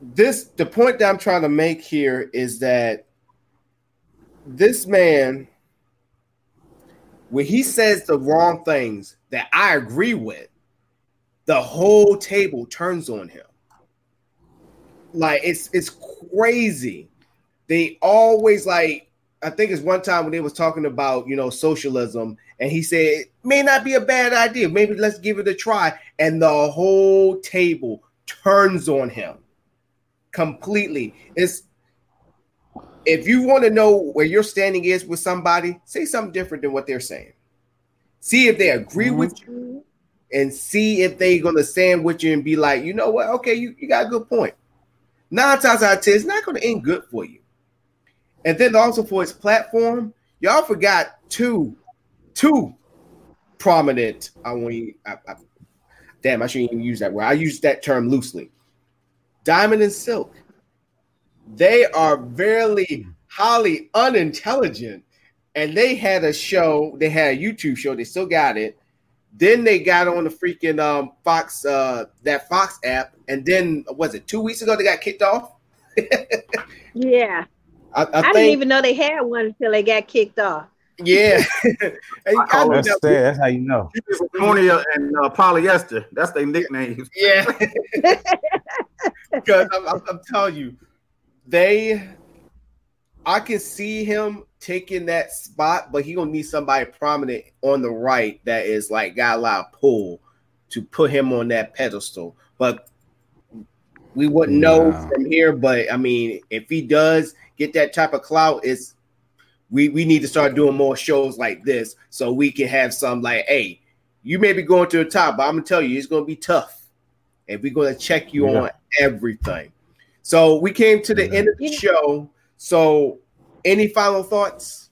this, the point that I'm trying to make here is that this man, when he says the wrong things that I agree with, the whole table turns on him. Like it's it's crazy. They always like, I think it's one time when they was talking about, you know, socialism, and he said, it may not be a bad idea. Maybe let's give it a try. And the whole table turns on him completely. It's, if you want to know where your standing is with somebody, say something different than what they're saying. See if they agree mm-hmm. with you, and see if they're going to stand with you and be like, you know what? Okay, you, you got a good point. Nine times out of ten, it's not going to end good for you. And then also for his platform, y'all forgot two, two prominent. I want. I, I, damn, I shouldn't even use that word. I use that term loosely. Diamond and Silk. They are very highly unintelligent, and they had a show. They had a YouTube show. They still got it. Then they got on the freaking um, Fox, uh, that Fox app, and then was it two weeks ago they got kicked off? Yeah. I, I, I think, didn't even know they had one until they got kicked off. Yeah. Oh, that's, that, that's how you know. Ammonia and uh, polyester. That's their nicknames. Yeah. Because I'm, I'm, I'm telling you, they, I can see him taking that spot, but he gonna need somebody prominent on the right that is like got a lot of pull to put him on that pedestal. But we wouldn't know yeah. from here. But I mean, if he does get that type of clout, it's we, we need to start doing more shows like this so we can have some like, hey, you may be going to the top, but I'm gonna tell you it's gonna be tough, and we're gonna check you yeah. on everything. So we came to the yeah. end of the show. So any final thoughts?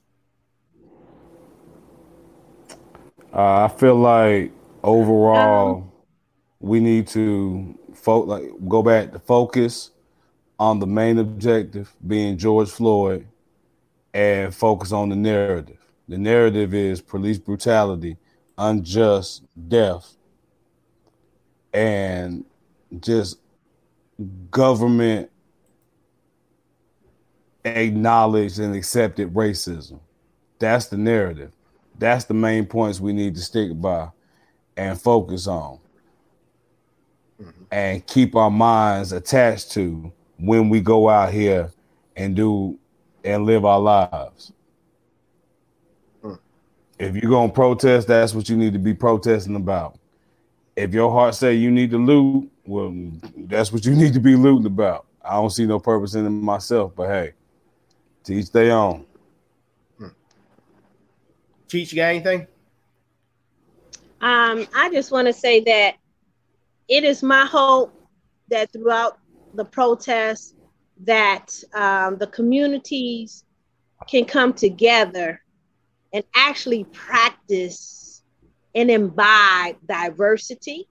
Uh, I feel like overall um, we need to fo- like go back to focus on the main objective, being George Floyd, and focus on the narrative. The narrative is police brutality, unjust death, and just government acknowledged and accepted racism. That's the narrative. That's the main points we need to stick by and focus on mm-hmm. and keep our minds attached to when we go out here and do and live our lives. Mm. If you're going to protest, that's what you need to be protesting about. If your heart say you need to loot, well, that's what you need to be looting about. I don't see no purpose in it myself, but hey, to each their own. Cheech, you got anything? Um, I just want to say that it is my hope that throughout the protests that um, the communities can come together and actually practice and imbibe diversity.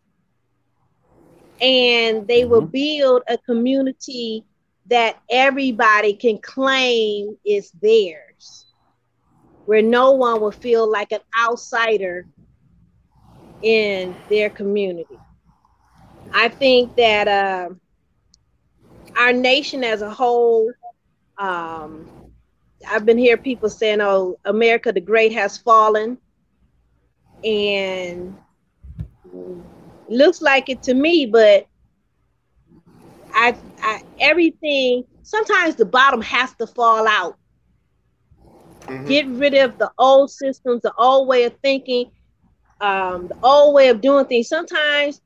And they will build a community that everybody can claim is theirs, where no one will feel like an outsider in their community. I think that uh, our nation as a whole, um, I've been hearing people saying, oh, America the Great has fallen. And looks like it to me, but I, I everything, sometimes the bottom has to fall out. Mm-hmm. Get rid of the old systems, the old way of thinking, um, the old way of doing things. Sometimes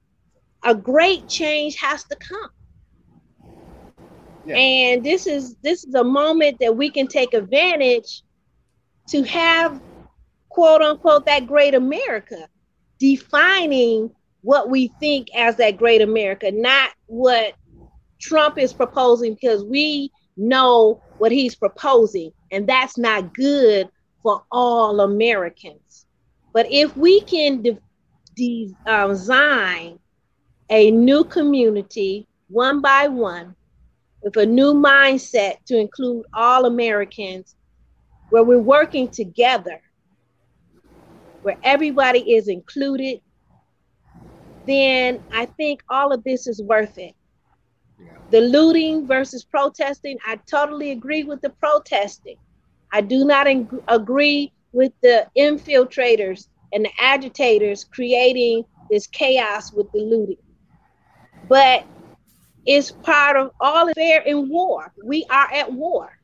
a great change has to come. Yeah. And this is this is a moment that we can take advantage to have, quote unquote, that great America, defining what we think as that great America, not what Trump is proposing, because we know what he's proposing, and that's not good for all Americans. But if we can de- de- design a new community one by one with a new mindset to include all Americans, where we're working together, where everybody is included, then I think all of this is worth it. Yeah. The looting versus protesting, I totally agree with the protesting. I do not ing- agree with the infiltrators and the agitators creating this chaos with the looting. But it's part of all fair in war. We are at war.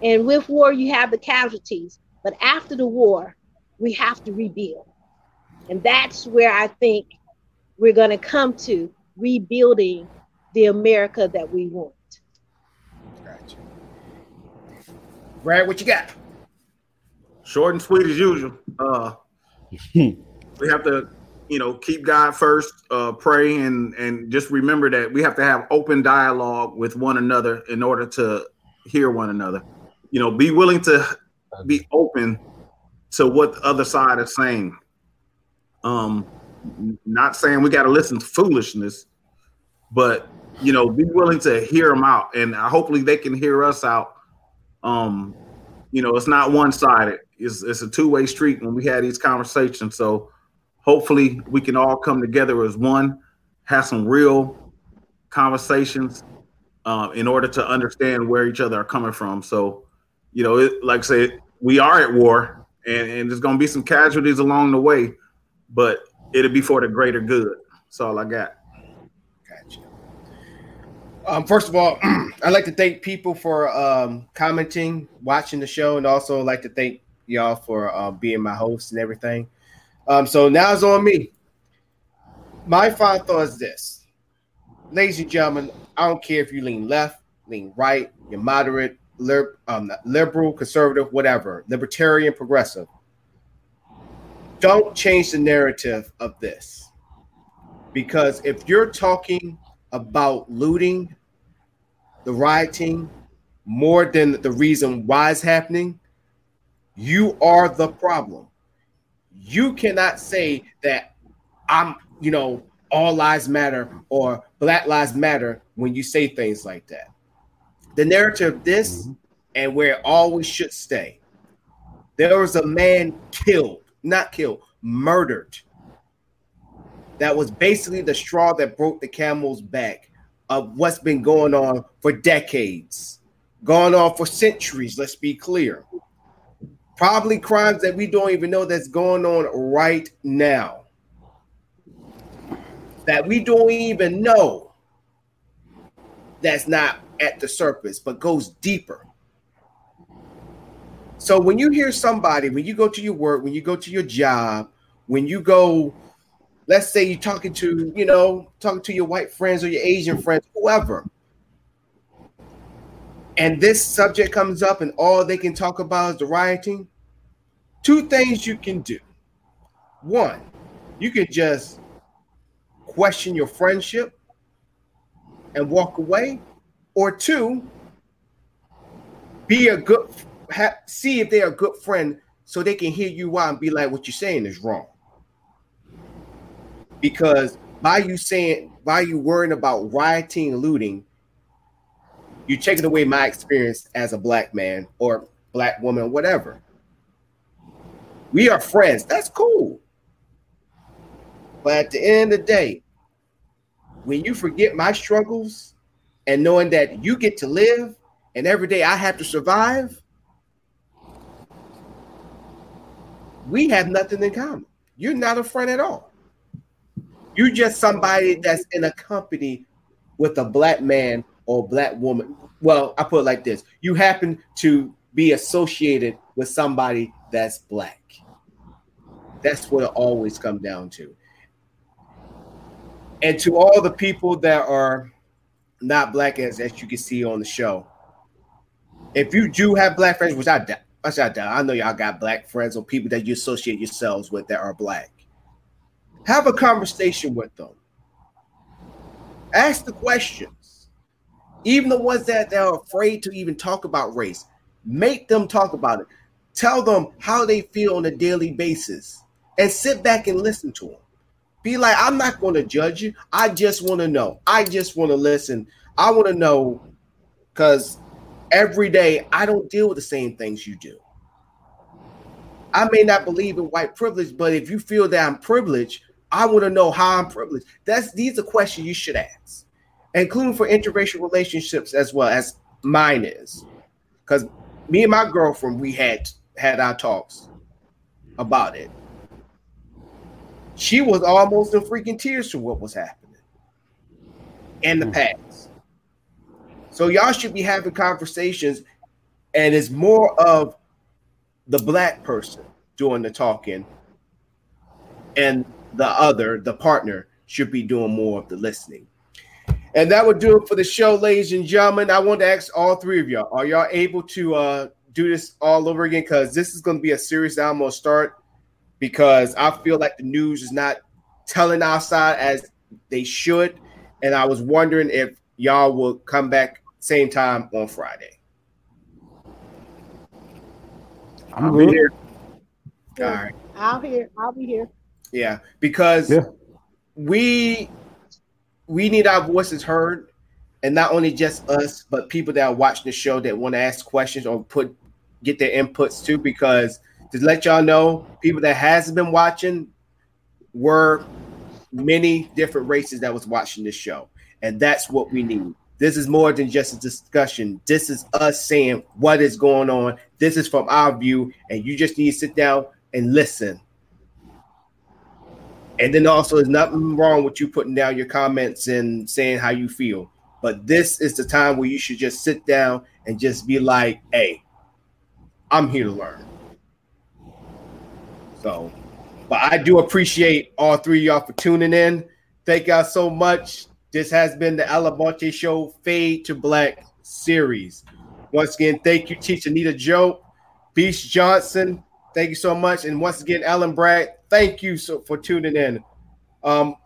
And with war, you have the casualties. But after the war, we have to rebuild. And that's where I think we're going to come to rebuilding the America that we want. Gotcha. Brad, what you got? Short and sweet as usual. Uh, we have to, you know, keep God first, uh, pray, and, and just remember that we have to have open dialogue with one another in order to hear one another. You know, be willing to be open to what the other side is saying. Um, not saying we got to listen to foolishness, but, you know, be willing to hear them out, and hopefully they can hear us out. Um, you know, it's not one-sided. It's, it's a two-way street when we have these conversations. So hopefully we can all come together as one, have some real conversations uh, in order to understand where each other are coming from. So, you know, it, like I said, we are at war, and, and there's going to be some casualties along the way, but it'll be for the greater good. That's all I got. Gotcha. Um, first of all, I'd like to thank people for um, commenting, watching the show, and also like to thank y'all for uh, being my host and everything. Um, so now it's on me. My final thought is this. Ladies and gentlemen, I don't care if you lean left, lean right, you're moderate, lib- um, liberal, conservative, whatever, libertarian, progressive. Don't change the narrative of this. Because if you're talking about looting, the rioting, more than the reason why it's happening, you are the problem. You cannot say that I'm, you know, all lives matter or Black Lives Matter when you say things like that. The narrative of this mm-hmm. and where it always should stay. There was a man killed, not killed, murdered. That was basically the straw that broke the camel's back of what's been going on for decades, going on for centuries, let's be clear. Probably crimes that we don't even know that's going on right now, that we don't even know, that's not at the surface, but goes deeper. So when you hear somebody, when you go to your work, when you go to your job, when you go... Let's say you're talking to, you know, talking to your white friends or your Asian friends, whoever. And this subject comes up and all they can talk about is the rioting. Two things you can do. One, you can just question your friendship and walk away. Or two, be a good, ha- see if they're a good friend so they can hear you out and be like, what you're saying is wrong. Because by you saying, by you worrying about rioting and looting, you're taking away my experience as a Black man or Black woman, whatever. We are friends. That's cool. But at the end of the day, when you forget my struggles and knowing that you get to live and every day I have to survive, we have nothing in common. You're not a friend at all. You're just somebody that's in a company with a black man or black woman. Well, I put it like this. You happen to be associated with somebody that's black. That's what it always comes down to. And to all the people that are not black, as, as you can see on the show, if you do have black friends, which I doubt, which I doubt, I know y'all got black friends or people that you associate yourselves with that are black. Have a conversation with them. Ask the questions. Even the ones that they're afraid to even talk about race, make them talk about it. Tell them how they feel on a daily basis and sit back and listen to them. Be like, I'm not going to judge you. I just want to know. I just want to listen. I want to know because every day I don't deal with the same things you do. I may not believe in white privilege, but if you feel that I'm privileged, I want to know how I'm privileged. That's these are questions you should ask, including for interracial relationships as well as mine is. Because me and my girlfriend, we had had our talks about it. She was almost in freaking tears to what was happening in the past. So y'all should be having conversations, and it's more of the black person doing the talking, and the other, the partner, should be doing more of the listening. And that would do it for the show, ladies and gentlemen. I want to ask all three of y'all, are y'all able to uh, do this all over again? Because this is going to be a series that I'm going to start because I feel like the news is not telling our side as they should. And I was wondering if y'all will come back same time on Friday. I'm I'll be here. here. All right. I'll be here. I'll be here. Yeah, because yeah. we... We need our voices heard, and not only just us, but people that are watching the show that want to ask questions or put get their inputs too. Because to let y'all know, people that hasn't been watching were many different races that was watching this show, and that's what we need. This is more than just a discussion. This is us saying what is going on. This is from our view, and you just need to sit down and listen. And then also, there's nothing wrong with you putting down your comments and saying how you feel. But this is the time where you should just sit down and just be like, hey, I'm here to learn. So, but I do appreciate all three of y'all for tuning in. Thank y'all so much. This has been the Ala Monte Show Fade to Black series. Once again, thank you, Teacher Anita Joe, Beast Johnson. Thank you so much. And once again, Ellen Bragg, thank you so, for tuning in. Um,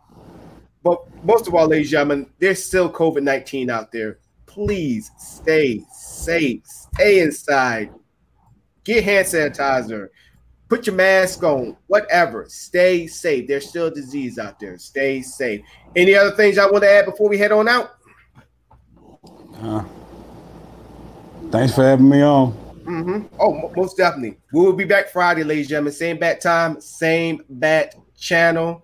but most of all, ladies and gentlemen, there's still COVID nineteen out there. Please stay safe. Stay inside. Get hand sanitizer. Put your mask on. Whatever. Stay safe. There's still disease out there. Stay safe. Any other things I want to add before we head on out? Uh, thanks for having me on. Mm-hmm. Oh, most definitely. We will be back Friday, ladies and gentlemen. Same bat time, same bat channel.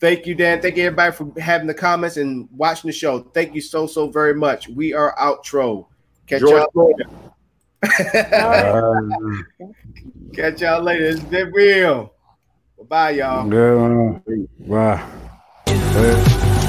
Thank you, Dan. Thank you, everybody, for having the comments and watching the show. Thank you so, so very much. We are outro. Catch George y'all later. uh, Catch y'all later. It's been real. Bye-bye, y'all. Yeah, bye. Bye.